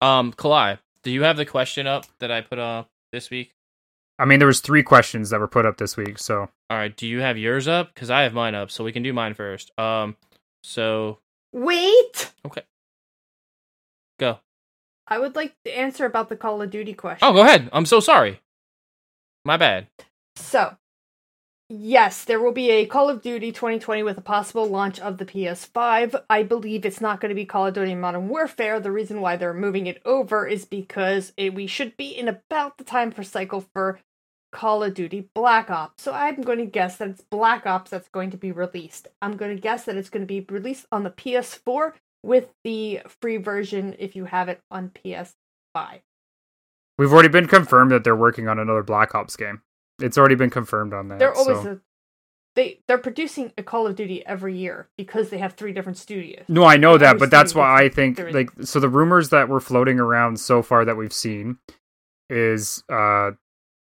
go. Kalai, do you have the question up that I put up this week? I mean, there was 3 questions that were put up this week, so. All right, do you have yours up? Because I have mine up, so we can do mine first. So. Wait. Okay. Go. I would like to answer about the Call of Duty question. Oh, go ahead. I'm so sorry. My bad. So. Yes, there will be a Call of Duty 2020 with a possible launch of the PS5. I believe it's not going to be Call of Duty Modern Warfare. The reason why they're moving it over is because we should be in about the time for cycle for Call of Duty Black Ops. So I'm going to guess that it's Black Ops that's going to be released. I'm going to guess that it's going to be released on the PS4 with the free version if you have it on PS5. We've already been confirmed that they're working on another Black Ops game. It's already been confirmed on that. They're always they're producing a Call of Duty every year because they have 3 different studios. No, I know that, but that's why I think so the rumors that were floating around so far that we've seen is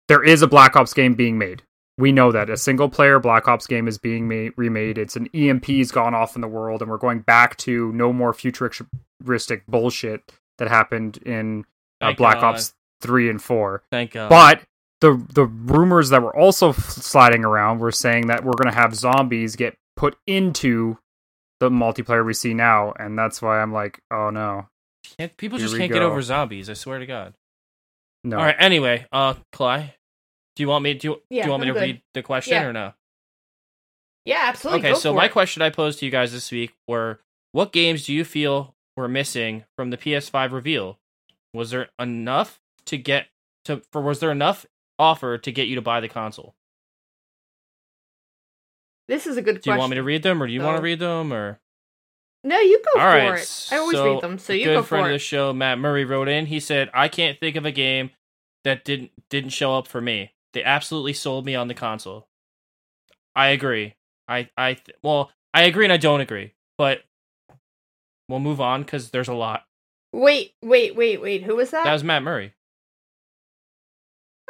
there is a Black Ops game being made. We know that a single player Black Ops game is being remade. It's an EMP's gone off in the world, and we're going back to no more futuristic bullshit that happened in Black Ops 3 and 4. Thank God. But the rumors that were also sliding around were saying that we're going to have zombies get put into the multiplayer we see now, and that's why I'm like, oh no. People just can't get over zombies, I swear to God. No. Alright, anyway, Clyde, do you want me to read the question or no? Yeah, absolutely. Okay, my question I posed to you guys this week were, what games do you feel were missing from the PS5 reveal? Was there enough offer to get you to buy the console? This is a good question. Do you want me to read them, or do you want to read them, or? No, you go for it. I always read them, so you go for it. A good friend of the show, Matt Murray, wrote in. He said, "I can't think of a game that didn't show up for me. They absolutely sold me on the console." I agree. I agree and I don't agree, but we'll move on because there's a lot. Wait. Who was that? That was Matt Murray.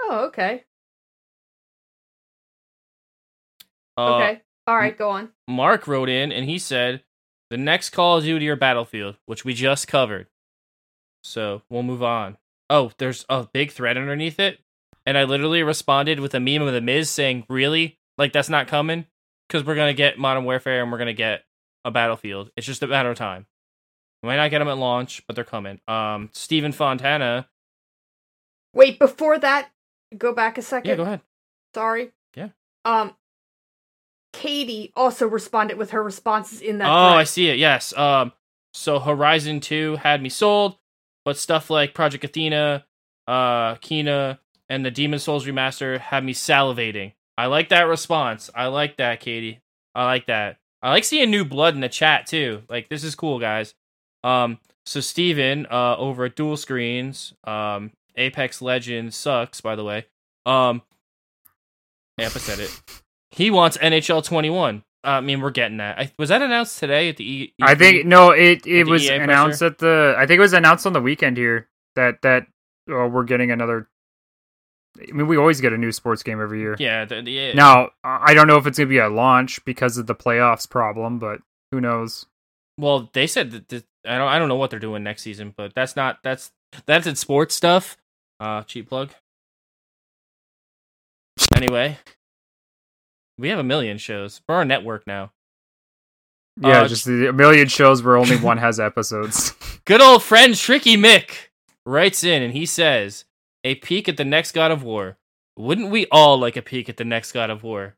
Oh, okay. Okay. All right, go on. Mark wrote in, and he said, the next Call of Duty or Battlefield, which we just covered. So, we'll move on. Oh, there's a big thread underneath it, and I literally responded with a meme of The Miz saying, really? Like, that's not coming? Because we're going to get Modern Warfare, and we're going to get a Battlefield. It's just a matter of time. We might not get them at launch, but they're coming. Stephen Fontana. Wait, before that, go back a second. Yeah, go ahead. Sorry. Yeah. Katie also responded with her responses in that. Oh, thread. I see it. Yes. So Horizon 2 had me sold, but stuff like Project Athena, Kena, and the Demon Souls remaster had me salivating. I like that response. I like that, Katie. I like that. I like seeing new blood in the chat too. Like, this is cool, guys. So Steven, over at Dual Screens, Apex Legends sucks, by the way. Ampa said it. He wants NHL 21. I mean, we're getting that. Was that announced today at the E? I think no. It was announced at the. I think it was announced on the weekend here that we're getting another. I mean, we always get a new sports game every year. Yeah. Now, I don't know if it's going to be a launch because of the playoffs problem, but who knows? Well, they said that I don't know what they're doing next season, but that's in sports stuff. Cheap plug. Anyway, we have a million shows. We're on network now. Yeah, just a million shows where only one has episodes. Good old friend Tricky Mick writes in and he says, a peek at the next God of War. Wouldn't we all like a peek at the next God of War?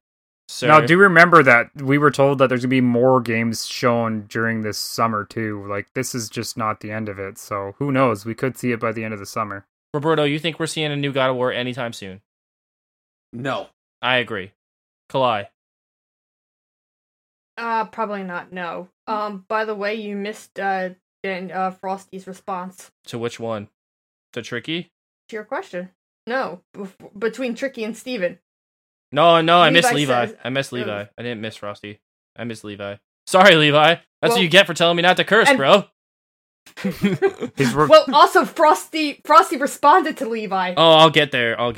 Sir? Now, do remember that we were told that there's going to be more games shown during this summer, too. Like, this is just not the end of it. So, who knows? We could see it by the end of the summer. Roberto, you think we're seeing a new God of War anytime soon? No. I agree. Kalai. Probably not, no. By the way, you missed Frosty's response. To which one? To Tricky? To your question. No. Between Tricky and Steven. No, I missed Levi. I missed Levi. I didn't miss Frosty. I missed Levi. Sorry, Levi. That's what you get for telling me not to curse, bro. Well, also Frosty responded to Levi. Oh, I'll get there. All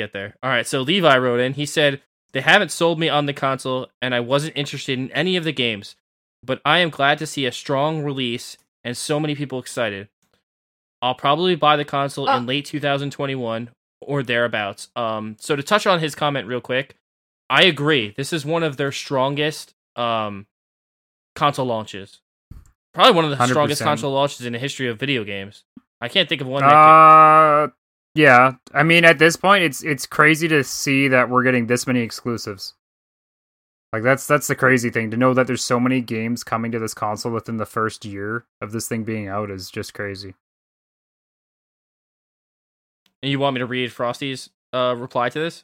right, so Levi wrote in. He said, they haven't sold me on the console, and I wasn't interested in any of the games, but I am glad to see a strong release and so many people excited. I'll probably buy the console in late 2021 or thereabouts. So to touch on his comment real quick, I agree. This is one of their strongest console launches. Probably one of the 100%. Strongest console launches in the history of video games. I can't think of one. Yeah. I mean, at this point, it's crazy to see that we're getting this many exclusives. Like, that's the crazy thing. To know that there's so many games coming to this console within the first year of this thing being out is just crazy. And you want me to read Frosty's reply to this?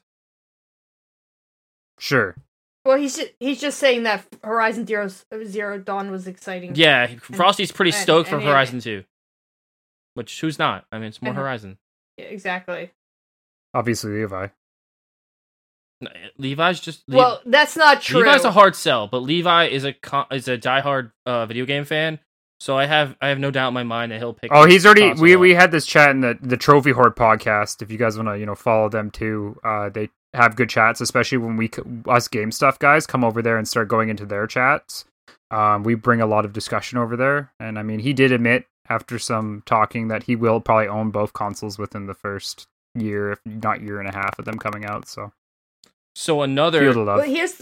Sure. Well, he's just saying that Horizon Zero Dawn was exciting. Yeah, Frosty's pretty stoked for Horizon 2. Which, who's not? I mean, it's more Horizon. Yeah, exactly. Obviously, Levi. No, Levi's just... Well, that's not true. Levi's a hard sell, but Levi is a diehard video game fan, so I have no doubt in my mind that he'll pick... Oh, he's already... We had this chat in the Trophy Horde podcast, if you guys want to follow them too. They have good chats, especially when us Game Stuff guys come over there and start going into their chats. We bring a lot of discussion over there, and I mean, he did admit after some talking that he will probably own both consoles within the first year, if not year and a half, of them coming out. So another... Well, here's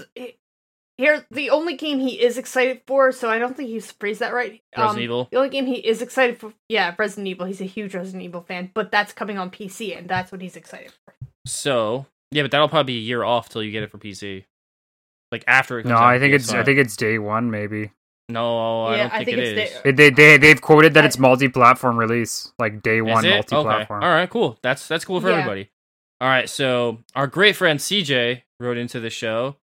the only game he is excited for, so I don't think he's phrased that right. Resident Evil. The only game he is excited for... Yeah, Resident Evil. He's a huge Resident Evil fan, but that's coming on PC, and that's what he's excited for. So... Yeah, but that'll probably be a year off till you get it for PC. Like after it comes out. I think it's day one maybe. No, I don't think it is. They've quoted that it's multi-platform release, like day one multi-platform. Okay. All right, cool. That's cool for everybody. All right, so our great friend CJ wrote into the show.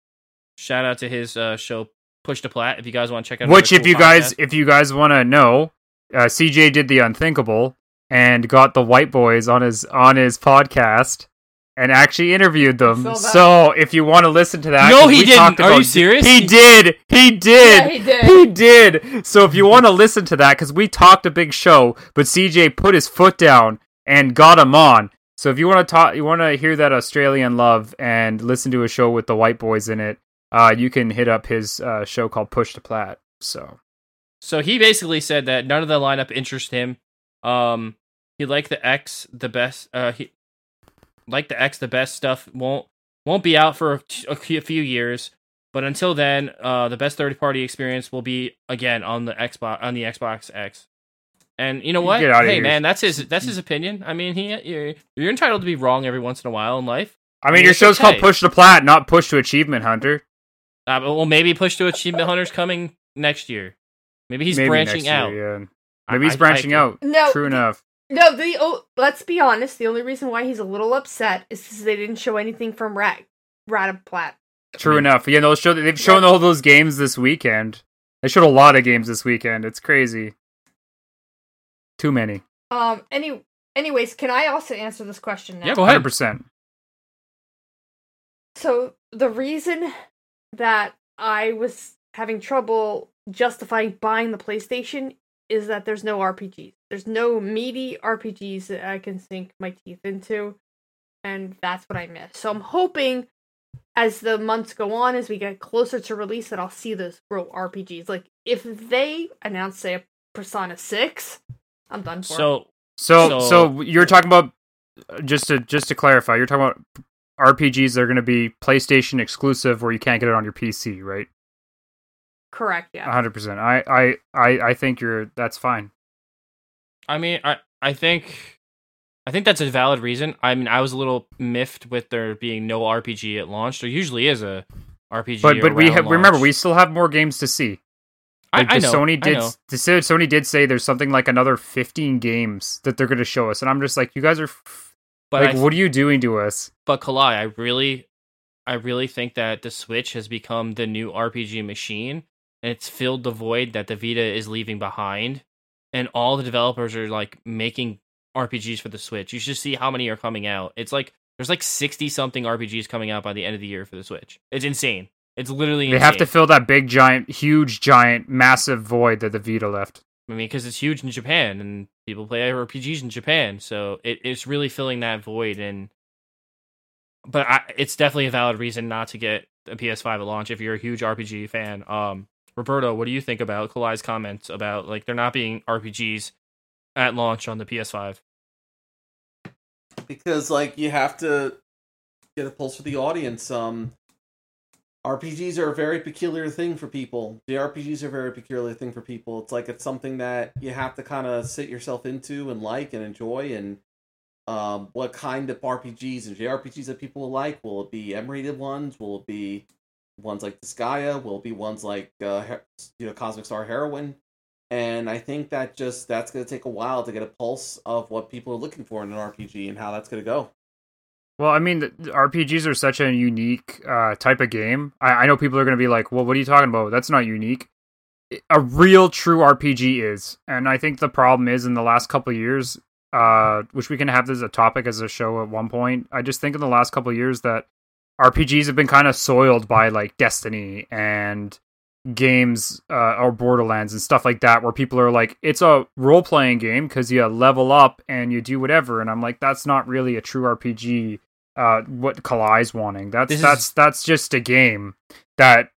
Shout out to his show Push to Plat. If you guys want to check out, if you guys want to know, CJ did the unthinkable and got the white boys on his podcast. And actually interviewed them. So if you want to listen to that... No, he didn't. Are you serious? He did. He did. Yeah, he did. So if you want to listen to that, because we talked a big show, but CJ put his foot down and got him on. So if you want to hear that Australian love and listen to a show with the white boys in it, you can hit up his show called Push to Plat. So he basically said that none of the lineup interests him. He liked the X the best. The best stuff won't be out for a few years, but until then, the best third-party experience will be again on the Xbox X. And you know what? Hey, man, that's his opinion. I mean, you're entitled to be wrong every once in a while in life. I mean, your show's called Push to Plat, not Push to Achievement Hunter. Well, maybe push to Achievement Hunter's coming next year. Maybe he's branching out. Yeah. Maybe he's branching out. No, true enough. No, let's be honest. The only reason why he's a little upset is because they didn't show anything from Rataplat. True enough. Yeah, they've shown all those games this weekend. They showed a lot of games this weekend. It's crazy. Too many. Anyways, can I also answer this question now? Yeah, go ahead. 100%. So, the reason that I was having trouble justifying buying the PlayStation is that there's no RPGs. There's no meaty RPGs that I can sink my teeth into, and that's what I miss. So I'm hoping, as the months go on, as we get closer to release, that I'll see those real RPGs. Like, if they announce, say, a Persona 6, I'm done for. So you're talking about, just to clarify, you're talking about RPGs that are going to be PlayStation exclusive where you can't get it on your PC, right? Correct, yeah. 100%. I think that's fine. I mean, I think that's a valid reason. I mean, I was a little miffed with there being no RPG at launch. There usually is a RPG. But remember, we still have more games to see. Like, Sony did say there's something like another 15 games that they're going to show us, and I'm just like, you guys are. What are you doing to us? But Kalai, I really think that the Switch has become the new RPG machine, and it's filled the void that the Vita is leaving behind. And all the developers are like making RPGs for the Switch. You should see how many are coming out. It's like there's like 60 something RPGs coming out by the end of the year for the Switch. It's insane. It's literally insane. They have to fill that big, giant, huge, giant, massive void that the Vita left. I mean, because it's huge in Japan, and people play RPGs in Japan, so it's really filling that void. But it's definitely a valid reason not to get a PS5 at launch if you're a huge RPG fan. Roberto, what do you think about Kalai's comments about like there not being RPGs at launch on the PS5? Because like you have to get a pulse for the audience. RPGs are a very peculiar thing for people. It's like it's something that you have to kind of sit yourself into and like and enjoy. And what kind of RPGs and JRPGs that people will like? Will it be M-rated ones? Will it be ones like Disgaea? Will it be ones like Cosmic Star Heroine? And I think that that's going to take a while to get a pulse of what people are looking for in an RPG and how that's going to go. Well, I mean, the RPGs are such a unique type of game. I know people are going to be like, well, what are you talking about? That's not unique. A real, true RPG is. And I think the problem is in the last couple of years, which we can have as a topic as a show at one point, I just think in the last couple of years that RPGs have been kind of soiled by like Destiny and games or Borderlands and stuff like that, where people are like, it's a role-playing game because you level up and you do whatever. And I'm like, that's not really a true RPG. What Kalai's wanting, that's just a game that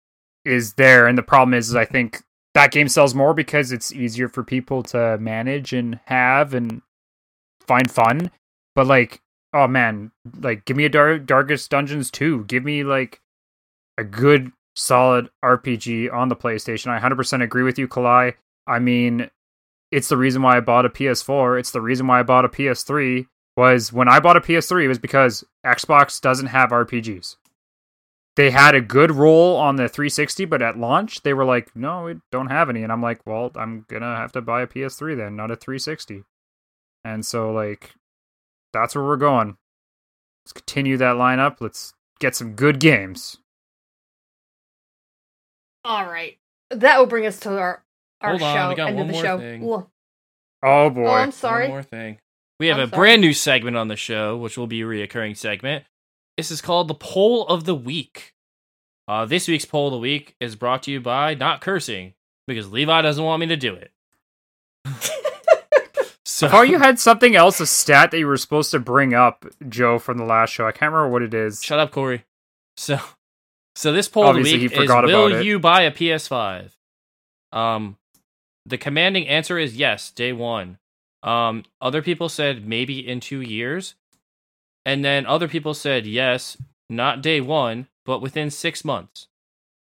is there. And the problem is I think that game sells more because it's easier for people to manage and have and find fun. But like, oh man, like give me a Darkest Dungeons 2. Give me like a good solid RPG on the PlayStation. I 100% agree with you, Kalai. I mean, it's the reason why I bought a PS4. It's the reason why I bought a PS3. Was when I bought a PS3, it was because Xbox doesn't have RPGs. They had a good roll on the 360, but at launch, they were like, no, we don't have any. And I'm like, well, I'm going to have to buy a PS3 then, not a 360. And so, like, that's where we're going. Let's continue that lineup. Let's get some good games. All right. That will bring us to our show. Hold on, we got one more thing. Oh, boy. Oh, I'm sorry. One more thing. We have a brand new segment on the show, which will be a reoccurring segment. This is called the Poll of the Week. This week's Poll of the Week is brought to you by Not Cursing, because Levi doesn't want me to do it. So how you had something else, a stat that you were supposed to bring up, Joe, from the last show. I can't remember what it is. Shut up, Corey. So this Poll of the Week is, will you buy a PS5? The commanding answer is yes, day one. Other people said maybe in 2 years, and then other people said yes, not day one, but within 6 months.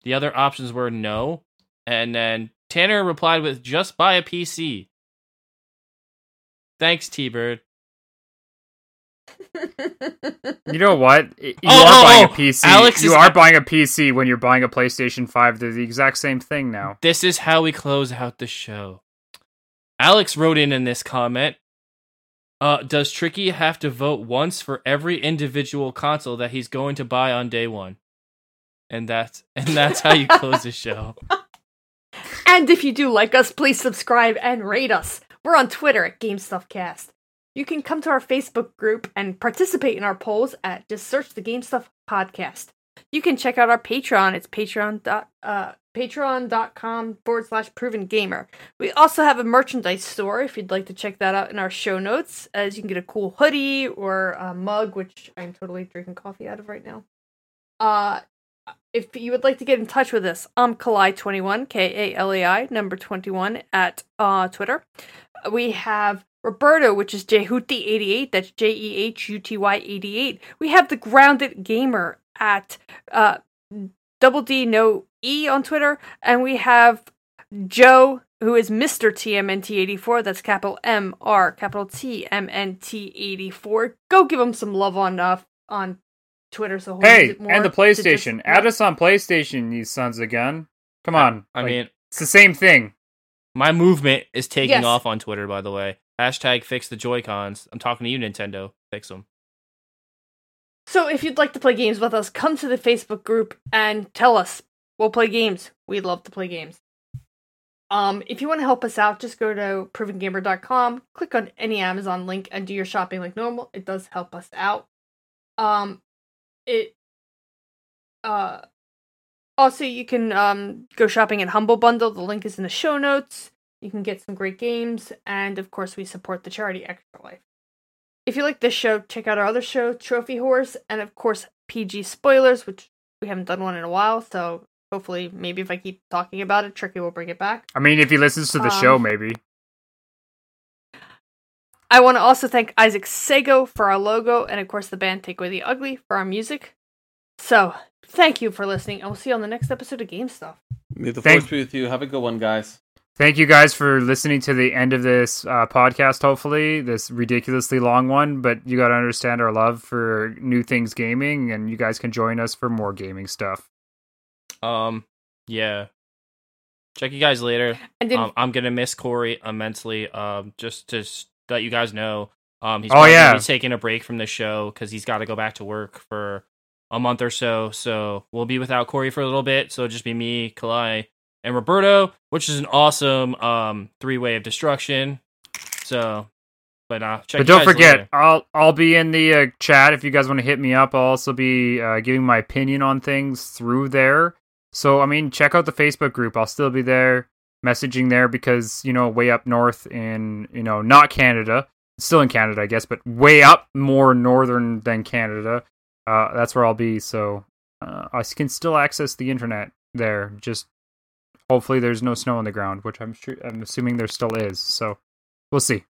The other options were no, and then Tanner replied with just buy a PC. Thanks, T-Bird. You know what? You are buying a PC. Alex, you are buying a PC when you're buying a PlayStation 5. They're the exact same thing now. This is how we close out the show. Alex wrote in this comment, does Tricky have to vote once for every individual console that he's going to buy on day one? And that's how you close the show. And if you do like us, please subscribe and rate us. We're on Twitter at GameStuffCast. You can come to our Facebook group and participate in our polls at just search the Game Stuff podcast. You can check out our Patreon. It's patreon.com/provengamer. We also have a merchandise store if you'd like to check that out in our show notes, as you can get a cool hoodie or a mug, which I'm totally drinking coffee out of right now. If you would like to get in touch with us, I'm Kalai21, K-A-L-A-I, number 21, at Twitter. We have Roberto, which is Jehuti88, that's J-E-H-U-T-Y-88. We have the Grounded Gamer at double D, no E on Twitter. And we have Joe, who is Mr. TMNT84, that's capital M-R, capital T-M-N-T-84. Go give him some love on Twitter. So hey, more and the PlayStation. Add us on PlayStation, you sons of a gun. Come on. I mean, it's the same thing. My movement is taking off on Twitter, by the way. Hashtag fix the Joy-Cons. I'm talking to you, Nintendo. Fix them. So if you'd like to play games with us, come to the Facebook group and tell us. We'll play games. We'd love to play games. If you want to help us out, just go to provengamer.com, click on any Amazon link, and do your shopping like normal. It does help us out. Also, you can go shopping at Humble Bundle. The link is in the show notes. You can get some great games, and of course, we support the charity Extra Life. If you like this show, check out our other show, Trophy Horse, and of course, PG Spoilers, which we haven't done one in a while, so hopefully, maybe if I keep talking about it, Tricky will bring it back. I mean, if he listens to the show, maybe. I want to also thank Isaac Sego for our logo, and of course, the band Take Away the Ugly for our music. So, thank you for listening, and we'll see you on the next episode of Game Stuff. May the force be with you. Have a good one, guys. Thank you guys for listening to the end of this podcast, hopefully, this ridiculously long one, but you got to understand our love for new things gaming, and you guys can join us for more gaming stuff. Yeah. Check you guys later. I'm going to miss Corey immensely, just to let you guys know. He's going to be taking a break from the show because he's got to go back to work for a month or so, so we'll be without Corey for a little bit, so just be me, Kalai, and Roberto, which is an awesome three-way of destruction. So, but don't forget, later. I'll be in the chat if you guys want to hit me up. I'll also be giving my opinion on things through there. So, I mean, check out the Facebook group. I'll still be there, messaging there because, you know, way up north in, you know, not Canada. Still in Canada, I guess, but way up more northern than Canada. That's where I'll be. So, I can still access the internet there. Just hopefully there's no snow on the ground, which I'm assuming there still is. So we'll see.